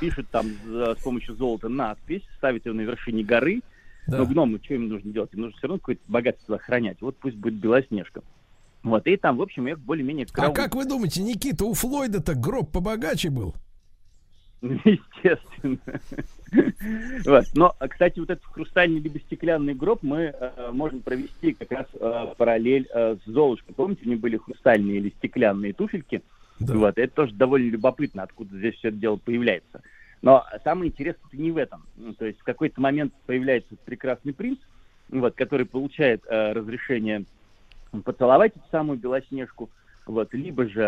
пишут там с помощью золота надпись, ставят ее на вершине горы. Да. Но гномы, что им нужно делать? Им нужно все равно какое-то богатство охранять. Вот пусть будет Белоснежка. Вот, и там, в общем, я более-менее... А как вы думаете, Никита, у Флойда-то гроб побогаче был? Естественно. Вот. Но, кстати, вот этот хрустальный либо стеклянный гроб мы можем провести как раз параллель с Золушкой. Помните, у нее были хрустальные или стеклянные туфельки? Да. Вот, это тоже довольно любопытно, откуда здесь все это дело появляется. Но самое интересное-то не в этом. То есть в какой-то момент появляется прекрасный принц, вот, который получает разрешение... поцеловать эту самую Белоснежку, вот, либо же,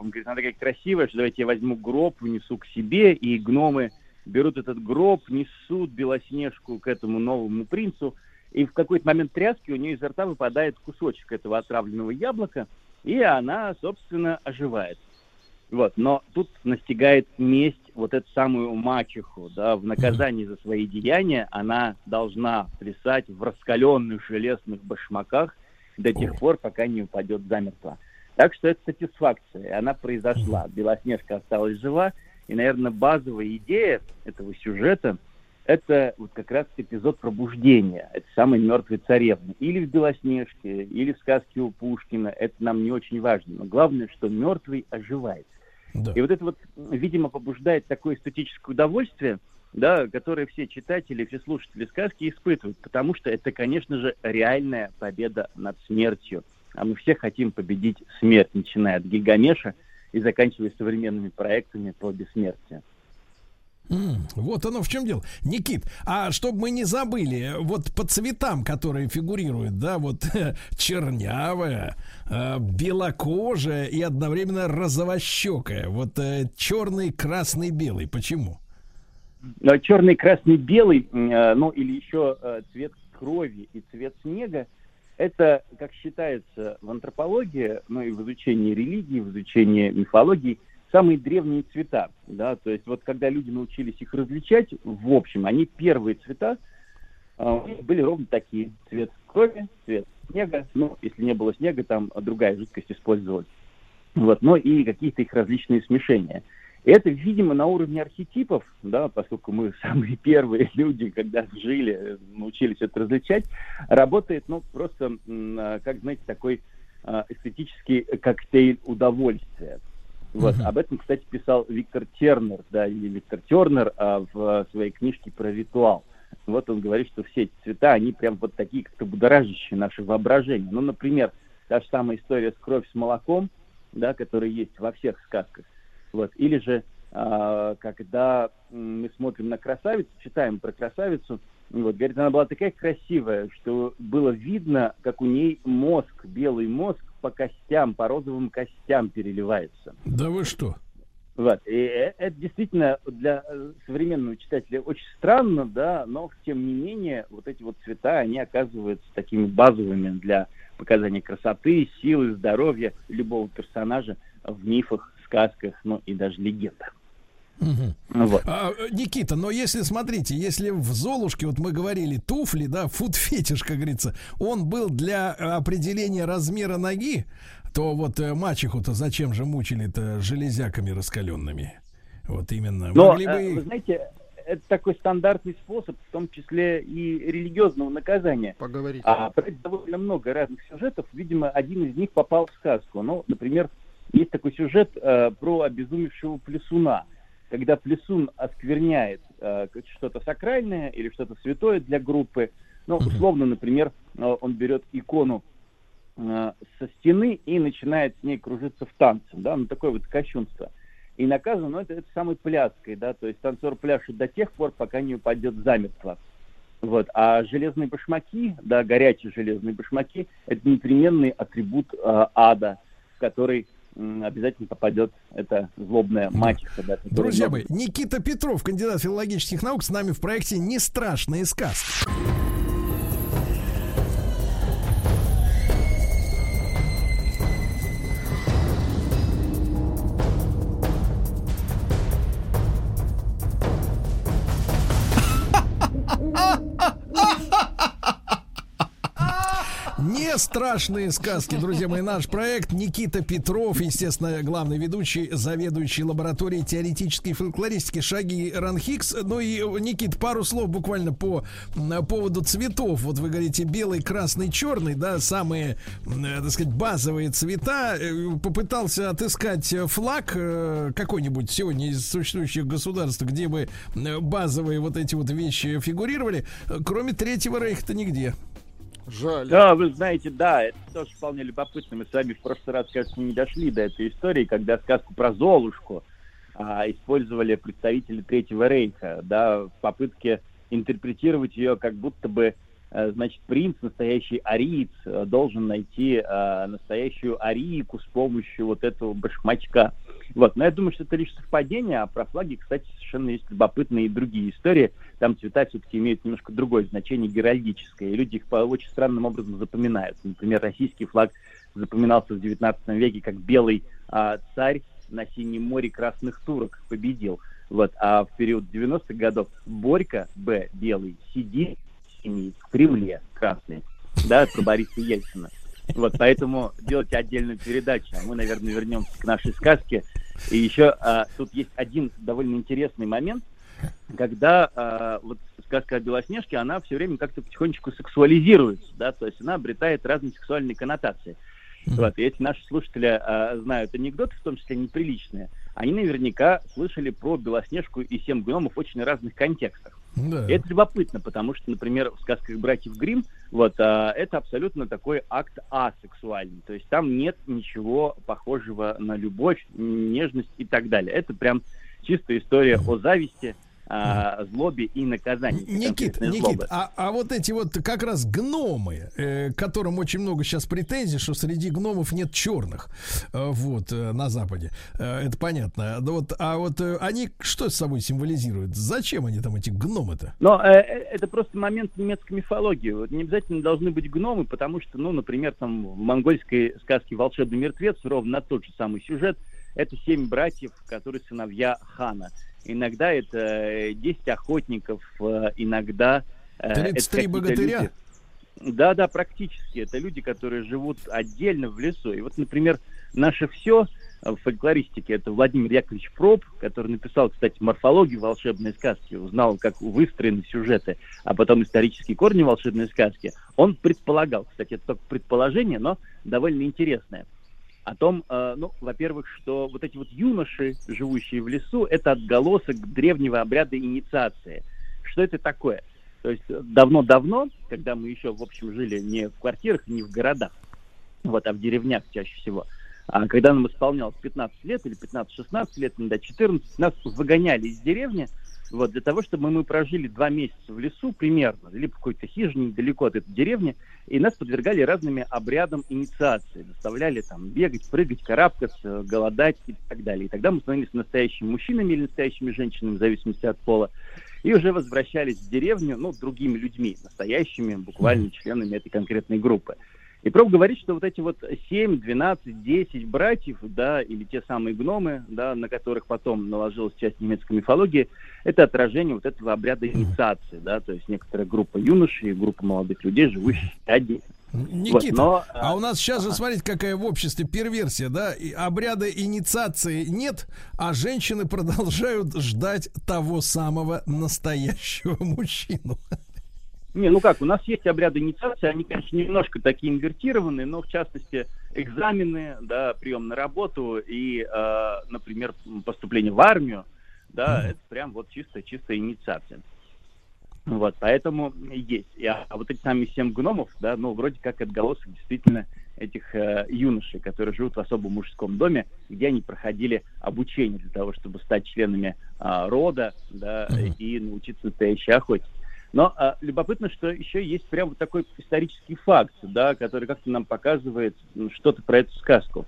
он говорит, она такая красивая, что давайте я возьму гроб, внесу к себе, и гномы берут этот гроб, несут Белоснежку к этому новому принцу, и в какой-то момент тряски у нее изо рта выпадает кусочек этого отравленного яблока, и она, собственно, оживает. Вот, но тут настигает месть вот эту самую мачеху, да, в наказании за свои деяния она должна плясать в раскаленных железных башмаках до тех пор, пока не упадет замертво. Так что это сатисфакция, она произошла. Белоснежка осталась жива, и, наверное, базовая идея этого сюжета — это вот как раз эпизод пробуждения, это самый мертвый царевны. Или в «Белоснежке», или в «Сказке у Пушкина», это нам не очень важно. Но главное, что мертвый оживает. Да. И вот это вот, видимо, побуждает такое эстетическое удовольствие, да, которые все читатели, все слушатели сказки испытывают, потому что это, конечно же, реальная победа над смертью. А мы все хотим победить смерть, начиная от Гильгамеша и заканчивая современными проектами по бессмертию. Вот оно в чем дело. Никит, а чтобы мы не забыли, вот по цветам, которые фигурируют, да, вот чернявая, белокожая и одновременно розовощекая. Вот черный, красный, белый. Почему? Черный, красный, белый, ну или еще цвет крови и цвет снега, это, как считается в антропологии, ну и в изучении религии, в изучении мифологии, самые древние цвета, да, то есть вот когда люди научились их различать, в общем, они первые цвета были ровно такие: цвет крови, цвет снега, ну, если не было снега, там другая жидкость использовалась, вот, но и какие-то их различные смешения. И это, видимо, на уровне архетипов, да, поскольку мы самые первые люди, когда жили, научились это различать, работает, ну, просто, как, знаете, такой эстетический коктейль удовольствия. Вот. Об этом, кстати, писал Виктор Тернер, да, или Виктор Тернер в своей книжке про ритуал. Вот он говорит, что все эти цвета, они прям вот такие, как-то будоражащие наше воображение. Ну, например, та же самая история с кровь с молоком, да, которая есть во всех сказках. Вот. Или же, когда мы смотрим на красавицу, читаем про красавицу, вот, говорит, она была такая красивая, что было видно, как у ней мозг, белый мозг, по костям, по розовым костям переливается. Да вы что? Вот. И это действительно для современного читателя очень странно, да, но тем не менее вот эти вот цвета, они оказываются такими базовыми для показания красоты, силы, здоровья любого персонажа в мифах, сказках, ну и даже легендах. Угу. Вот. Никита, но если, смотрите, если в «Золушке», вот мы говорили, туфли, да, фут-фетиш, как говорится, он был для определения размера ноги, то вот мачеху-то зачем же мучили-то железяками раскаленными? Вот именно. Но, вы знаете, это такой стандартный способ, в том числе и религиозного наказания. Поговорите. Довольно много разных сюжетов, видимо, один из них попал в сказку. Ну, например, есть такой сюжет про обезумевшего плясуна. Когда плясун оскверняет что-то сакральное или что-то святое для группы, ну, условно, например, он берет икону со стены и начинает с ней кружиться в танце, да, ну, такое вот кощунство. И наказано, ну, это самой пляской, да, то есть танцор пляшет до тех пор, пока не упадет замертво. Вот, а железные башмаки, да, горячие железные башмаки, это непременный атрибут ада, в который обязательно попадет эта злобная мачеха. Да. Друзья мои, Никита Петров, кандидат филологических наук, с нами в проекте «Не страшные сказки». Страшные сказки, друзья мои, наш проект. Никита Петров, естественно, главный ведущий, заведующий лабораторией теоретической фольклористики Шаги Ранхикс. Ну и, Никит, пару слов буквально по поводу цветов. Вот вы говорите, белый, красный, черный, да, самые, так сказать, базовые цвета. Попытался отыскать флаг какой-нибудь сегодня из существующих государств, где бы базовые вот эти вот вещи фигурировали. Кроме Третьего Рейха-то нигде. Жаль. Да, вы знаете, да, это тоже вполне любопытно. Мы с вами в прошлый раз, кажется, не дошли до этой истории, когда сказку про Золушку использовали представители Третьего Рейха, да, в попытке интерпретировать ее, как будто бы, значит, принц, настоящий ариец, должен найти настоящую арийку с помощью вот этого башмачка. Вот, но я думаю, что это лишь совпадение, а про флаги, кстати, совершенно есть любопытные и другие истории. Там цвета все-таки имеют немножко другое значение, геральдическое, и люди их по очень странным образом запоминают. Например, российский флаг запоминался в XIX веке как белый царь на синем море красных турок победил. Вот, а в период 90-х годов Борька, Б, белый, сидит, синий, в Кремле, красный, да, про Бориса Ельцина. Вот, поэтому делайте отдельную передачу. Мы, наверное, вернемся к нашей сказке. И еще тут есть один довольно интересный момент, когда вот сказка о Белоснежке, она все время как-то потихонечку сексуализируется, да, то есть она обретает разные сексуальные коннотации. Вот, и эти наши слушатели знают анекдоты, в том числе неприличные. Они наверняка слышали про Белоснежку и семь гномов в очень разных контекстах. Да. И это любопытно, потому что, например, в сказках «Братьев Гримм» вот, это абсолютно такой акт асексуальный. То есть там нет ничего похожего на любовь, нежность и так далее. Это прям чистая история о зависти, злобе и наказанию. Никит, а вот эти вот как раз гномы, к которым очень много сейчас претензий, что среди гномов нет черных, вот, на Западе. Это понятно. А вот они что с собой символизируют? Зачем они там, эти гномы-то? Но это просто момент немецкой мифологии. Вот не обязательно должны быть гномы, потому что, ну, например, там в монгольской сказке «Волшебный мертвец» ровно на тот же самый сюжет. Это 7 братьев, которые сыновья хана. Иногда это 10 охотников, иногда... 33 богатыря? Да, практически. Это люди, которые живут отдельно в лесу. И вот, например, «Наше все» в фольклористике — это Владимир Яковлевич Проб, который написал, кстати, морфологию волшебной сказки, узнал, как выстроены сюжеты, а потом исторические корни волшебной сказки. Он предполагал, кстати, это только предположение, но довольно интересное. О том, во-первых, что вот эти вот юноши, живущие в лесу, это отголосок древнего обряда инициации. Что это такое? То есть давно-давно, когда мы еще, в общем, жили не в квартирах, не в городах, а в деревнях чаще всего, а когда нам исполнялось 15 лет или 15-16 лет, иногда 14, нас выгоняли из деревни, для того, чтобы мы прожили 2 месяца в лесу примерно, либо в какой-то хижине недалеко от этой деревни, и нас подвергали разными обрядам инициации, заставляли там бегать, прыгать, карабкаться, голодать и так далее. И тогда мы становились настоящими мужчинами или настоящими женщинами, в зависимости от пола, и уже возвращались в деревню, другими людьми, настоящими, буквально членами этой конкретной группы. И Проб говорит, что вот эти вот 7, 12, 10 братьев, или те самые гномы, на которых потом наложилась часть немецкой мифологии, это отражение вот этого обряда инициации, то есть некоторая группа юношей, группа молодых людей, живущих отдельно. Никита, у нас сейчас же, смотрите, какая в обществе перверсия, и обряда инициации нет, а женщины продолжают ждать того самого настоящего мужчину. У нас есть обряды инициации, они, конечно, немножко такие инвертированные, но, в частности, экзамены, прием на работу и, например, поступление в армию, это прям чистая инициация. Поэтому есть. А вот эти сами 7 гномов, вроде как отголосок действительно этих юношей, которые живут в особом мужском доме, где они проходили обучение для того, чтобы стать членами рода, и научиться настоящей охоте. Но любопытно, что еще есть прям вот такой исторический факт, который как-то нам показывает что-то про эту сказку.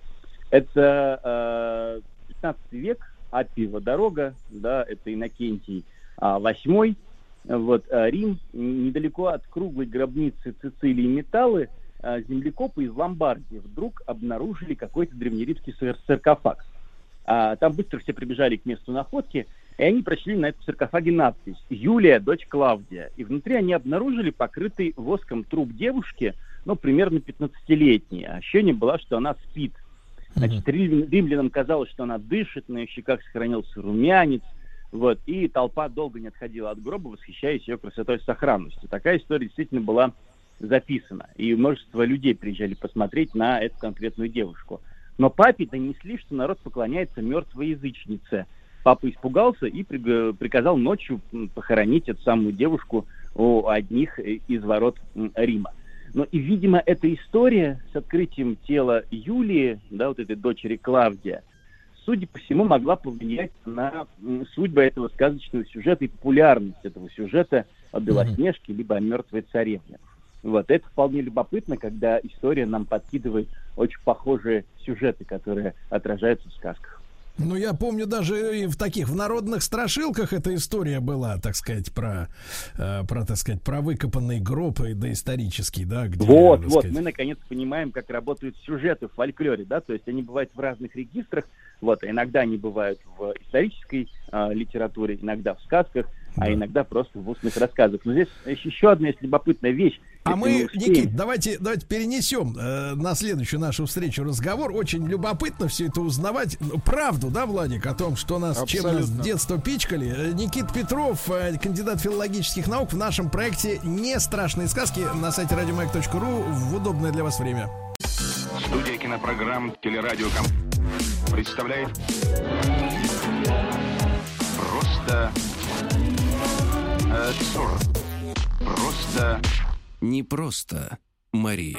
Это 15 век, Аппиева дорога, это Иннокентий VIII, Рим, недалеко от круглой гробницы Цицилии Металлы, землекопы из Ломбардии вдруг обнаружили какой-то древнеримский саркофаг. Там быстро все прибежали к месту находки, и они прочли на этом саркофаге надпись «Юлия, дочь Клавдия». И внутри они обнаружили покрытый воском труп девушки, примерно 15-летней. Ощущение было, что она спит. Значит, римлянам казалось, что она дышит, на ее щеках сохранился румянец. И толпа долго не отходила от гроба, восхищаясь ее красотой и сохранностью. Такая история действительно была записана. И множество людей приезжали посмотреть на эту конкретную девушку. Но папе донесли, что народ поклоняется мертвой язычнице. Папа испугался и приказал ночью похоронить эту самую девушку у одних из ворот Рима. Видимо, эта история с открытием тела Юлии, этой дочери Клавдия, судя по всему, могла повлиять на судьбу этого сказочного сюжета и популярность этого сюжета о Белоснежке, либо о мертвой царевне. Это вполне любопытно, когда история нам подкидывает очень похожие сюжеты, которые отражаются в сказках. Я помню, даже и в народных страшилках эта история была, так сказать, про выкопанные гроб и доисторический, где... мы наконец понимаем, как работают сюжеты в фольклоре, то есть они бывают в разных регистрах, иногда они бывают в исторической литературе, иногда в сказках, а иногда просто в устных рассказах. Но здесь еще одна есть любопытная вещь. А мы, Никит, давайте перенесем на следующую нашу встречу разговор. Очень любопытно все это узнавать. Правду, Владик, о том, что нас чем-то с детства пичкали. Никита Петров, кандидат филологических наук, в нашем проекте «Не страшные сказки» на сайте radiomayak.ru в удобное для вас время. Студия кинопрограмм «Телерадиоком» представляет просто... Просто... Не просто, Мария.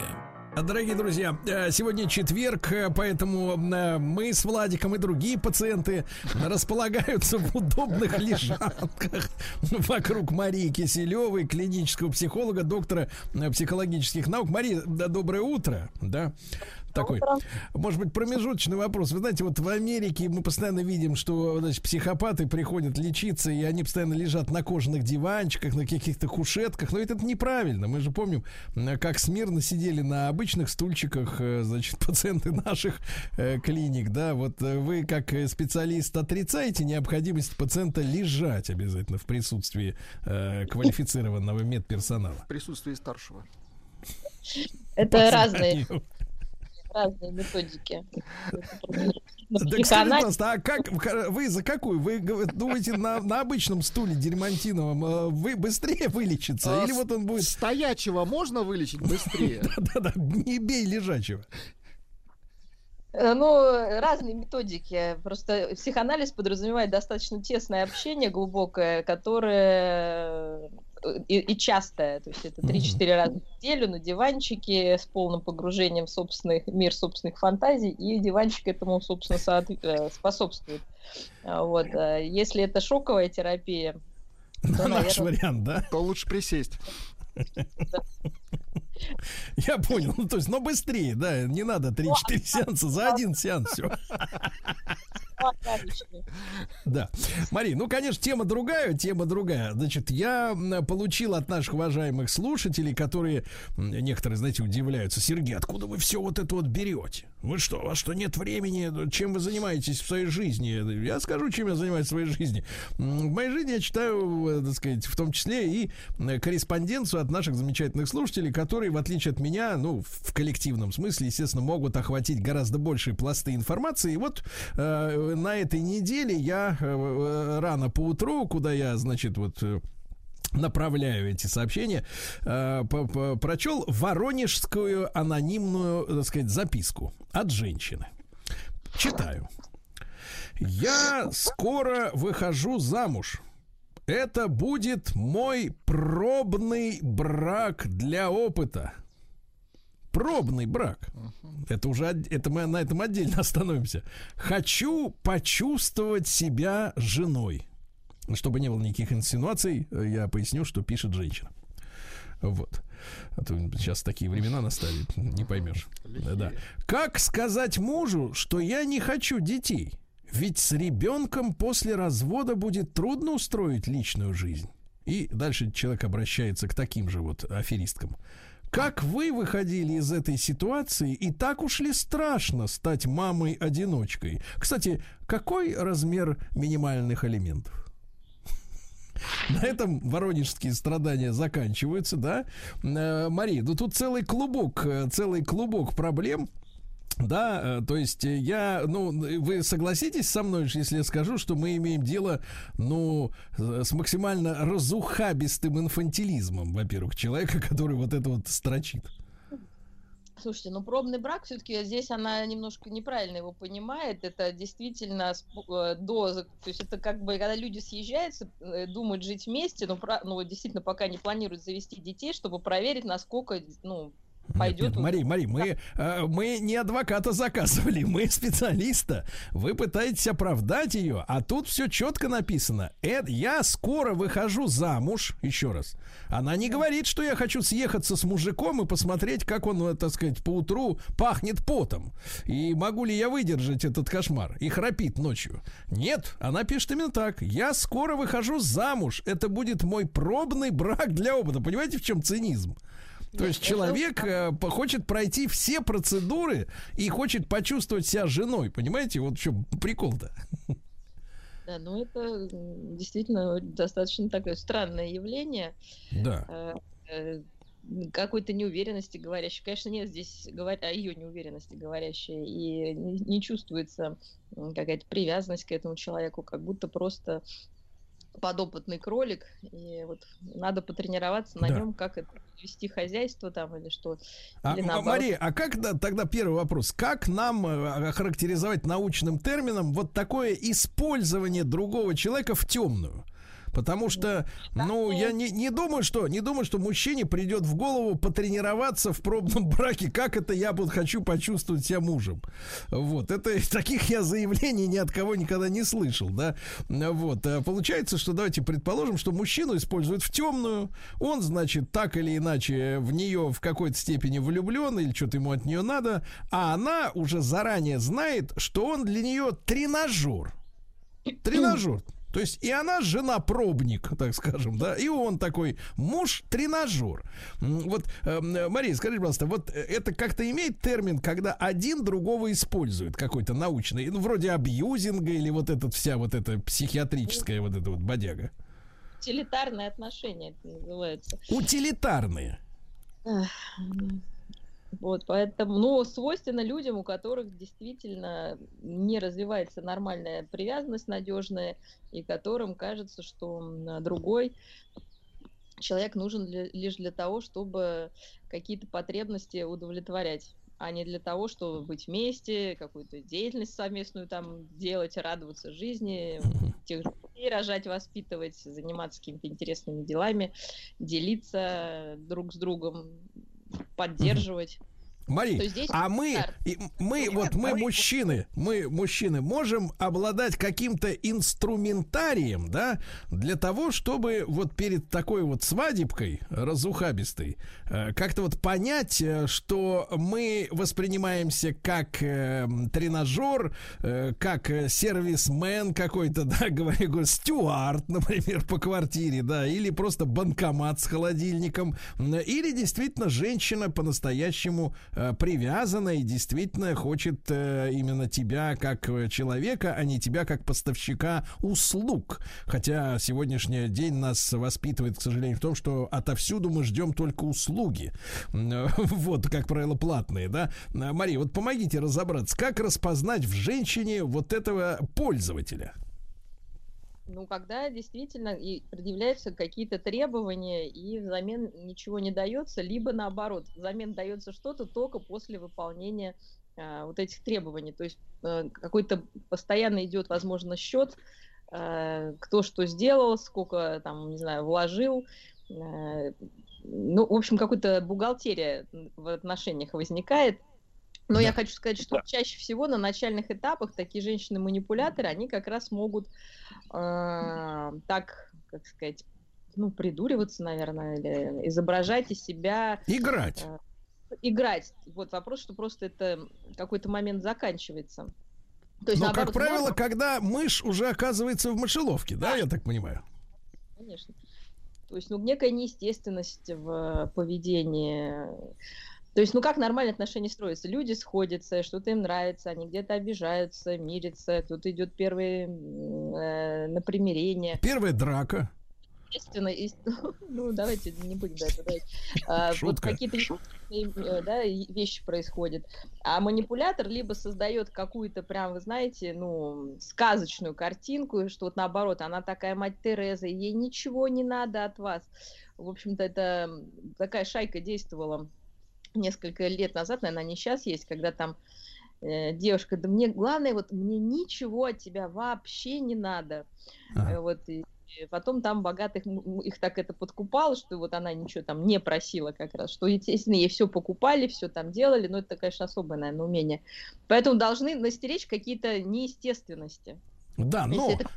Дорогие друзья, сегодня четверг, поэтому мы с Владиком и другие пациенты располагаются в удобных лежанках вокруг Марии Киселевой, клинического психолога, доктора психологических наук. Мария, доброе утро, да? Такой, может быть, промежуточный вопрос. Вы знаете, вот в Америке мы постоянно видим, что, значит, психопаты приходят лечиться, и они постоянно лежат на кожаных диванчиках, на каких-то кушетках. Но это неправильно. Мы же помним, как смирно сидели на обычных стульчиках, значит, пациенты наших клиник, да. Вот вы, как специалист, отрицаете необходимость пациента лежать обязательно в присутствии квалифицированного медперсонала. В присутствии старшего. Это разные методики. Да, кстати, пожалуйста, а как вы за какую? Вы думаете, на обычном стуле дермантиновом вы быстрее вылечится? Или вот он будет... Стоячего можно вылечить быстрее? Да-да-да, не бей лежачего. Ну, разные методики. Просто психоанализ подразумевает достаточно тесное общение, глубокое, которое... И частое, то есть это 3-4 раза в неделю на диванчике с полным погружением в мир собственных фантазий, и диванчик этому, собственно, способствует. Вот. Если это шоковая терапия... Наш вариант, да? То лучше присесть. Я понял, ну то есть, но быстрее, да, не надо 3-4 сеанса, за один сеанс все. Да, Мария, ну, конечно, тема другая. Значит, я получил от наших уважаемых слушателей, которые, некоторые, знаете, удивляются: Сергей, откуда вы все вот это вот берете? Вы что, у вас что, нет времени? Чем вы занимаетесь в своей жизни? Я скажу, чем я занимаюсь в своей жизни. В моей жизни я читаю, так сказать, в том числе и корреспонденцию от наших замечательных слушателей, которые, в отличие от меня, ну, в коллективном смысле, естественно, могут охватить гораздо большие пласты информации. И вот на этой неделе я рано поутру, куда я, значит, вот направляю эти сообщения, прочел воронежскую анонимную, так сказать, записку от женщины. Читаю. Я скоро выхожу замуж. Это будет мой пробный брак для опыта. Пробный брак. Это уже, это мы на этом отдельно остановимся. Хочу почувствовать себя женой. Чтобы не было никаких инсинуаций, я поясню, что пишет женщина. Вот. А то сейчас такие времена настали, не поймешь. Да. Как сказать мужу, что я не хочу детей? Ведь с ребенком после развода будет трудно устроить личную жизнь. И дальше человек обращается к таким же вот аферисткам. Как вы выходили из этой ситуации, и так уж ли страшно стать мамой-одиночкой? Кстати, какой размер минимальных алиментов? На этом воронежские страдания заканчиваются, да? Мария, ну тут целый клубок проблем. Да, то есть я, ну, вы согласитесь со мной, если я скажу, что мы имеем дело, ну, с максимально разухабистым инфантилизмом, во-первых, человека, который вот это вот строчит. Слушайте, ну, пробный брак, все-таки здесь она немножко неправильно его понимает. Это действительно доза, то есть это как бы, когда люди съезжаются, думают жить вместе, но действительно пока не планируют завести детей, чтобы проверить, насколько, ну, пойдет. Мария, мы не адвоката заказывали, мы специалиста. Вы пытаетесь оправдать ее, а тут все четко написано. Я скоро выхожу замуж, еще раз. Она не говорит, что я хочу съехаться с мужиком и посмотреть, как он, так сказать, поутру пахнет потом. И могу ли я выдержать этот кошмар? И храпит ночью. Нет, она пишет именно так. Я скоро выхожу замуж. Это будет мой пробный брак для опыта. Понимаете, в чем цинизм? То есть человек хочет пройти все процедуры и хочет почувствовать себя женой. Понимаете, вот в чем прикол-то. Да, ну это действительно достаточно такое странное явление. Да. Какой-то неуверенности говорящей. Конечно, нет здесь о ее неуверенности говорящей. И не чувствуется какая-то привязанность к этому человеку, как будто просто... подопытный кролик, и вот надо потренироваться на нем, как это вести хозяйство там или что. Или Мария, а как тогда первый вопрос, как нам охарактеризовать научным термином вот такое использование другого человека в темную? Потому что, ну, я не думаю, что мужчине придет в голову потренироваться в пробном браке. Как это я вот хочу почувствовать себя мужем? Вот, это таких я заявлений ни от кого никогда не слышал, да? Вот, получается, что давайте предположим, что мужчину используют в темную. Он, значит, так или иначе в нее в какой-то степени влюблен или что-то ему от нее надо, а она уже заранее знает, что он для нее тренажер. Тренажер. То есть и она жена-пробник, так скажем, да, и он такой муж-тренажер. Вот, Мария, скажите, пожалуйста, вот это как-то имеет термин, когда один другого использует какой-то научный, ну, вроде абьюзинга или вот эта вся вот эта психиатрическая вот эта вот бодяга? Утилитарные отношения это называется. Утилитарные. Вот, поэтому, но свойственно людям, у которых действительно не развивается нормальная привязанность надежная, и которым кажется, что другой человек нужен лишь для того, чтобы какие-то потребности удовлетворять, а не для того, чтобы быть вместе, какую-то деятельность совместную там делать, радоваться жизни, тех же детей рожать, воспитывать, заниматься какими-то интересными делами, делиться друг с другом, поддерживать. Мария, здесь... а мы, мужчины, можем обладать каким-то инструментарием, да, для того, чтобы вот перед такой вот свадебкой разухабистой как-то вот понять, что мы воспринимаемся как тренажер, как сервисмен какой-то, да, говорю, стюард, например, по квартире, да, или просто банкомат с холодильником, или действительно женщина по-настоящему привязана и действительно хочет именно тебя как человека, а не тебя как поставщика услуг. Хотя сегодняшний день нас воспитывает, к сожалению, в том, что отовсюду мы ждем только услуги. Вот, как правило, платные, да? Мария, вот помогите разобраться, как распознать в женщине вот этого пользователя? Ну, когда действительно и предъявляются какие-то требования, и взамен ничего не дается, либо наоборот, взамен дается что-то только после выполнения вот этих требований. То есть какой-то постоянно идет, возможно, счет, кто что сделал, сколько там, не знаю, вложил. Ну, в общем, какая-то бухгалтерия в отношениях возникает. Но да. Я хочу сказать, что чаще всего на начальных этапах такие женщины-манипуляторы, они как раз могут так, как сказать, ну, придуриваться, наверное, или изображать из себя... Играть. Играть. Вот вопрос, что просто это какой-то момент заканчивается. То есть, но, наоборот, как правило, можно... когда мышь уже оказывается в мышеловке, да, я так понимаю? Конечно. То есть, ну, некая неестественность в поведении... То есть, ну как нормальные отношения строятся? Люди сходятся, что-то им нравится, они где-то обижаются, мирятся, тут идет первое на примирение. Первая драка. Естественно, ну давайте не будем до этого. Вот какие-то вещи происходят. А манипулятор либо создает какую-то прям, вы знаете, ну, сказочную картинку, что вот наоборот, она такая мать Тереза, ей ничего не надо от вас. В общем-то, это такая шайка действовала несколько лет назад, наверное, они сейчас есть, когда там девушка, да мне главное, вот мне ничего от тебя вообще не надо. Вот, и потом там богатых их так это подкупало, что вот она ничего там не просила как раз, что, естественно, ей все покупали, все там делали, но это, конечно, особое, наверное, умение. Поэтому должны настеречь какие-то неестественности. Да,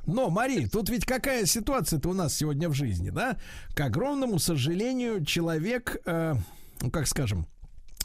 но, Мария, тут ведь какая ситуация-то у нас сегодня в жизни, да? К огромному сожалению, человек, ну, как скажем,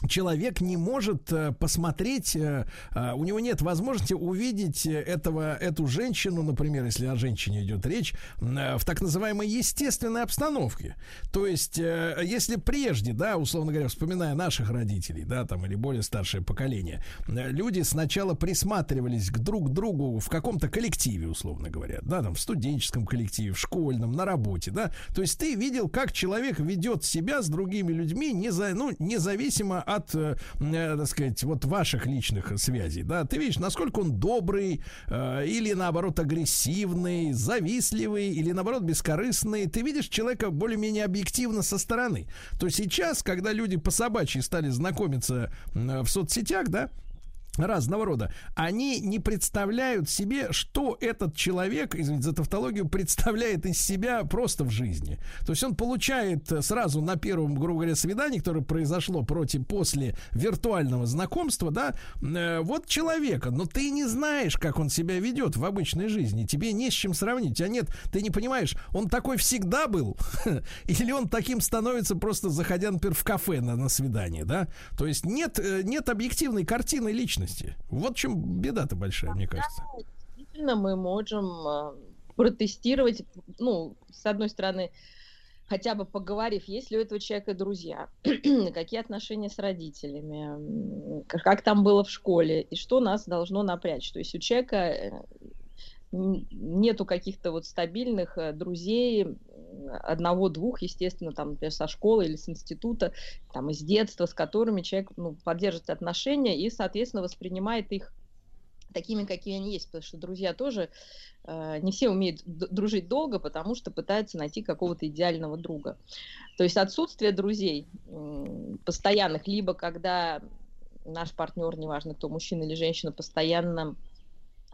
человек не может посмотреть, у него нет возможности увидеть эту женщину, например, если о женщине идет речь, в так называемой естественной обстановке. То есть, если прежде, да, условно говоря, вспоминая наших родителей, да, там, или более старшее поколение, люди сначала присматривались к друг другу в каком-то коллективе, условно говоря, да, там, в студенческом коллективе, в школьном, на работе, да, то есть ты видел, как человек ведет себя с другими людьми, независимо от, так сказать, вот ваших личных связей, да, ты видишь, насколько он добрый, или наоборот агрессивный, завистливый, или наоборот бескорыстный, ты видишь человека более-менее объективно со стороны. То сейчас, когда люди по собачьи стали знакомиться в соцсетях, да, разного рода, они не представляют себе, что этот человек, извините за тавтологию, представляет из себя просто в жизни. То есть он получает сразу на первом, грубо говоря, свидании, которое произошло после виртуального знакомства, да, вот человека, но ты не знаешь, как он себя ведет в обычной жизни, тебе не с чем сравнить, у тебя нет, ты не понимаешь, он такой всегда был, или он таким становится просто заходя, например, в кафе на свидание, да, то есть нет объективной картины личности. Вот в чем беда-то большая, мне кажется. Действительно, мы можем протестировать, ну, с одной стороны, хотя бы поговорив, есть ли у этого человека друзья, какие отношения с родителями, как там было в школе, и что нас должно напрячь. То есть у человека нету каких-то вот стабильных друзей, одного-двух, естественно, там, например, со школы или с института, там, из детства, с которыми человек, ну, поддерживает отношения и, соответственно, воспринимает их такими, какие они есть, потому что друзья тоже не все умеют дружить долго, потому что пытаются найти какого-то идеального друга. То есть отсутствие друзей постоянных, либо когда наш партнер, неважно кто, мужчина или женщина, постоянно,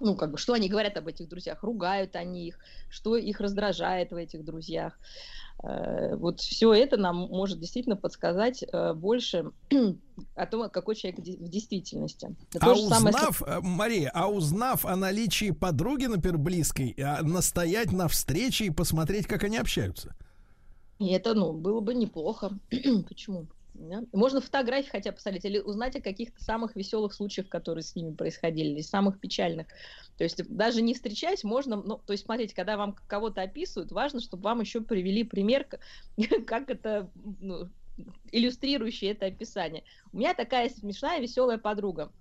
ну, как бы, что они говорят об этих друзьях, ругают они их, что их раздражает в этих друзьях. Вот все это нам может действительно подсказать больше о том, какой человек в действительности. Мария, узнав о наличии подруги, например, близкой, настоять на встрече и посмотреть, как они общаются. И это, ну, было бы неплохо. Почему? Да? Можно фотографии хотя бы посмотреть или узнать о каких-то самых веселых случаях, которые с ними происходили, или самых печальных. То есть даже не встречаясь, можно, ну, то есть смотрите, когда вам кого-то описывают, важно, чтобы вам еще привели пример, как это, ну, иллюстрирующий это описание. У меня такая смешная, веселая подруга.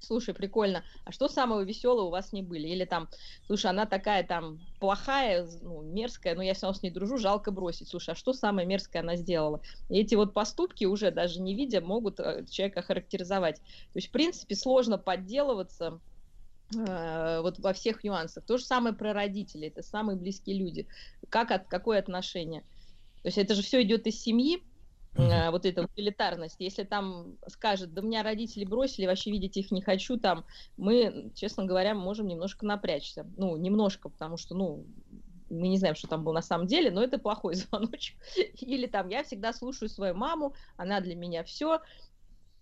Слушай, прикольно, а что самого веселого у вас не были? Или там, слушай, она такая там плохая, ну, мерзкая, но я все равно с ней дружу, жалко бросить. Слушай, а что самое мерзкое она сделала? И эти вот поступки уже даже не видя могут человека характеризовать. То есть, в принципе, сложно подделываться вот во всех нюансах. То же самое про родителей, это самые близкие люди. Какое отношение? То есть это же все идет из семьи. Вот эта утилитарность. Если там скажет, да меня родители бросили, вообще видеть их не хочу, там мы, честно говоря, можем немножко напрячься. Ну, немножко, потому что, ну, мы не знаем, что там было на самом деле, но это плохой звоночек. Или там я всегда слушаю свою маму, она для меня все,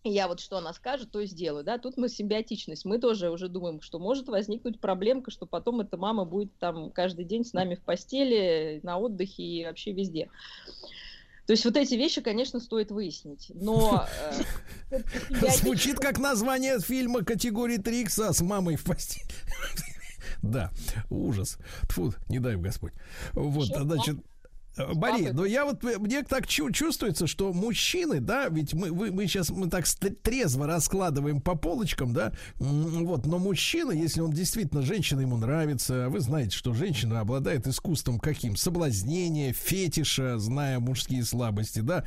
я вот что она скажет, то и сделаю. Да? Тут мы симбиотичность, мы тоже уже думаем, что может возникнуть проблемка, что потом эта мама будет там каждый день с нами в постели, на отдыхе и вообще везде. То есть вот эти вещи, конечно, стоит выяснить, но... Звучит как название фильма категории 3Х с мамой в постели. Да, ужас. Тьфу, не дай Господь. Вот, значит... Борис, но я вот, мне так чувствуется, что мужчины, да, ведь мы сейчас мы так трезво раскладываем по полочкам, да, вот, но мужчина, если он действительно, женщина ему нравится, вы знаете, что женщина обладает искусством каким? Соблазнения, фетиша, зная мужские слабости, да,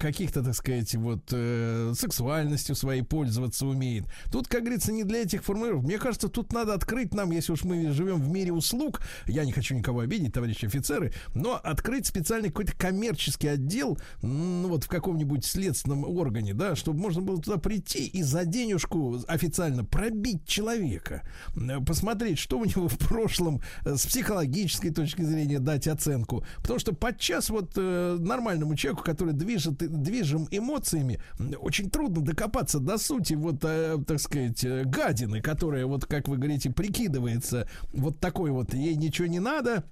каких-то, так сказать, вот, сексуальностью своей пользоваться умеет. Тут, как говорится, не для этих формулировок. Мне кажется, тут надо открыть нам, если уж мы живем в мире услуг, я не хочу никого обидеть, товарищи офицеры, но открыть специальный какой-то коммерческий отдел, ну, вот в каком-нибудь следственном органе, да, чтобы можно было туда прийти и за денежку официально пробить человека, посмотреть, что у него в прошлом, с психологической точки зрения дать оценку. Потому что подчас вот нормальному человеку, который движим эмоциями, очень трудно докопаться до сути вот, так сказать, гадины, которая, вот как вы говорите, прикидывается вот такой вот, ей ничего не надо,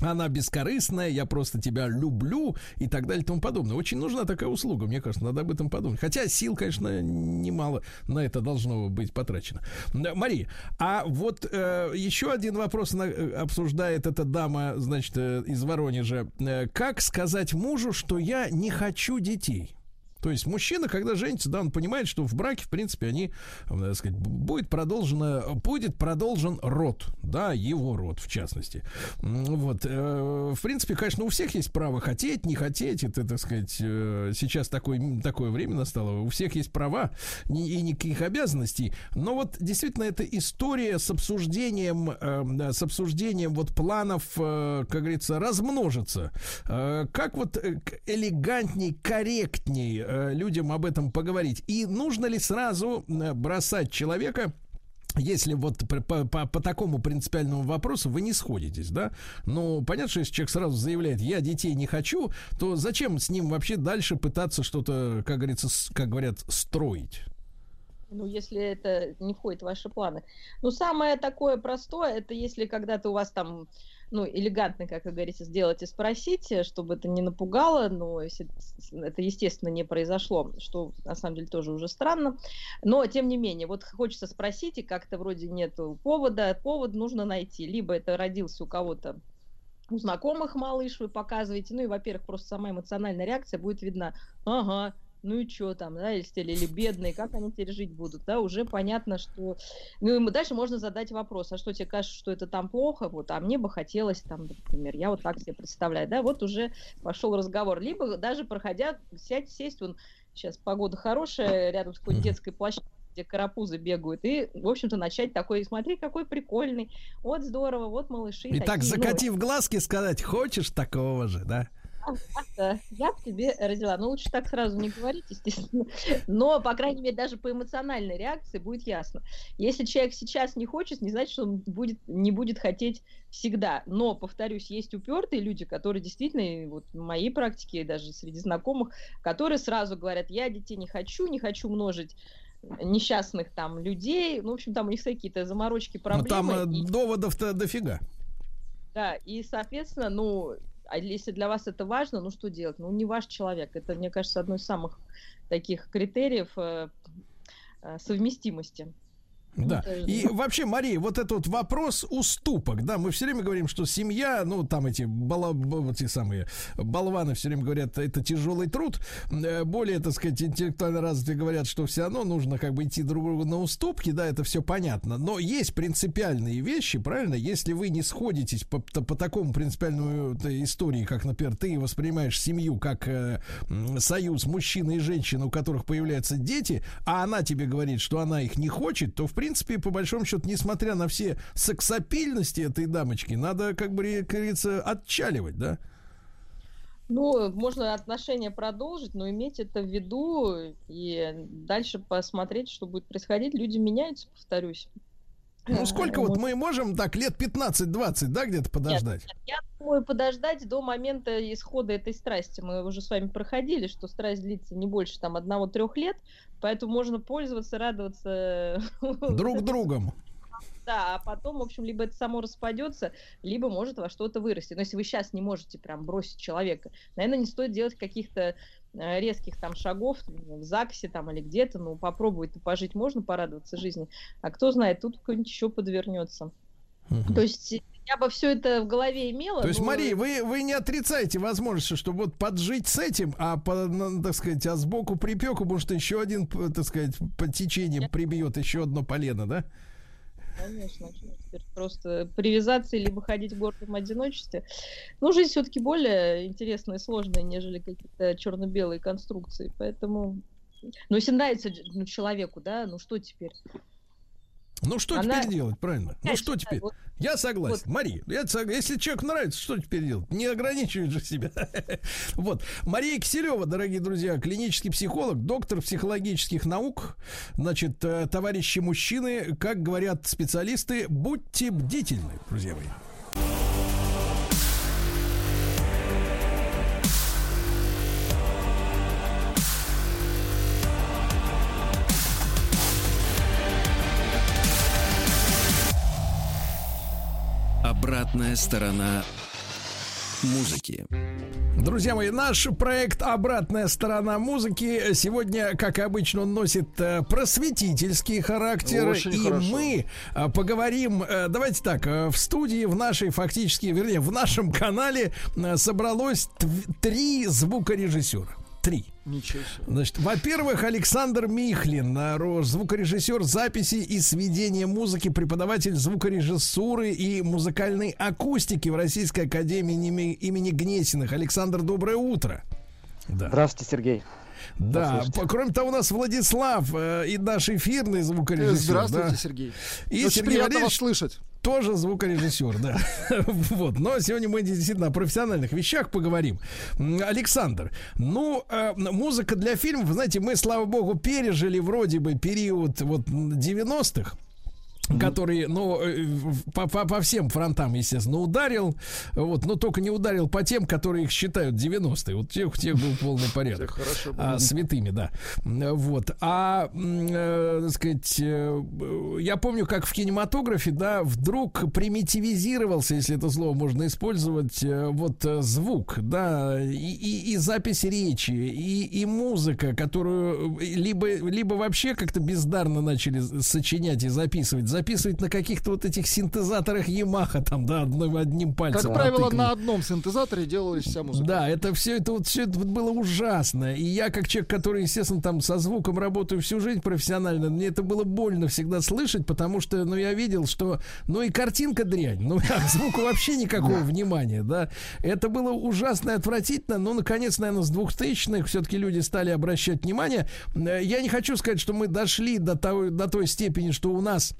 она бескорыстная, я просто тебя люблю и так далее и тому подобное. Очень нужна такая услуга, мне кажется, надо об этом подумать. Хотя сил, конечно, немало на это должно быть потрачено. Мария, а вот еще один вопрос обсуждает эта дама, значит, из Воронежа. Как сказать мужу, что я не хочу детей? То есть мужчина, когда женится, да, он понимает, что в браке, в принципе, они, так сказать, будет продолжен род, да, его род, в частности. Вот. В принципе, конечно, у всех есть право хотеть, не хотеть. Это, так сказать, сейчас такое время настало. У всех есть права и никаких обязанностей. Но вот действительно эта история с обсуждением вот планов, как говорится, размножится. Как вот элегантней, корректней людям об этом поговорить? И нужно ли сразу бросать человека, если вот по такому принципиальному вопросу вы не сходитесь, да? Ну, понятно, что если человек сразу заявляет, я детей не хочу, то зачем с ним вообще дальше пытаться что-то, как говорится, как говорят, строить? Ну, если это не входит в ваши планы. Ну, самое такое простое, это если когда-то у вас там, ну, элегантно, как вы говорите, сделать и спросить, чтобы это не напугало, но это, естественно, не произошло, что, на самом деле, тоже уже странно. Но, тем не менее, вот хочется спросить, и как-то вроде нет повода, повод нужно найти. Либо это родился у кого-то, у знакомых малыш, вы показываете, ну, и, во-первых, просто сама эмоциональная реакция будет видна. Ага. Ну и что там, да, или бедные, как они теперь жить будут, да, уже понятно, что... Ну и дальше можно задать вопрос, а что тебе кажется, что это там плохо, вот, а мне бы хотелось там, например, я вот так себе представляю, да, вот уже пошел разговор, либо даже проходя, сесть, вон, сейчас погода хорошая, рядом с какой-то детской площадкой, где карапузы бегают, и, в общем-то, начать такой, смотри, какой прикольный, вот здорово, вот малыши. И такие, так, закатив глазки, сказать, хочешь такого же, да? Я к тебе родила. Ну, лучше так сразу не говорить, естественно. Но, по крайней мере, даже по эмоциональной реакции будет ясно. Если человек сейчас не хочет, не значит, что он не будет хотеть всегда. Но, повторюсь, есть упертые люди, которые действительно, вот в моей практике, даже среди знакомых, которые сразу говорят, я детей не хочу множить несчастных там людей. Ну, в общем, там у них какие-то заморочки, проблемы. Там доводов-то дофига. Да, и, соответственно, ну... А если для вас это важно, ну что делать? Ну, не ваш человек. Это, мне кажется, одно из самых таких критериев совместимости. Да. И вообще, Мария, вот этот вот вопрос уступок, да, мы все время говорим, что семья, ну, там эти самые болваны все время говорят, это тяжелый труд, более, так сказать, интеллектуально развитые говорят, что все равно нужно как бы идти друг другу на уступки, да, это все понятно, но есть принципиальные вещи, правильно, если вы не сходитесь по такому принципиальному истории, как, например, ты воспринимаешь семью как союз мужчины и женщины, у которых появляются дети, а она тебе говорит, что она их не хочет, то, в принципе, по большому счету, несмотря на все сексапильности этой дамочки, надо, как бы, как говорится, отчаливать, да? Ну, можно отношения продолжить, но иметь это в виду и дальше посмотреть, что будет происходить. Люди меняются, повторюсь. Ну, сколько вот мы можем так лет 15-20, да, где-то подождать? Нет, я думаю, подождать до момента исхода этой страсти. Мы уже с вами проходили, что страсть длится не больше там 1-3 лет, поэтому можно пользоваться, радоваться... Друг другом. Да, а потом, в общем, либо это само распадется, либо может во что-то вырасти. Но если вы сейчас не можете прям бросить человека, наверное, не стоит делать каких-то резких там шагов в ЗАГСе там или где-то, ну, попробовать-то пожить можно, порадоваться жизни, а кто знает, тут кто-нибудь еще подвернется. То есть... Я бы все это в голове имела. То есть, но... Мария, вы не отрицаете возможность, что вот поджить с этим, а сбоку припеку, может, еще один, так сказать, по течению прибьет еще одно полено, да? Конечно. Просто привязаться либо ходить в гордом одиночестве. Ну, жизнь все-таки более интересная и сложная, нежели какие-то черно-белые конструкции. Поэтому... Ну, если нравится человеку, да, ну что теперь? Ну, что теперь делать, правильно? Ну, что теперь? Вот. Я согласен. Вот. Мария, если человеку нравится, что теперь делать? Не ограничивает же себя. Вот. Мария Киселева, дорогие друзья, клинический психолог, доктор психологических наук. Значит, товарищи мужчины, как говорят специалисты, будьте бдительны, друзья мои. Обратная сторона музыки. Друзья мои, наш проект «Обратная сторона музыки» сегодня, как обычно, он носит просветительский характер. Очень и хорошо. Мы поговорим, давайте так, в студии, в нашей фактически, вернее, в нашем канале собралось 3 звукорежиссера. 3. Значит, во-первых, Александр Михлин, звукорежиссер записи и сведения музыки, преподаватель звукорежиссуры и музыкальной акустики в Российской академии имени Гнесиных. Александр, доброе утро. Да. Здравствуйте, Сергей. Да, кроме того, у нас Владислав и наш эфирный звукорежиссер. Здравствуйте, да. Сергей. И очень приятно вас слышать. Тоже звукорежиссер, да. Вот. Но сегодня мы действительно о профессиональных вещах поговорим. Александр, музыка для фильмов, знаете, мы, слава богу, пережили вроде бы период 90-х. Который, по всем фронтам, естественно, ударил, но только не ударил по тем, которые их считают 90-е. Вот тех был полный порядок. Святыми, да. Вот. Так сказать, я помню, как в кинематографе, да, вдруг примитивизировался, если это слово можно использовать, звук, да, и запись речи, и музыка, которую либо вообще как-то бездарно начали сочинять и записывать на каких-то этих синтезаторах Ямаха, там, да, одним пальцем. Как правило, на одном синтезаторе делалась вся музыка. Да, это все было ужасно. И я, как человек, который, естественно, там со звуком работаю всю жизнь профессионально, мне это было больно всегда слышать, потому что, я видел, что, и картинка дрянь, к звуку вообще никакого внимания, да. Это было ужасно и отвратительно, но, наконец, наверное, с 2000-х все-таки люди стали обращать внимание. Я не хочу сказать, что мы дошли до той степени, что у нас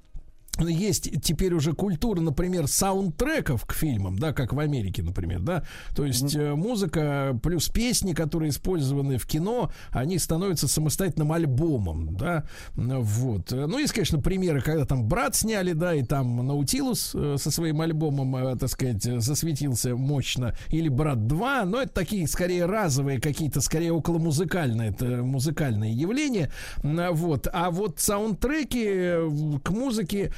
есть теперь уже культура, например, саундтреков к фильмам, да, как в Америке, например, да, то есть музыка плюс песни, которые использованы в кино, они становятся самостоятельным альбомом, да, вот. Есть, конечно, примеры, когда там «Брат» сняли, да, и там Наутилус со своим альбомом, так сказать, засветился мощно, или «Брат 2», но это такие, скорее, разовые какие-то, скорее, околомузыкальные, это музыкальные явления, вот. А саундтреки к музыке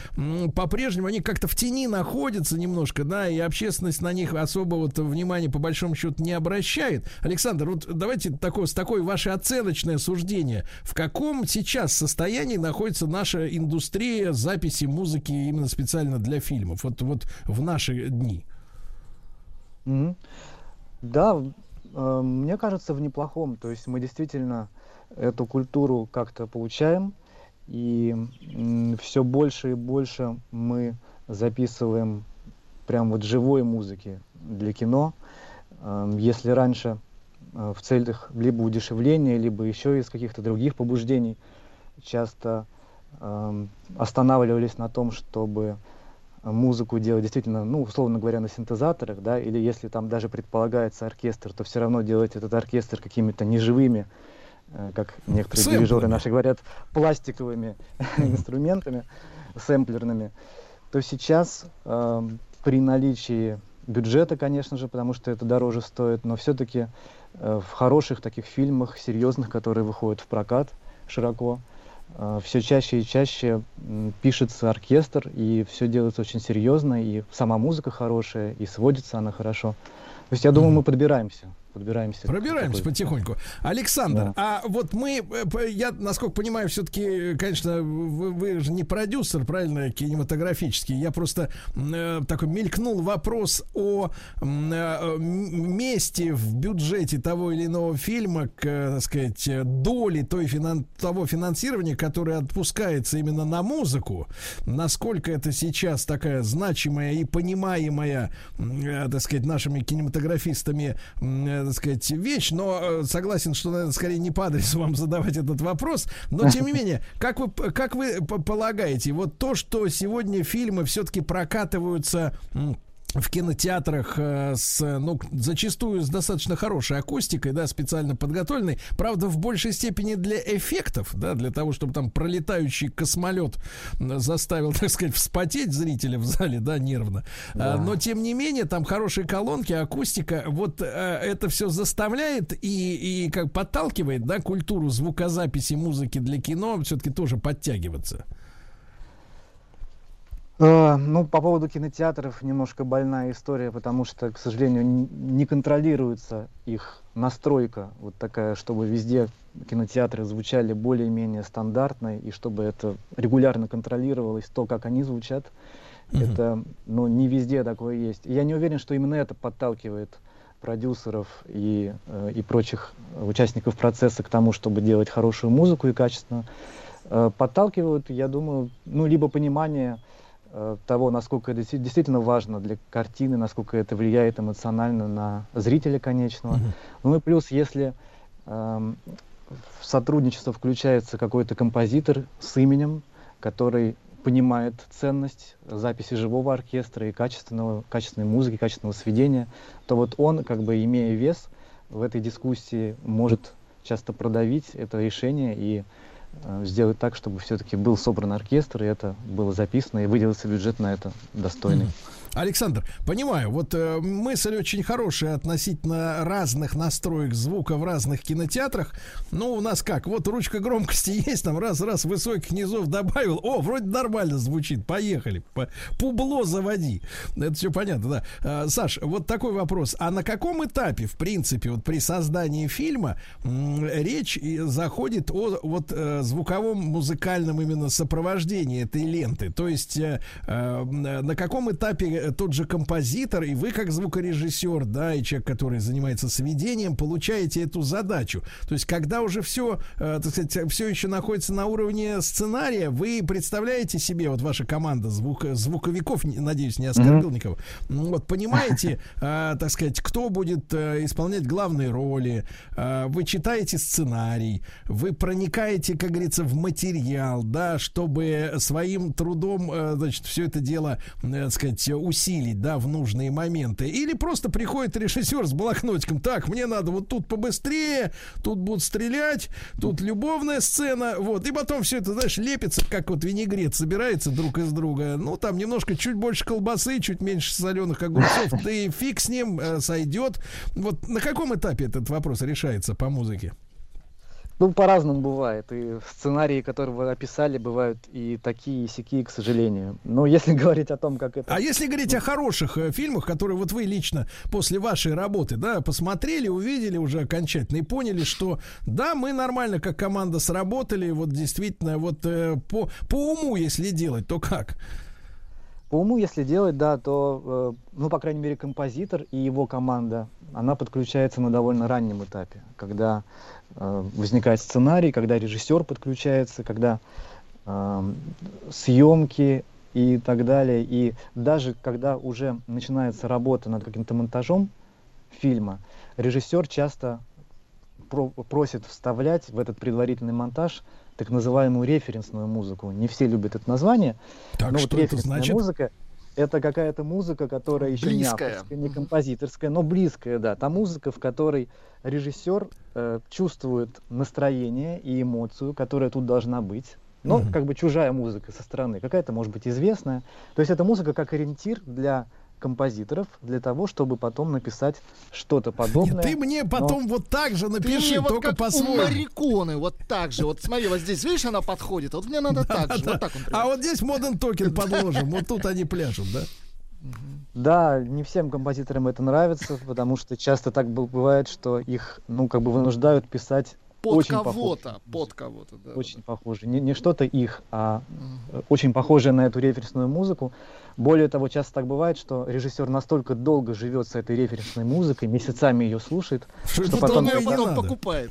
по-прежнему они как-то в тени находятся немножко, да, и общественность на них особо внимания по большому счету не обращает. Александр, давайте такое ваше оценочное суждение. В каком сейчас состоянии находится наша индустрия записи музыки именно специально для фильмов? В наши дни. Да, мне кажется, в неплохом. То есть мы действительно эту культуру как-то получаем. И все больше и больше мы записываем прям живой музыки для кино. Если раньше в целях либо удешевления, либо еще из каких-то других побуждений часто останавливались на том, чтобы музыку делать действительно, условно говоря, на синтезаторах, да, или если там даже предполагается оркестр, то все равно делать этот оркестр какими-то неживыми, как некоторые дирижеры наши говорят, пластиковыми инструментами, сэмплерными, то сейчас при наличии бюджета, конечно же, потому что это дороже стоит, но все-таки в хороших таких фильмах, серьезных, которые выходят в прокат широко, все чаще и чаще пишется оркестр, и все делается очень серьезно, и сама музыка хорошая, и сводится она хорошо. То есть, я думаю, мы подбираемся. Пробираемся потихоньку. Александр, да. Я, насколько понимаю, все-таки, конечно, вы же не продюсер, правильно, кинематографический. Я просто такой мелькнул вопрос о месте в бюджете того или иного фильма, так сказать, доли того финансирования, которое отпускается именно на музыку. Насколько это сейчас такая значимая и понимаемая, так сказать, нашими кинематографистами, так сказать, вещь, но согласен, что, наверное, скорее не по адресу вам задавать этот вопрос, но, тем не менее, как вы полагаете, то, что сегодня фильмы все-таки прокатываются в кинотеатрах зачастую с достаточно хорошей акустикой, да, специально подготовленной, правда, в большей степени для эффектов, да, для того, чтобы там пролетающий космолет заставил, так сказать, вспотеть зрителя в зале, да, нервно. Да. Но, тем не менее, там хорошие колонки, акустика, это все заставляет и как подталкивает, да, культуру звукозаписи музыки для кино все-таки тоже подтягиваться. По поводу кинотеатров немножко больная история, потому что, к сожалению, не контролируется их настройка, такая, чтобы везде кинотеатры звучали более-менее стандартно, и чтобы это регулярно контролировалось, то, как они звучат, это, не везде такое есть. И я не уверен, что именно это подталкивает продюсеров и прочих участников процесса к тому, чтобы делать хорошую музыку и качественно, подталкивают, я думаю, ну, либо понимание того, насколько это действительно важно для картины, насколько это влияет эмоционально на зрителя конечного. Ну и плюс, если в сотрудничество включается какой-то композитор с именем, который понимает ценность записи живого оркестра и качественной музыки, качественного сведения, то вот он, как бы имея вес в этой дискуссии, может часто продавить это решение и сделать так, чтобы все-таки был собран оркестр, и это было записано, и выделился бюджет на это достойный. Александр, понимаю, вот мысль очень хорошая относительно разных настроек звука в разных кинотеатрах. Ну, у нас как? Вот ручка громкости есть, там раз-раз высоких низов добавил. О, вроде нормально звучит, поехали. Публо заводи. Это все понятно, да. Саш, вот такой вопрос. А на каком этапе, в принципе, вот при создании фильма речь заходит о вот звуковом музыкальном именно сопровождении этой ленты? То есть на каком этапе тот же композитор, и вы как звукорежиссер, да, и человек, который занимается сведением, получаете эту задачу. То есть, когда уже все, так сказать, все еще находится на уровне сценария, вы представляете себе, вот ваша команда звуковиков, надеюсь, не оскорбил никого, вот, понимаете, так сказать, кто будет исполнять главные роли, вы читаете сценарий, вы проникаете, как говорится, в материал, да, чтобы своим трудом, значит, все это дело, так сказать, усилить, да, в нужные моменты. Или просто приходит режиссер с блокнотиком. Так, мне надо вот тут побыстрее, тут будут стрелять, тут любовная сцена, вот. И потом все это, знаешь, лепится, как вот винегрет собирается друг из друга. Ну, там немножко чуть больше колбасы, чуть меньше соленых огурцов. Да и фиг с ним, сойдет. Вот на каком этапе этот вопрос решается по музыке? Ну, по-разному бывает. И сценарии, которые вы описали, бывают и такие, и сякие, к сожалению. Но если говорить о том, как это... А если говорить о хороших фильмах, которые вот вы лично после вашей работы, да, посмотрели, увидели уже окончательно и поняли, что да, мы нормально как команда сработали, вот действительно, вот по уму, если делать, то как? По уму, если делать, да, то, ну, по крайней мере, композитор и его команда, она подключается на довольно раннем этапе, когда возникает сценарий, когда режиссер подключается, когда съемки и так далее. И даже когда уже начинается работа над каким-то монтажом фильма, режиссер часто просит вставлять в этот предварительный монтаж так называемую референсную музыку. Не все любят это название, так, но что вот референсная это музыка — это какая-то музыка, которая еще близкая, не авторская, не композиторская, но близкая, да. Та музыка, в которой режиссер чувствует настроение и эмоцию, которая тут должна быть. Но как бы чужая музыка со стороны, какая-то, может быть, известная. То есть эта музыка как ориентир для композиторов для того, чтобы потом написать что-то подобное. Ты мне потом вот так же напиши, мне только вот по-своему. Мариконы, вот так же. Вот смотри, вот здесь, видишь, она подходит. Вот мне надо так же. Да. Вот так он придет. А вот здесь Modern Token подложим. Вот тут они пляшут, да? Да, не всем композиторам это нравится, потому что часто так бывает, что их, ну, как бы вынуждают писать очень похоже. Под кого-то, да. Очень похоже. Не что-то их, а очень похожее на эту референсную музыку. Более того, часто так бывает, что режиссер настолько долго живет с этой референсной музыкой, месяцами ее слушает, что потом... Ее потом покупает.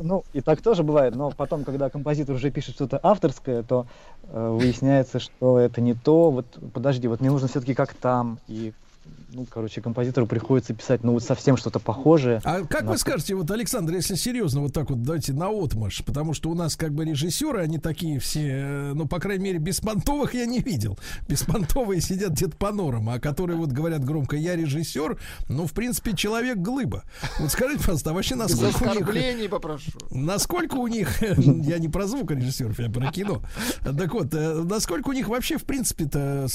Ну, и так тоже бывает, но потом, когда композитор уже пишет что-то авторское, то выясняется, что это не то. Вот, подожди, вот мне нужно все-таки как там, и... Ну, короче, композитору приходится писать, ну, вот совсем что-то похожее. А как вы скажете, вот, Александр, если серьезно, вот так вот давайте наотмашь, потому что у нас как бы режиссеры, они такие все, ну, по крайней мере, беспонтовых я не видел. Беспонтовые сидят где-то по норам, а которые вот говорят громко, я режиссер, ну, в принципе, человек-глыба. Вот скажите, пожалуйста, а вообще насколько у них... попрошу. Насколько у них... Я не про звукорежиссеров, я про кино. Так вот, насколько у них вообще, в принципе-то,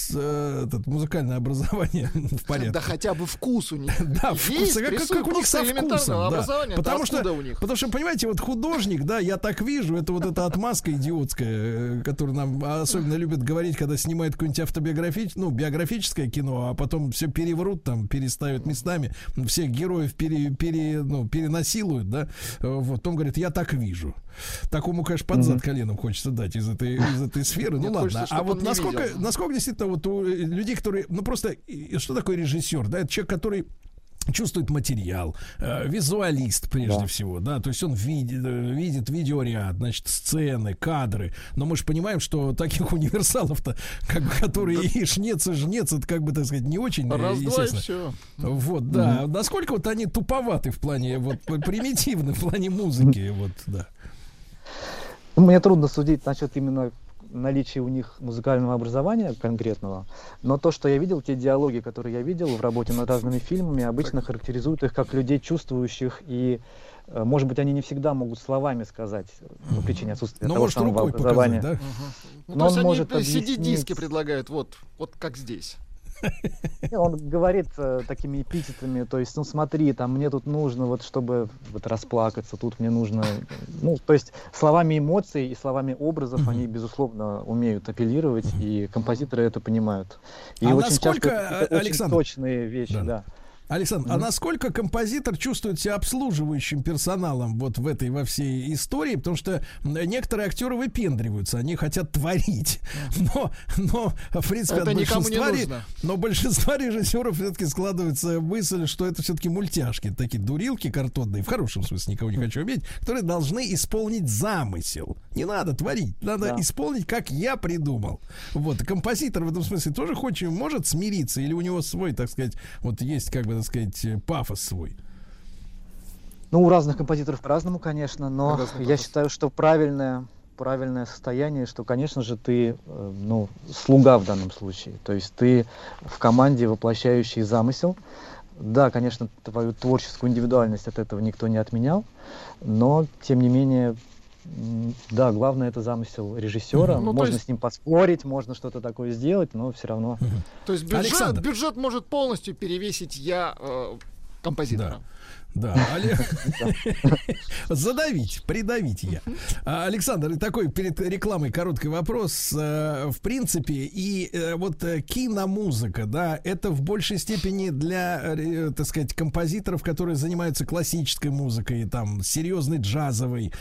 музыкальное образование... в порядке. Да хотя бы вкус у них. Да, вкус. Как у них со вкусом. Да. Потому что, понимаете, вот художник, да, я так вижу, это вот эта отмазка идиотская, которую нам особенно любят говорить, когда снимают какое-нибудь биографическое кино, а потом все переврут, там, переставят местами, всех героев перенасилуют, да. Вот, он говорит, я так вижу. Такому, конечно, под зад коленом хочется дать из этой сферы. Ну ладно. А вот насколько действительно вот у людей, которые, ну просто, что такое режиссер? Да, это человек, который чувствует материал, визуалист прежде всего, да, то есть он видит видеоряд, значит, сцены, кадры, но мы же понимаем, что таких универсалов-то, которые и жнец, это, как бы, так сказать, не очень, естественно. Вот, да, насколько вот они туповаты в плане, вот, примитивны в плане музыки, вот, да. Мне трудно судить насчет именно наличие у них музыкального образования конкретного, но то, что я видел, те диалоги, которые я видел в работе над разными фильмами, обычно характеризуют их как людей чувствующих, и, может быть, они не всегда могут словами сказать по причине отсутствия того самого образования. Показать, да? Но он может объяснить... CD-диски предлагают, вот как здесь. Он говорит такими эпитетами, то есть, ну смотри, там мне тут нужно, вот чтобы вот расплакаться, тут мне нужно, ну то есть словами эмоций и словами образов они безусловно умеют апеллировать, и композиторы это понимают. И а очень насколько, часто это очень точные вещи, да. Александр, а насколько композитор чувствует себя обслуживающим персоналом вот в этой во всей истории? Потому что некоторые актеры выпендриваются, они хотят творить, но в принципе это от большинства, но большинство режиссеров все-таки складывается мысль, что это все-таки мультяшки, такие дурилки картонные, в хорошем смысле никого не хочу обидеть, которые должны исполнить замысел. Не надо творить, надо исполнить, как я придумал. Вот, композитор в этом смысле тоже хочет, может смириться, или у него свой, так сказать, вот есть, как бы, так сказать, пафос свой. Ну, у разных композиторов по-разному, конечно, но я считаю, что правильное состояние, что, конечно же, ты, ну, слуга в данном случае, то есть ты в команде, воплощающий замысел. Да, конечно, твою творческую индивидуальность от этого никто не отменял, но, тем не менее, да, главное — это замысел режиссера. Ну, можно с ним поспорить, можно что-то такое сделать, но все равно. То есть бюджет может полностью перевесить композитора. Да, задавить, придавить я. Александр, такой перед рекламой короткий вопрос. В принципе, и вот киномузыка, да, это в большей степени для, так сказать, композиторов, которые занимаются классической музыкой, там, серьезной джазовой,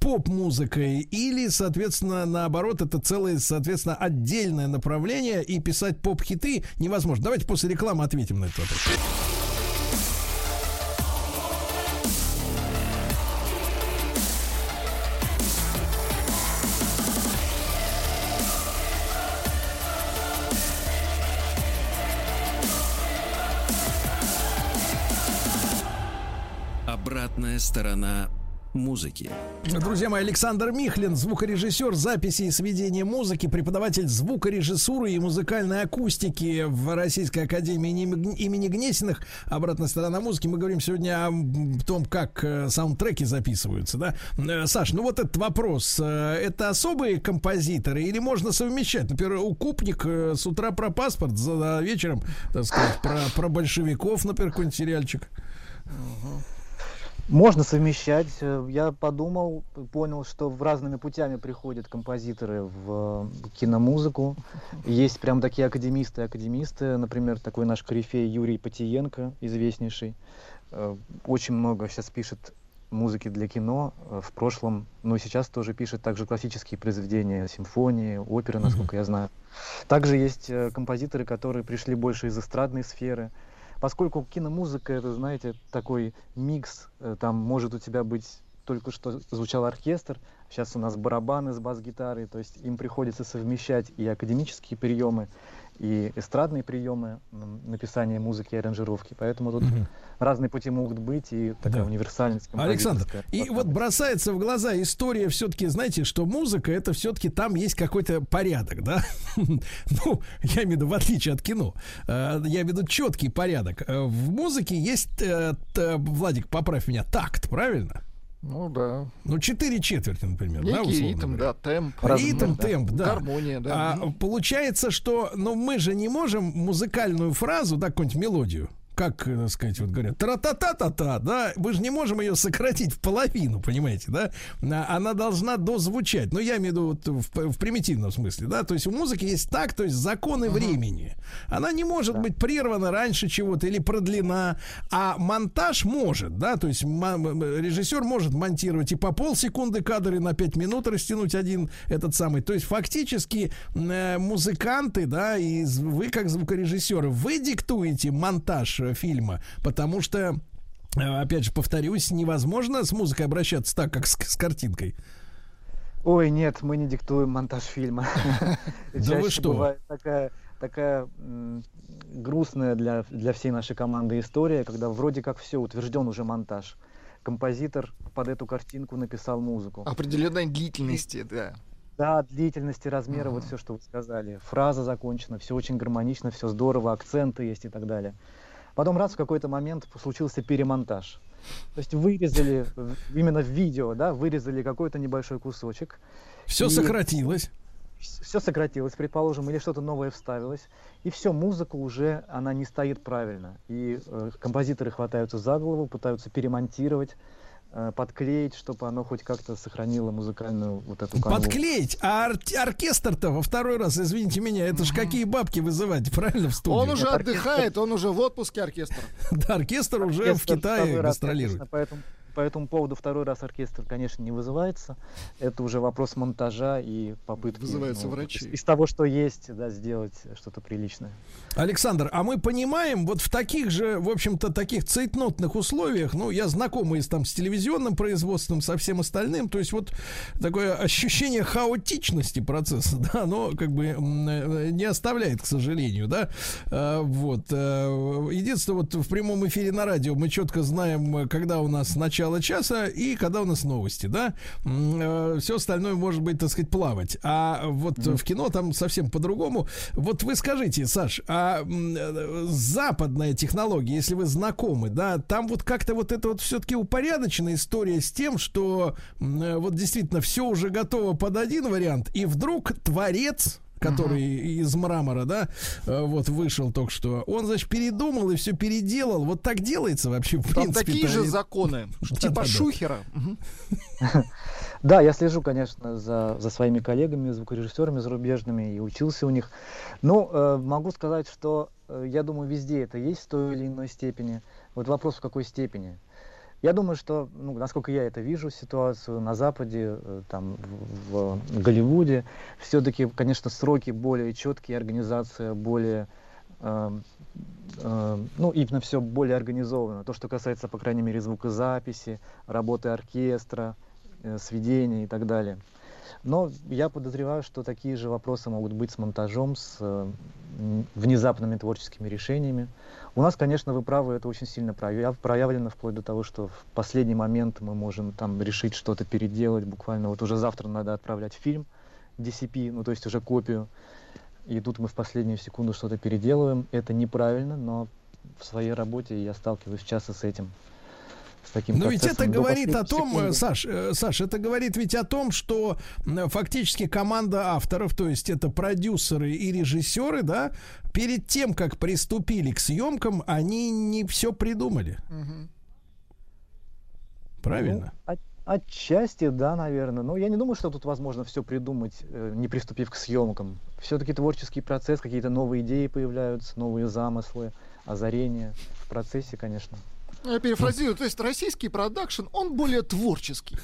поп-музыкой, или, соответственно, наоборот, это целое, соответственно, отдельное направление, и писать поп-хиты невозможно. Давайте после рекламы ответим на этот вопрос. Сторона музыки. Друзья мои, Александр Михлин, звукорежиссер записи и сведения музыки, преподаватель звукорежиссуры и музыкальной акустики в Российской академии имени Гнесиных. Обратная сторона музыки. Мы говорим сегодня о том, как саундтреки записываются, да? Саш, ну вот этот вопрос. Это особые композиторы или можно совмещать? Например, Укупник с утра про паспорт, за вечером, так сказать, про большевиков, например, какой-нибудь сериальчик. Можно совмещать. Я подумал, понял, что разными путями приходят композиторы в киномузыку. Есть прям такие академисты. Например, такой наш корифей Юрий Потиенко, известнейший. Очень много сейчас пишет музыки для кино. В прошлом, ну и сейчас тоже пишет также классические произведения, симфонии, оперы, насколько я знаю. Также есть композиторы, которые пришли больше из эстрадной сферы. Поскольку киномузыка, это, знаете, такой микс, там может у тебя быть, только что звучал оркестр, сейчас у нас барабаны с бас-гитарой, то есть им приходится совмещать и академические приемы, и эстрадные приемы написания музыки и аранжировки. Поэтому тут разные пути могут быть, и такая универсальность. Александр, и вот бросается в глаза история все-таки, знаете, что музыка, это все-таки там есть какой-то порядок, да? Ну, я имею в виду, в отличие от кино, я имею в виду четкий порядок. В музыке есть, Владик, поправь меня, такт, правильно? Ну да. Ну, 4/4, например. Некий, да, ритм, говоря. Да, темп. Ритм, темп, да. Гармония, да. А получается, что, ну, мы же не можем музыкальную фразу, да, какую-нибудь мелодию, как, так сказать, вот говорят, тра-та-та-та-та, да, мы же не можем ее сократить в половину, понимаете, да, она должна дозвучать, но я имею в виду вот в примитивном смысле, да, то есть у музыки есть так, то есть законы времени, она не может быть прервана раньше чего-то или продлена, а монтаж может, да, то есть режиссер может монтировать и по полсекунды кадры на 5 минут растянуть один этот самый, то есть фактически музыканты, да, и вы как звукорежиссеры, вы диктуете монтаж фильма, потому что, опять же, повторюсь, невозможно с музыкой обращаться так, как с картинкой. Ой, нет, мы не диктуем монтаж фильма. Да вы что? Бывает такая грустная для всей нашей команды история, когда вроде как все, утвержден уже монтаж. Композитор под эту картинку написал музыку. Определенной длительности, да. Да, длительности, размера, вот все, что вы сказали. Фраза закончена, все очень гармонично, все здорово, акценты есть и так далее. Потом раз в какой-то момент случился перемонтаж. То есть вырезали, именно в видео, да, вырезали какой-то небольшой кусочек. Все сократилось. Все сократилось, предположим, или что-то новое вставилось. И все, музыка уже, она не стоит правильно. И композиторы хватаются за голову, пытаются перемонтировать, подклеить, чтобы оно хоть как-то сохранило музыкальную вот эту канву. Подклеить? А оркестр-то во второй раз, извините меня, это же какие бабки вызывать, правильно, в студии? Он уже отдыхает, он уже в отпуске, оркестр. Да, оркестр уже в Китае гастролирует. По этому поводу второй раз оркестр, конечно, не вызывается. Это уже вопрос монтажа и попытки. Вызываются врачи. Из того, что есть, да, сделать что-то приличное. Александр, а мы понимаем, вот в таких же, в общем-то, таких цейтнотных условиях, ну, я знакомый там с телевизионным производством, со всем остальным, то есть вот такое ощущение хаотичности процесса, да, оно как бы не оставляет, к сожалению, да. Вот. Единственное, вот в прямом эфире на радио мы четко знаем, когда у нас начало часа и когда у нас новости, да, все остальное может быть, так сказать, плавать. А вот в кино там совсем по-другому. Вот вы скажите, Саш, а западная технология, если вы знакомы, да, там вот как-то вот это вот все-таки упорядоченная история с тем, что вот действительно все уже готово под один вариант, и вдруг творец, который из мрамора, да, вот вышел только что. Он, значит, передумал и все переделал. Вот так делается вообще, в принципе. Там такие же законы, типа Шухера. Да, я слежу, конечно, за своими коллегами, звукорежиссерами зарубежными, и учился у них. Но могу сказать, что, я думаю, везде это есть в той или иной степени. Вот вопрос, в какой степени. Я думаю, что, ну, насколько я это вижу, ситуацию на Западе, там, в Голливуде, все-таки, конечно, сроки более четкие, организация более, ну, именно все более организовано. То, что касается, по крайней мере, звукозаписи, работы оркестра, сведения и так далее. Но я подозреваю, что такие же вопросы могут быть с монтажом, с внезапными творческими решениями. У нас, конечно, вы правы, это очень сильно проявлено, вплоть до того, что в последний момент мы можем там решить что-то переделать. Буквально вот уже завтра надо отправлять фильм DCP, ну то есть уже копию. И тут мы в последнюю секунду что-то переделываем. Это неправильно, но в своей работе я сталкиваюсь часто с этим. Но ведь это говорит о том, Саш, это говорит ведь о том, что фактически команда авторов, то есть это продюсеры и режиссеры, да, перед тем, как приступили к съемкам, они не все придумали. Правильно? Ну, отчасти, да, наверное. Но я не думаю, что тут возможно все придумать, не приступив к съемкам. Все-таки творческий процесс, какие-то новые идеи появляются, новые замыслы, озарения в процессе, конечно. Я перефразирую, то есть российский продакшн, он более творческий.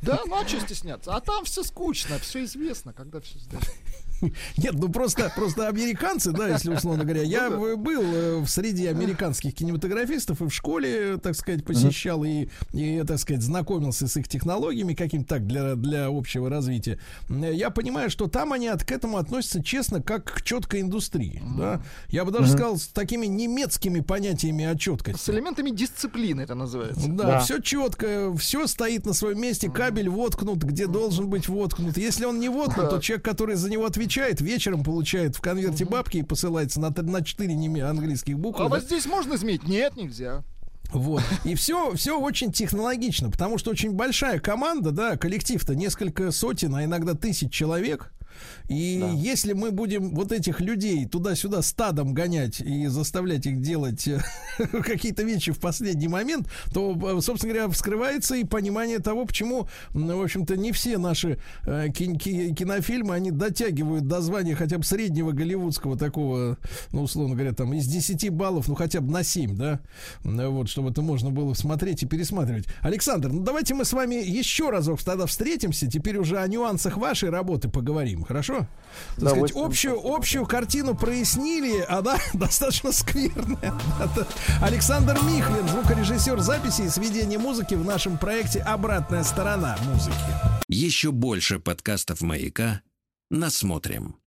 Да, ну а что стесняться? А там все скучно, все известно, когда все сделано. Нет, ну просто американцы, да, если условно говоря, я был в среде американских кинематографистов и в школе, так сказать, посещал и так сказать, знакомился с их технологиями, каким-то так для общего развития. Я понимаю, что там они к этому относятся честно, как к четкой индустрии, да. Я бы даже сказал, с такими немецкими понятиями о четкости. С элементами дисциплины это называется. Да, все четко, все стоит на своем месте, кабель воткнут, где должен быть воткнут. Если он не воткнут, то человек, который за него отвечает, вечером получает в конверте бабки и посылается на 4 английских буквы. А вот здесь можно изменить? Нет, нельзя. Вот. И все очень технологично, потому что очень большая команда, да, коллектив-то несколько сотен, а иногда тысяч человек. И если мы будем вот этих людей туда-сюда стадом гонять и заставлять их делать какие-то вещи в последний момент, то, собственно говоря, вскрывается и понимание того, почему, в общем-то, не все наши кинофильмы, они дотягивают до звания хотя бы среднего голливудского такого, ну, условно говоря, там, из 10 баллов, ну, хотя бы на 7, да, вот, чтобы это можно было смотреть и пересматривать. Александр, ну, давайте мы с вами еще разок тогда встретимся, теперь уже о нюансах вашей работы поговорим. Гримм, хорошо? Да, сказать, общую картину прояснили, она достаточно скверная. Александр Михлин, звукорежиссер записи и сведения музыки в нашем проекте «Обратная сторона музыки». Еще больше подкастов «Маяка» насмотрим.